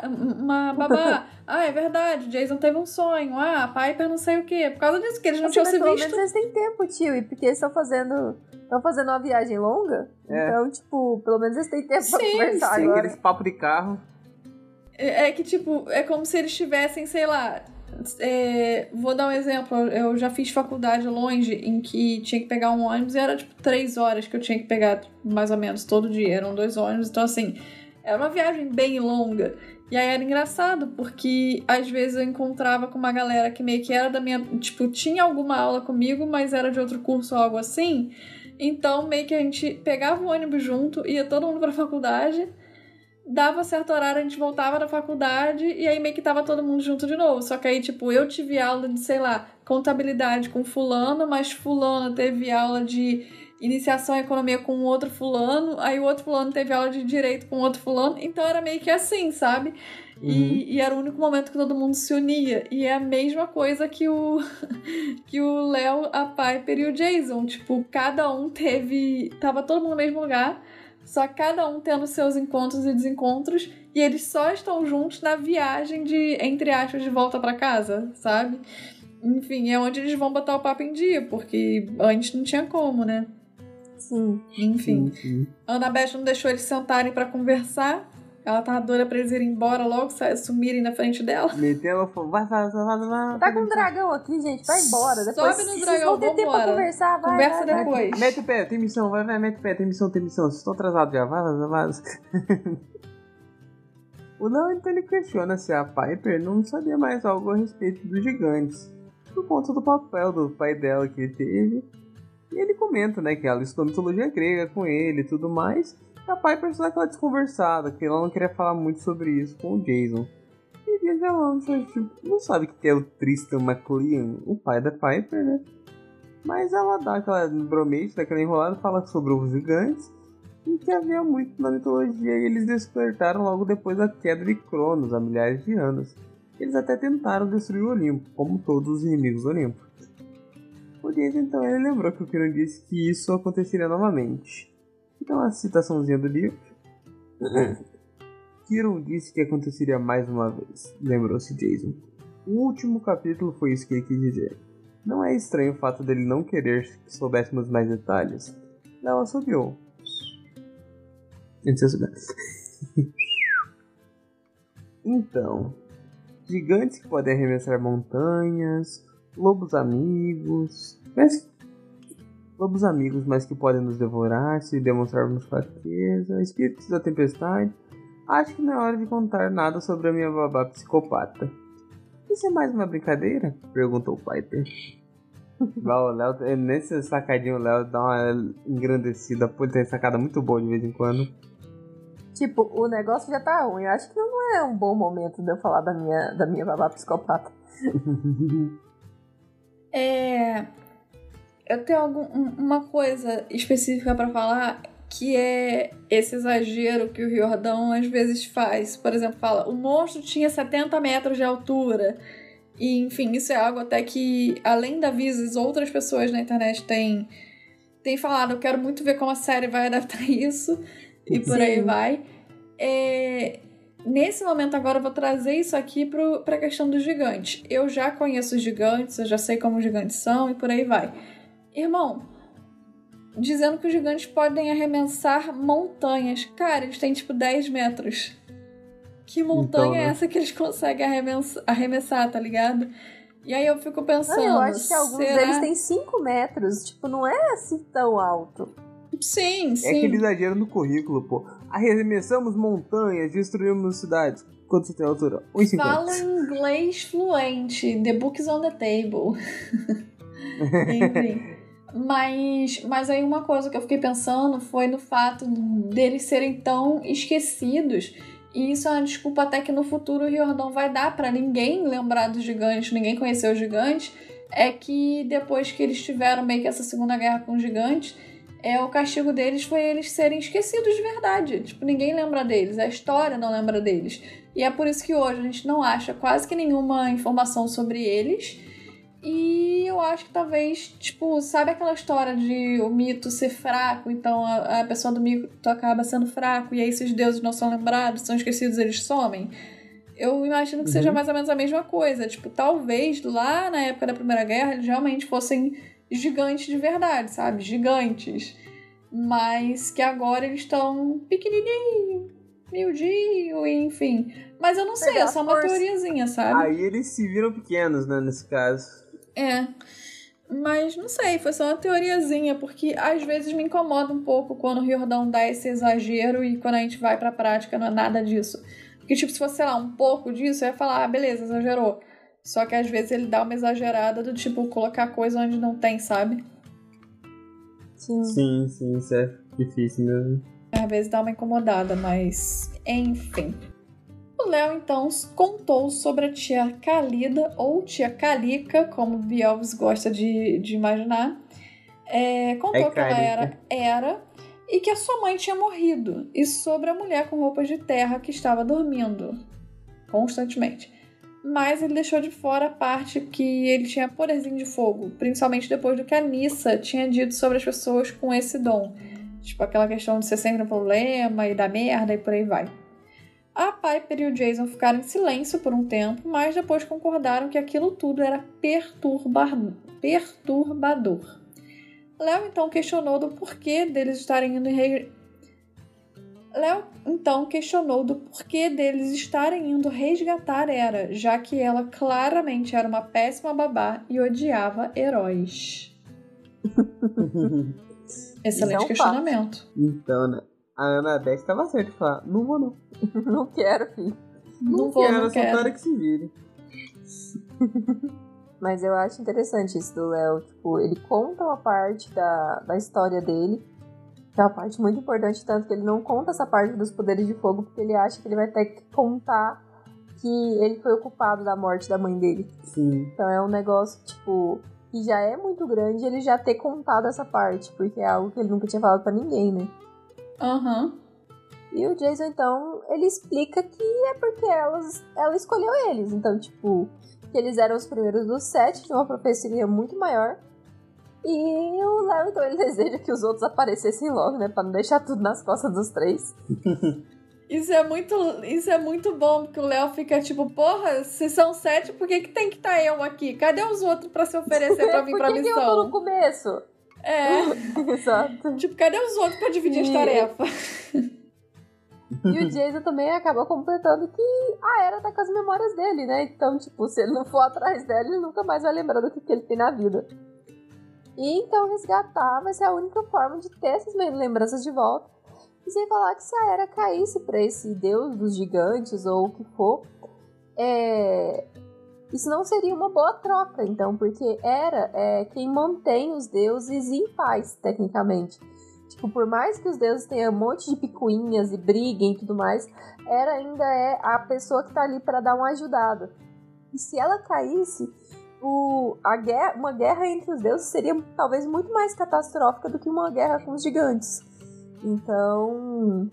ah, é verdade, o Jason teve um sonho, ah, a Piper não sei o quê", por causa disso, que eles não tinham se visto. Pelo menos eles têm tempo, tio, e porque eles estão fazendo uma viagem longa, então, tipo, pelo menos eles têm tempo pra conversar agora. Aqueles papo de carro. É que, tipo, é como se eles tivessem, sei lá, vou dar um exemplo, eu já fiz faculdade longe, em que tinha que pegar um ônibus e era, tipo, 3 horas que eu tinha que pegar, mais ou menos, todo dia, eram 2 ônibus, então, assim, era uma viagem bem longa. E aí era engraçado, porque às vezes eu encontrava com uma galera que meio que era da minha, tipo, tinha alguma aula comigo, mas era de outro curso ou algo assim. Então, meio que a gente pegava o ônibus junto, ia todo mundo pra faculdade, dava certo horário, a gente voltava da faculdade, e aí meio que tava todo mundo junto de novo. Só que aí, tipo, eu tive aula de, sei lá, contabilidade com fulano, mas fulano teve aula de iniciação à economia com outro fulano, aí o outro fulano teve aula de direito com outro fulano, então era meio que assim, sabe? Uhum. E era o único momento que todo mundo se unia. E é a mesma coisa que o Léo, a Piper e o Jason. Tipo, cada um tava todo mundo no mesmo lugar, só cada um tendo seus encontros e desencontros, e eles só estão juntos na viagem de, entre aspas, de volta pra casa, sabe? Enfim, é onde eles vão botar o papo em dia, porque antes não tinha como, né? Sim. Enfim. Sim. Ana Beth não deixou eles sentarem pra conversar. Ela tava doida pra eles irem embora logo, sumirem na frente dela. Meteu, falou, vai. Tá com um dragão aqui, gente, vai embora. Depois, sobe no dragão, vamos embora. Conversar, vai. Conversa vai, depois. Mete o pé, tem missão, vai, mete o pé, tem missão. Vocês estão atrasados já, vai. O Léo, então, ele questiona se a Piper não sabia mais algo a respeito dos gigantes, por conta do papel do pai dela que ele teve. E ele comenta, né, que ela estudou mitologia grega com ele e tudo mais. A Piper só aquela desconversada, que ela não queria falar muito sobre isso com o Jason. E ele já não sabe que é o Tristan McLean, o pai da Piper, né? Mas ela dá aquela bromete, daquela enrolada, fala sobre os gigantes, e que havia muito na mitologia, e eles despertaram logo depois da queda de Cronos, há milhares de anos. Eles até tentaram destruir o Olimpo, como todos os inimigos do Olimpo. O Jason, então, ele lembrou que o Quirón disse que isso aconteceria novamente. Então, a citaçãozinha do livro. Kiro disse que aconteceria mais uma vez, lembrou-se Jason. O último capítulo foi isso que ele quis dizer. Não é estranho o fato dele não querer que soubéssemos mais detalhes. Léo assobiou. Então, gigantes que podem arremessar montanhas, lobos amigos, mas que podem nos devorar se demonstrarmos fraqueza, espíritos da tempestade. Acho que não é hora de contar nada sobre a minha babá psicopata. Isso é mais uma brincadeira? Perguntou Piper. Nesse sacadinho o Léo dá uma engrandecida. Pô, ele tem sacada muito boa de vez em quando. Tipo, o negócio já tá ruim. Eu acho que não é um bom momento de eu falar da minha babá psicopata. Eu tenho uma coisa específica pra falar, que é esse exagero que o Riordan às vezes faz. Por exemplo, fala, o monstro tinha 70 metros de altura. E, enfim, isso é algo até que, além da Vises, outras pessoas na internet têm falado. Eu quero muito ver como a série vai adaptar isso. E por aí vai. Nesse momento agora eu vou trazer isso aqui pra questão dos gigantes. Eu já conheço os gigantes, eu já sei como os gigantes são e por aí vai. Irmão, dizendo que os gigantes podem arremessar montanhas. Cara, eles têm tipo 10 metros. Que montanha então, né? É essa que eles conseguem arremessar, tá ligado? E aí eu fico pensando... Eu acho que alguns deles têm 5 metros. Tipo, não é assim tão alto. Sim. É aquele exagero no currículo, pô. Arremessamos montanhas, destruímos cidades. Quanto você tem a altura? 1,50. Fala inglês fluente. The books on the table. Enfim. Mas aí uma coisa que eu fiquei pensando foi no fato deles serem tão esquecidos. E isso é uma desculpa até que no futuro o Riordan vai dar pra ninguém lembrar dos gigantes, ninguém conhecer os gigantes. É que depois que eles tiveram meio que essa segunda guerra com os gigantes, o castigo deles foi eles serem esquecidos de verdade. Tipo, ninguém lembra deles, a história não lembra deles. E é por isso que hoje a gente não acha quase que nenhuma informação sobre eles. E eu acho que talvez, tipo, sabe aquela história de o mito ser fraco, então a pessoa do mito acaba sendo fraco, e aí se os deuses não são lembrados, são esquecidos, eles somem? Eu imagino que seja mais ou menos a mesma coisa. Tipo, talvez lá na época da Primeira Guerra eles realmente fossem gigantes de verdade, sabe? Gigantes. Mas que agora eles estão pequenininho, miudinho, enfim. Mas eu não sei, é só uma teoriazinha, sabe? Aí eles se viram pequenos, né, nesse caso. Mas não sei, foi só uma teoriazinha, porque às vezes me incomoda um pouco quando o Riordan dá esse exagero e quando a gente vai pra prática não é nada disso. Porque tipo, se fosse, sei lá, um pouco disso, eu ia falar, beleza, exagerou. Só que às vezes ele dá uma exagerada do tipo, colocar coisa onde não tem, sabe? Sim, isso é difícil mesmo. Às vezes dá uma incomodada, mas enfim... O Léo, então, contou sobre a tia Kalida, ou tia Calica, como Bielvis gosta de imaginar. Contou que ela era, e que a sua mãe tinha morrido. E sobre a mulher com roupas de terra que estava dormindo constantemente. Mas ele deixou de fora a parte que ele tinha poderzinho de fogo, principalmente depois do que a Nissa tinha dito sobre as pessoas com esse dom. Tipo, aquela questão de ser sempre um problema e dar merda e por aí vai. A Piper e o Jason ficaram em silêncio por um tempo, mas depois concordaram que aquilo tudo era perturbador. Léo então questionou do porquê deles estarem indo resgatar Hera, já que ela claramente era uma péssima babá e odiava heróis. Excelente questionamento. Então, né? A Ana 10 estava certa de falar, não vou não. Não quero, filho. Não quero. Hora que se vire. Mas eu acho interessante isso do Léo. Tipo, ele conta uma parte da história dele, que é uma parte muito importante, tanto que ele não conta essa parte dos poderes de fogo, porque ele acha que ele vai ter que contar que ele foi o culpado da morte da mãe dele. Sim. Então é um negócio, tipo, que já é muito grande ele já ter contado essa parte, porque é algo que ele nunca tinha falado pra ninguém, né? Aham. E o Jason, então, ele explica que é porque ela escolheu eles. Então, tipo, que eles eram os primeiros dos 7 de uma profecia muito maior. E o Léo, então, ele deseja que os outros aparecessem logo, né? Pra não deixar tudo nas costas dos três. Isso é muito bom, porque o Léo fica tipo, porra, se são 7, por que tem que estar eu aqui? Cadê os outros pra se oferecer pra vir pra missão? Por que eu tô no começo? É. Exato. Tipo, cadê os outros pra dividir as tarefas? E o Jason também acaba completando que a Hera tá com as memórias dele, né? Então, tipo, se ele não for atrás dela, ele nunca mais vai lembrar do que ele tem na vida. E então resgatar vai ser a única forma de ter essas lembranças de volta. E sem falar que se a Hera caísse pra esse deus dos gigantes ou o que for, isso não seria uma boa troca, então, porque Hera é quem mantém os deuses em paz, tecnicamente. Tipo, por mais que os deuses tenham um monte de picuinhas e briguem e tudo mais, Hera ainda é a pessoa que tá ali pra dar uma ajudada. E se ela caísse, uma guerra entre os deuses seria talvez muito mais catastrófica do que uma guerra com os gigantes. Então,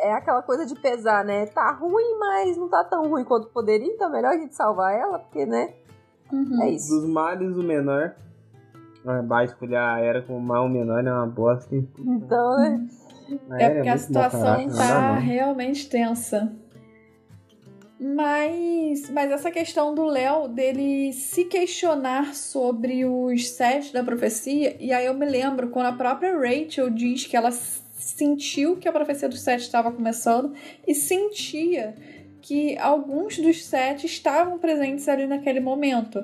é aquela coisa de pesar, né? Tá ruim, mas não tá tão ruim quanto poderia, então é melhor a gente salvar ela, porque, né? Uhum. É isso. Dos males, o menor. Vai escolher a Hera como mal menor, né? Uma bosta. Então, né? É porque a situação tá realmente tensa. Mas essa questão do Léo, dele se questionar sobre os 7 da profecia, e aí eu me lembro quando a própria Rachel diz que ela sentiu que a profecia dos 7 estava começando e sentia que alguns dos 7 estavam presentes ali naquele momento.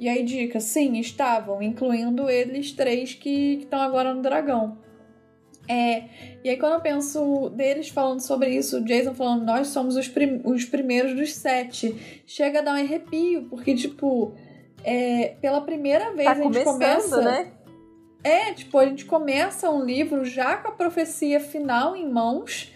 E aí dica, sim, estavam, incluindo eles 3 que estão agora no dragão. E aí quando eu penso deles falando sobre isso, o Jason falando, nós somos os primeiros dos 7, chega a dar um arrepio, porque tipo, pela primeira vez tá a gente começa, né? A gente começa um livro já com a profecia final em mãos,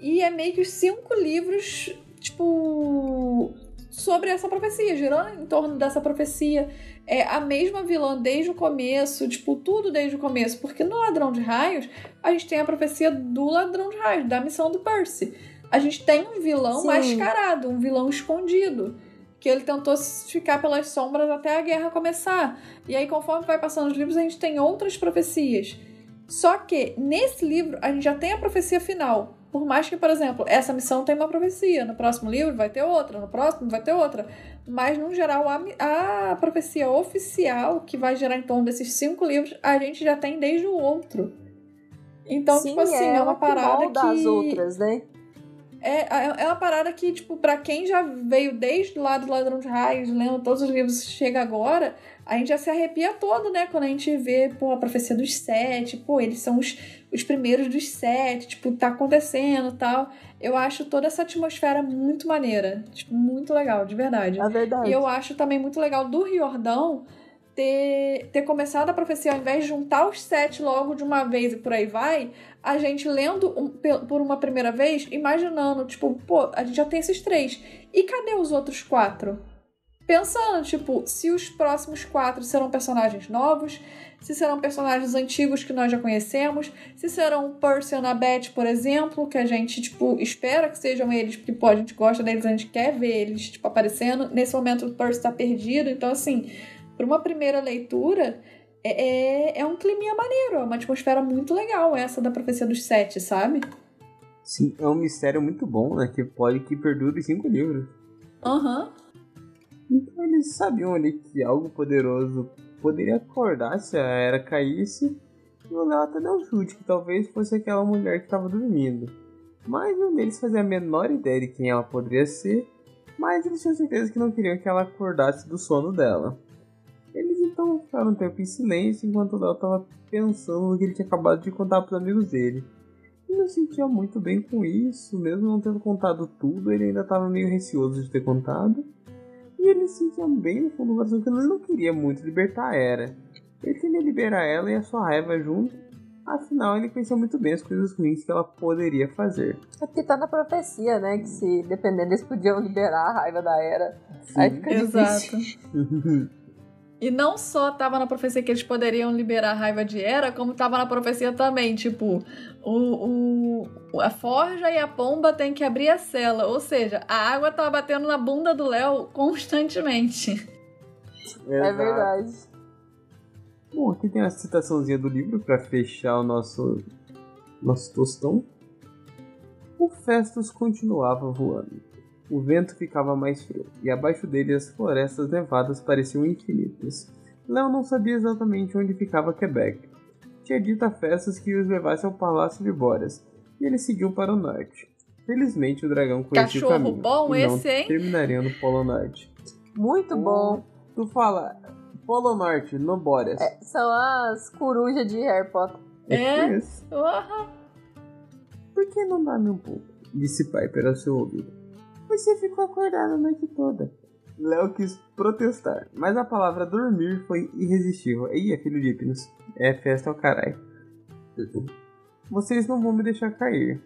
e é meio que os 5 livros, tipo, sobre essa profecia, girando em torno dessa profecia. É a mesma vilã desde o começo, tipo, tudo desde o começo, porque no Ladrão de Raios a gente tem a profecia do Ladrão de Raios, da missão do Percy. A gente tem um vilão mascarado, um vilão escondido, que ele tentou ficar pelas sombras até a guerra começar. E aí, conforme vai passando os livros, a gente tem outras profecias. Só que, nesse livro, a gente já tem a profecia final. Por mais que, por exemplo, essa missão tem uma profecia, no próximo livro vai ter outra, no próximo vai ter outra, mas no geral a profecia oficial que vai gerar em torno desses 5 livros, a gente já tem desde o outro. Então, sim, tipo assim, é uma parada que as outras, né? É uma parada que, tipo, pra quem já veio desde lá do Ladrão de Raios, lendo todos os livros, chega agora, a gente já se arrepia todo, né? Quando a gente vê, pô, a profecia dos 7, pô, eles são os primeiros dos 7, tipo, tá acontecendo e tal. Eu acho toda essa atmosfera muito maneira, tipo, muito legal, de verdade. É verdade. E eu acho também muito legal do Riordan ter começado a profecia, ao invés de juntar os 7 logo de uma vez e por aí vai, a gente lendo por uma primeira vez, imaginando, tipo, pô, a gente já tem esses 3, e cadê os outros 4? Pensando, tipo, se os próximos 4 serão personagens novos, se serão personagens antigos que nós já conhecemos, se serão o Percy e a Beth, por exemplo, que a gente, tipo, espera que sejam eles, porque, pô, a gente gosta deles, a gente quer ver eles, tipo, aparecendo. Nesse momento o Percy tá perdido, então, assim, para uma primeira leitura, é um climinha maneiro, é uma atmosfera muito legal essa da profecia dos 7, sabe? Sim, é um mistério muito bom, né? Que pode que perdure 5 livros. Aham. Então eles sabiam ali que algo poderoso poderia acordar se a Hera caísse, e o Léo até deu um chute, que talvez fosse aquela mulher que estava dormindo. Mas nenhum deles fazia a menor ideia de quem ela poderia ser, mas eles tinham certeza que não queriam que ela acordasse do sono dela. Eles então ficaram um tempo em silêncio enquanto o Léo estava pensando no que ele tinha acabado de contar para os amigos dele. Ele não se sentia muito bem com isso, mesmo não tendo contado tudo, ele ainda estava meio receoso de ter contado. E ele se sentia bem no fundo do coração que ele não queria muito libertar a Hera. Ele queria liberar ela e a sua raiva junto, afinal ele pensou muito bem as coisas ruins que ela poderia fazer. É porque tá na profecia, né, que se dependendo eles podiam liberar a raiva da Hera. Sim, aí fica difícil. E não só tava na profecia que eles poderiam liberar a raiva de Hera, como tava na profecia também, tipo, a forja e a pomba tem que abrir a cela, ou seja, a água tava batendo na bunda do Léo constantemente. Exato. É verdade. Bom, aqui tem a citaçãozinha do livro para fechar o nosso tostão. O Festus continuava voando. O vento ficava mais frio, e abaixo dele as florestas nevadas pareciam infinitas. Léo não sabia exatamente onde ficava Quebec. Tinha dito a Festus que os levasse ao Palácio de Bóreas, e ele seguiu para o norte. Felizmente o dragão conhecia o caminho, bom e não esse, hein? Terminaria no Polo Norte. Muito bom! Tu fala Polo Norte, no Bóreas. É, são as corujas de Harry Potter. É? Uhum. Por que não dorme um pouco? Disse Piper ao seu ouvido. Você ficou acordado a noite toda. Léo quis protestar, mas a palavra dormir foi irresistível. Ei, é filho de Hipnos. É festa ao caralho. Vocês não vão me deixar cair.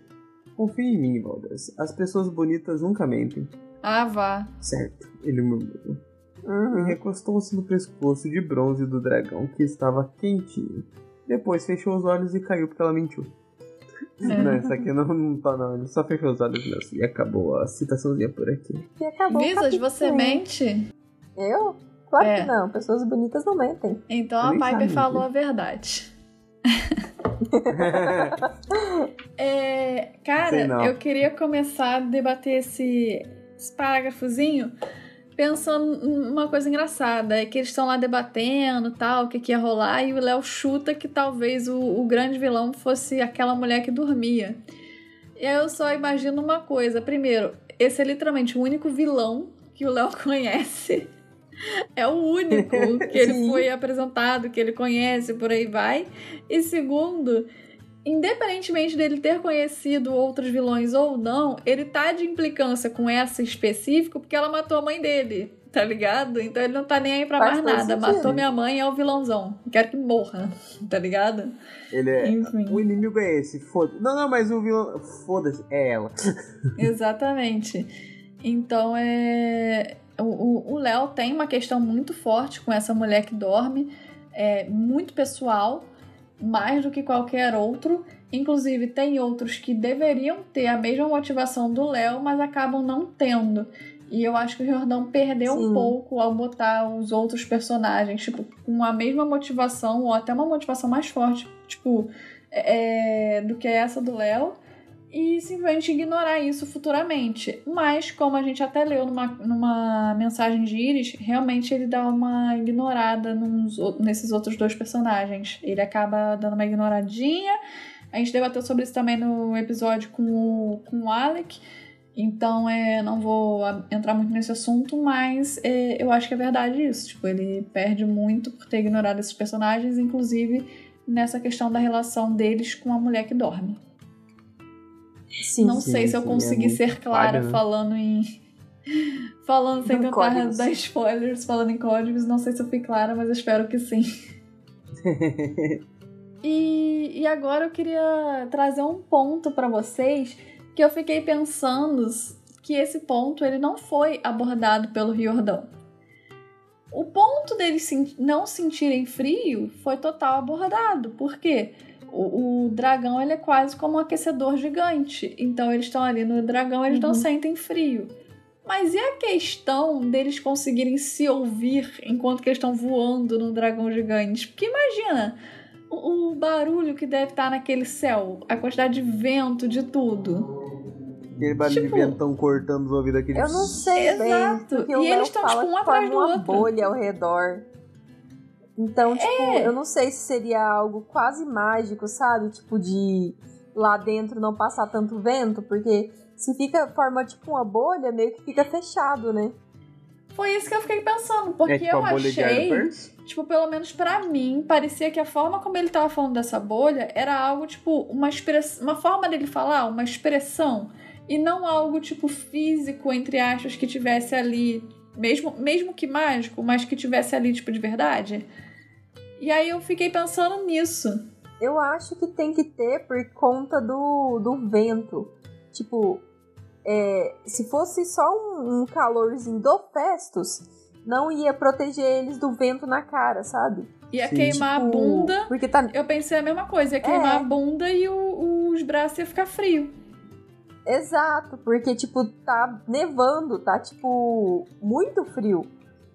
Confie em mim, Valdas. As pessoas bonitas nunca mentem. Ah, vá. Certo, ele murmurou. E recostou-se no pescoço de bronze do dragão, que estava quentinho. Depois fechou os olhos e caiu porque ela mentiu. É. Não, isso aqui não tá não. Ele só fechou os olhos mesmo. E acabou a citaçãozinha por aqui. E acabou. Wizard, você mente? Eu? Claro que não. Pessoas bonitas não mentem. Então a Piper falou a verdade. Cara, eu queria começar a debater esse parágrafozinho pensando numa coisa engraçada. É que eles estão lá debatendo tal, o que ia rolar, e o Léo chuta que talvez o grande vilão fosse aquela mulher que dormia. E aí eu só imagino uma coisa. Primeiro, esse é literalmente o único vilão que o Léo conhece. É o único que ele foi apresentado, que ele conhece, por aí vai. E segundo, independentemente dele ter conhecido outros vilões ou não, ele tá de implicância com essa específica porque ela matou a mãe dele, tá ligado? Então ele não tá nem aí pra mais nada. Matou minha mãe, é o vilãozão. Quero que morra, tá ligado? Ele é... Enfim. O inimigo é esse, foda-se. Não, mas o vilão... Foda-se, é ela. Exatamente. Então é... O Léo tem uma questão muito forte com essa mulher que dorme, muito pessoal, mais do que qualquer outro. Inclusive, tem outros que deveriam ter a mesma motivação do Léo, mas acabam não tendo. E eu acho que o Riordan perdeu um pouco ao botar os outros personagens, tipo, com a mesma motivação, ou até uma motivação mais forte, tipo, do que essa do Léo. E simplesmente ignorar isso futuramente. Mas, como a gente até leu numa mensagem de Iris, realmente ele dá uma ignorada nesses outros dois personagens. Ele acaba dando uma ignoradinha. A gente debateu sobre isso também no episódio com o Alec. Então, não vou entrar muito nesse assunto, mas eu acho que é verdade isso. Tipo, ele perde muito por ter ignorado esses personagens, inclusive nessa questão da relação deles com a mulher que dorme. Sim, não sei se eu consegui ser clara falando em... falando sem tentar dar spoilers, falando em códigos. Não sei se eu fui clara, mas eu espero que sim. E agora eu queria trazer um ponto pra vocês que eu fiquei pensando que esse ponto ele não foi abordado pelo Riordan. O ponto deles não sentirem frio foi total abordado. Por quê? O dragão ele é quase como um aquecedor gigante. Então eles estão ali no dragão, eles não sentem frio. Mas e a questão deles conseguirem se ouvir enquanto que eles estão voando no dragão gigante? Porque imagina o barulho que deve estar naquele céu, a quantidade de vento, de tudo. Aquele barulho de ventão cortando os ouvidos daqueles. Eu não sei. Exato. Bem, e eles estão tipo um atrás do outro. Uma bolha ao redor. Então, tipo, eu não sei se seria algo quase mágico, sabe? Tipo, de lá dentro não passar tanto vento, porque se forma tipo uma bolha, meio que fica fechado, né? Foi isso que eu fiquei pensando, porque tipo, eu achei, tipo, pelo menos pra mim, parecia que a forma como ele tava falando dessa bolha era algo, tipo, uma forma dele falar, uma expressão, e não algo, tipo, físico, entre aspas, que tivesse ali, mesmo que mágico, mas que tivesse ali, tipo, de verdade. E aí eu fiquei pensando nisso. Eu acho que tem que ter por conta do vento. Tipo, se fosse só um calorzinho do Festus, não ia proteger eles do vento na cara, sabe? Ia queimar a bunda. Porque tá... Eu pensei a mesma coisa. Ia queimar a bunda e os braços ia ficar frio. Exato, porque, tipo, tá nevando, tá, tipo, muito frio.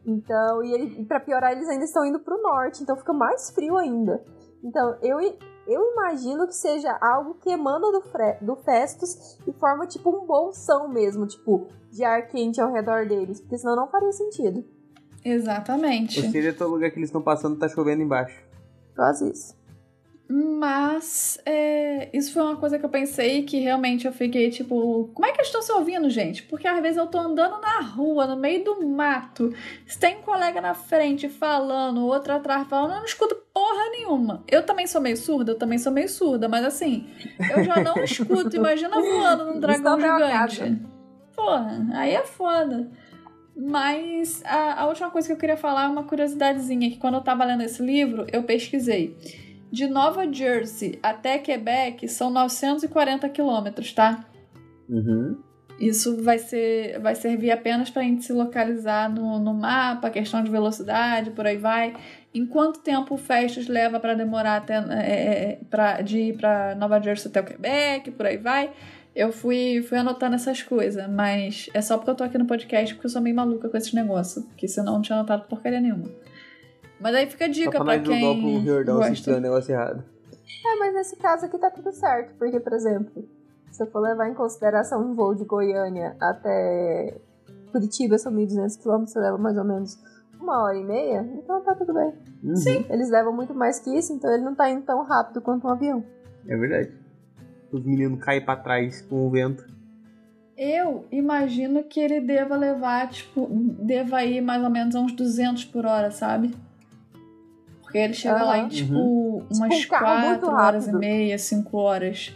Então, e pra piorar, eles ainda estão indo pro norte, então fica mais frio ainda. Então, eu imagino que seja algo que emana do Festus e forma tipo um bolsão mesmo, tipo, de ar quente ao redor deles, porque senão não faria sentido. Exatamente. Ou seja, todo lugar que eles estão passando tá chovendo embaixo. Quase isso. Mas isso foi uma coisa que eu pensei, que realmente eu fiquei tipo, como é que eles estão se ouvindo, gente? Porque às vezes eu tô andando na rua, no meio do mato, se tem um colega na frente falando, outro atrás falando, eu não escuto porra nenhuma. Eu também sou meio surda, mas assim, eu já não escuto. Imagina voando num dragão gigante. Porra, aí é foda. Mas a última coisa que eu queria falar é uma curiosidadezinha, que quando eu tava lendo esse livro, eu pesquisei. De Nova Jersey até Quebec são 940 quilômetros, tá? Uhum. Isso vai servir apenas pra gente se localizar no mapa, questão de velocidade, por aí vai. Em quanto tempo o Festus leva pra demorar até, de ir pra Nova Jersey até o Quebec, por aí vai? Eu fui anotando essas coisas, mas é só porque eu tô aqui no podcast, porque eu sou meio maluca com esses negócios, porque senão eu não tinha anotado porcaria nenhuma. Mas aí fica a dica pra quem gosta. É um negócio errado. É, mas nesse caso aqui tá tudo certo, porque, por exemplo, se eu for levar em consideração um voo de Goiânia até Curitiba, são 1.200 km, você leva mais ou menos 1h30, então tá tudo bem. Uhum. Sim. Eles levam muito mais que isso, então ele não tá indo tão rápido quanto um avião. É verdade. Os meninos caem pra trás com o vento. Eu imagino que ele deva levar, tipo, deva ir mais ou menos a uns 200 por hora, sabe? Porque ele chega lá em, tipo, umas 4 horas e meia, 5 horas.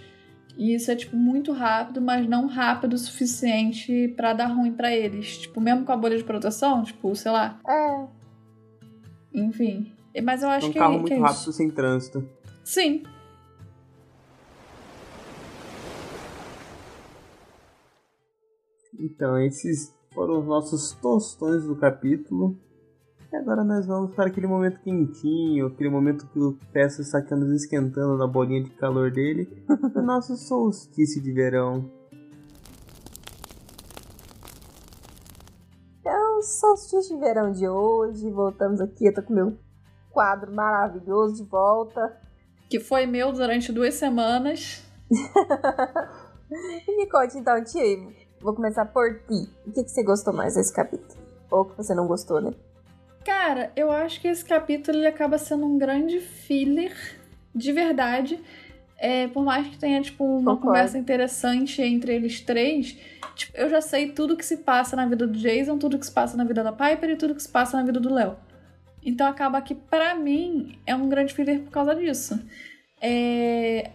E isso é, tipo, muito rápido, mas não rápido o suficiente pra dar ruim pra eles. Tipo, mesmo com a bolha de proteção, tipo, sei lá. É. Enfim. Mas eu acho que é um carro muito rápido, sem trânsito. Sim. Então, esses foram os nossos tostões do capítulo. E agora nós vamos para aquele momento quentinho, aquele momento que o Festus está esquentando na bolinha de calor dele, o nosso solstício de verão. Então, solstício de verão de hoje, voltamos aqui, eu tô com meu quadro maravilhoso de volta. Que foi meu durante 2 semanas. E me conte então, Tio, vou começar por ti. O que você gostou mais desse capítulo? Ou que você não gostou, né? Cara, eu acho que esse capítulo ele acaba sendo um grande filler, de verdade. Por mais que tenha tipo, uma conversa interessante entre eles três, tipo, eu já sei tudo que se passa na vida do Jason, tudo que se passa na vida da Piper e tudo que se passa na vida do Léo. Então acaba que, pra mim, é um grande filler por causa disso.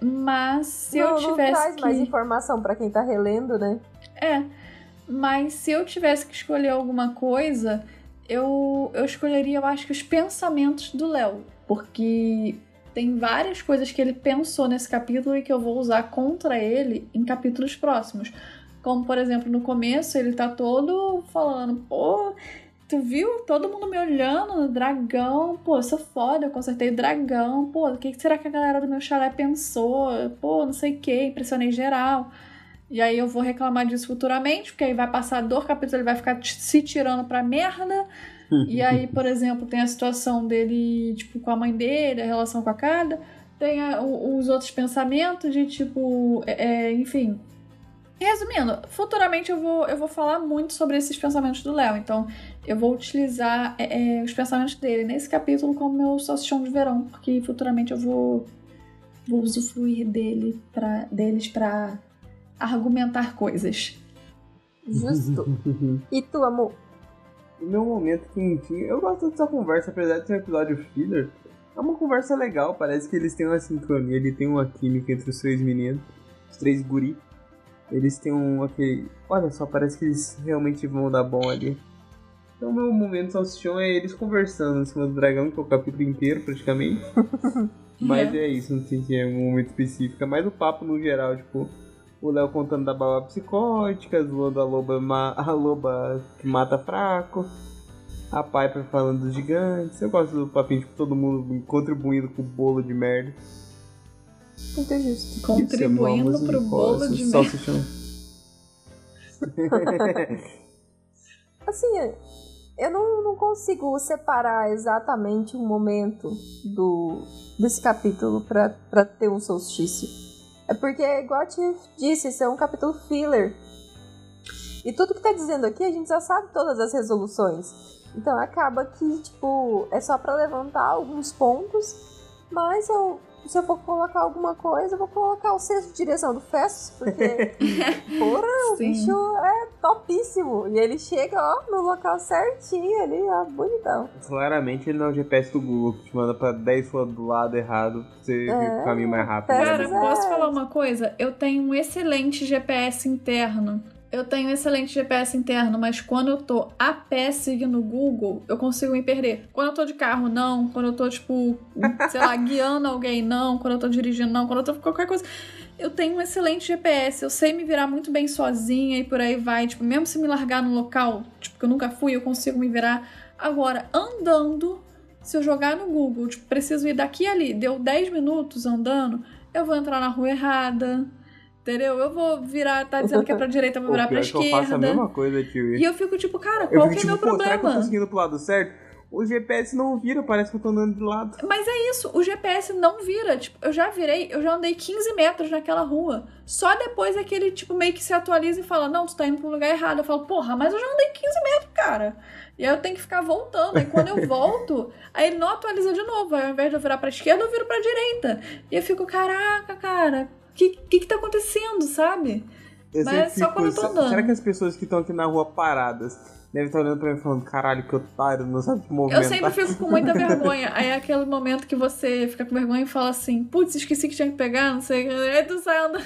Mas se eu tivesse não traz mais informação pra quem tá relendo, né? Mas se eu tivesse que escolher alguma coisa... Eu escolheria, eu acho que os pensamentos do Léo, porque tem várias coisas que ele pensou nesse capítulo e que eu vou usar contra ele em capítulos próximos. Como, por exemplo, no começo ele tá todo falando, pô, tu viu? Todo mundo me olhando, dragão, pô, eu sou foda, eu consertei o dragão, pô, o que será que a galera do meu chalé pensou? Pô, não sei o que, impressionei geral. E aí eu vou reclamar disso futuramente, porque aí vai passar a dor, o capítulo ele vai ficar se tirando pra merda. E aí, por exemplo, tem a situação dele, tipo, com a mãe dele, a relação com a Kada. Tem os outros pensamentos de, tipo, enfim. Resumindo, futuramente eu vou falar muito sobre esses pensamentos do Léo. Então, eu vou utilizar os pensamentos dele nesse capítulo como meu salsichão de verão, porque futuramente eu vou usufruir deles pra... argumentar coisas. Justo. E tu, amor? No meu momento quentinho, eu gosto dessa conversa, apesar de ser um episódio filler. É uma conversa legal, parece que eles têm uma sincronia, eles têm uma química entre os três meninos, os três guri. Eles têm aquele... Olha só, parece que eles realmente vão dar bom ali. Então, meu momento salsichão é eles conversando em cima do dragão, que é o capítulo inteiro, praticamente. Mas é isso, não sei se é um momento específico. É mais o papo no geral, tipo... O Léo contando da baba psicótica, zoando a loba que mata fraco, a Piper falando dos gigantes. Eu gosto do papinho de tipo, todo mundo contribuindo com o bolo de merda. Muito justo. Contribuindo pro bolo de merda. Assim, eu não consigo separar exatamente um momento desse capítulo pra ter um solstício. É porque, igual eu te disse, esse é um capítulo filler. E tudo que tá dizendo aqui, a gente já sabe todas as resoluções. Então acaba que, tipo, é só pra levantar alguns pontos. Mas se eu for colocar alguma coisa, eu vou colocar o senso de direção do Festus, porque, porra, o bicho é topíssimo. E ele chega, ó, no local certinho ali, ó, bonitão. Claramente ele não é o GPS do Google, que te manda pra 10 do lado errado, pra você ver o caminho mais rápido. Cara, posso falar uma coisa? Eu tenho um excelente GPS interno. Mas quando eu tô a pé seguindo o Google, eu consigo me perder. Quando eu tô de carro, não. Quando eu tô, tipo, sei lá, guiando alguém, não. Quando eu tô dirigindo, não. Quando eu tô qualquer coisa... Eu tenho um excelente GPS. Eu sei me virar muito bem sozinha e por aí vai. Tipo, mesmo se me largar num local, tipo, que eu nunca fui, eu consigo me virar. Agora, andando, se eu jogar no Google, tipo, preciso ir daqui a ali. Deu 10 minutos andando, eu vou entrar na rua errada... Entendeu? Eu vou virar, tá dizendo que é pra direita, eu vou virar pra esquerda. Eu faço a mesma coisa, tio. E eu fico tipo, cara, qual que é o meu problema? Será que eu tô seguindo pro lado certo? O GPS não vira, parece que eu tô andando de lado. Mas é isso, o GPS não vira. Tipo, eu já andei 15 metros naquela rua. Só depois é que ele, tipo, meio que se atualiza e fala, não, tu tá indo pro lugar errado. Eu falo, porra, mas eu já andei 15 metros, cara. E aí eu tenho que ficar voltando. E quando eu volto, aí ele não atualiza de novo. Aí, ao invés de eu virar pra esquerda, eu viro pra direita. E eu fico, caraca, cara... O que tá acontecendo, sabe? Eu mas só quando eu tô andando. Será que as pessoas que estão aqui na rua paradas devem estar olhando pra mim falando, caralho, que otário, não sabe que movimento. Eu sempre fico com muita vergonha. Aí é aquele momento que você fica com vergonha e fala assim, putz, esqueci que tinha que pegar, não sei. Aí tu sai andando.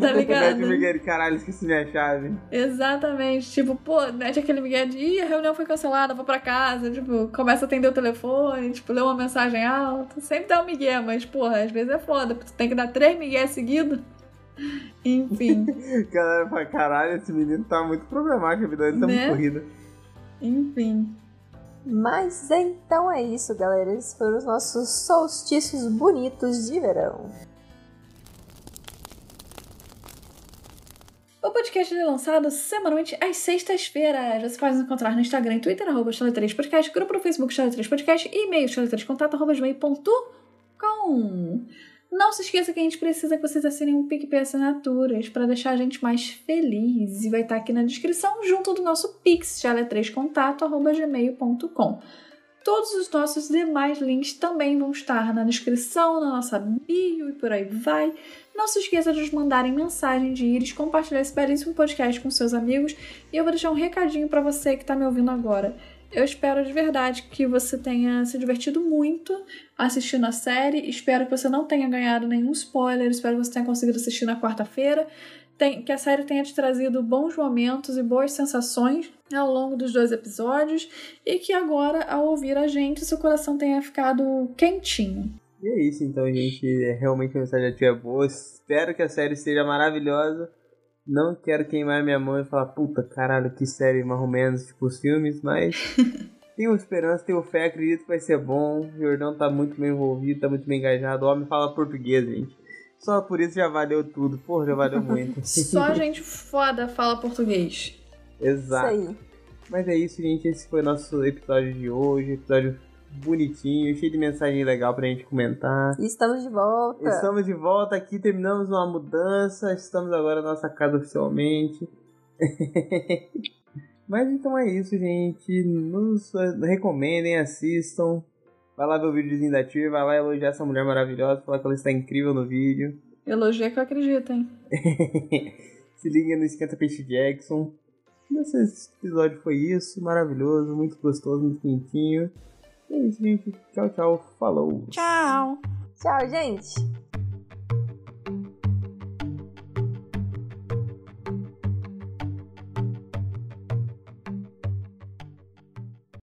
Tá ligado? De Miguel, caralho, esqueci minha chave. Exatamente. Tipo, pô, mete aquele Miguel de, ih, a reunião foi cancelada, vou pra casa. Tipo, começa a atender o telefone, tipo, lê uma mensagem alta. Sempre dá um Miguel, mas, porra, às vezes é foda. Tu tem que dar 3 Miguel seguidos. Enfim. Galera fala, caralho, esse menino tá muito problemático, a vida dele tá muito corrida. Enfim. Mas então é isso, galera. Esses foram os nossos solstícios bonitos de verão. O podcast é lançado semanalmente às sextas-feiras. Você pode nos encontrar no Instagram e Twitter, @Chalé3podcast, grupo no Facebook Chalé3podcast e e-mail chalé3contato@gmail.com. Não se esqueça que a gente precisa que vocês assinem um PicPay Assinaturas para deixar a gente mais feliz. E vai estar aqui na descrição junto do nosso Pix, chalé3contato@gmail.com. Todos os nossos demais links também vão estar na descrição, na nossa bio e por aí vai. Não se esqueça de nos mandarem mensagem de íris, compartilhar esse belíssimo podcast com seus amigos. E eu vou deixar um recadinho pra você que tá me ouvindo agora. Eu espero de verdade que você tenha se divertido muito assistindo a série. Espero que você não tenha ganhado nenhum spoiler. Espero que você tenha conseguido assistir na quarta-feira. Que a série tenha te trazido bons momentos e boas sensações ao longo dos 2 episódios. E que agora, ao ouvir a gente, seu coração tenha ficado quentinho. E é isso, então, gente. Realmente a mensagem é boa. Espero que a série seja maravilhosa. Não quero queimar minha mão e falar, puta, caralho, que série mais ou menos, tipo os filmes, mas tenho esperança, tenho fé, acredito que vai ser bom. O Jordão tá muito bem envolvido, tá muito bem engajado. O homem fala português, gente. Só por isso já valeu tudo. Porra, já valeu muito. Só gente foda fala português. Exato. Isso aí. Mas é isso, gente. Esse foi o nosso episódio de hoje. Episódio bonitinho, cheio de mensagem legal pra gente comentar. Estamos de volta. Estamos de volta aqui. Terminamos uma mudança. Estamos agora na nossa casa oficialmente. Mas então é isso, gente. Nos recomendem, assistam. Vai lá ver o videozinho da Tia, vai lá elogiar essa mulher maravilhosa, falar que ela está incrível no vídeo. Elogia que eu acredito, hein? Se liga no Esquenta Peixe Jackson. Esse episódio foi isso, maravilhoso, muito gostoso, muito quentinho. É isso, gente. Tchau, tchau. Falou. Tchau. Tchau, gente.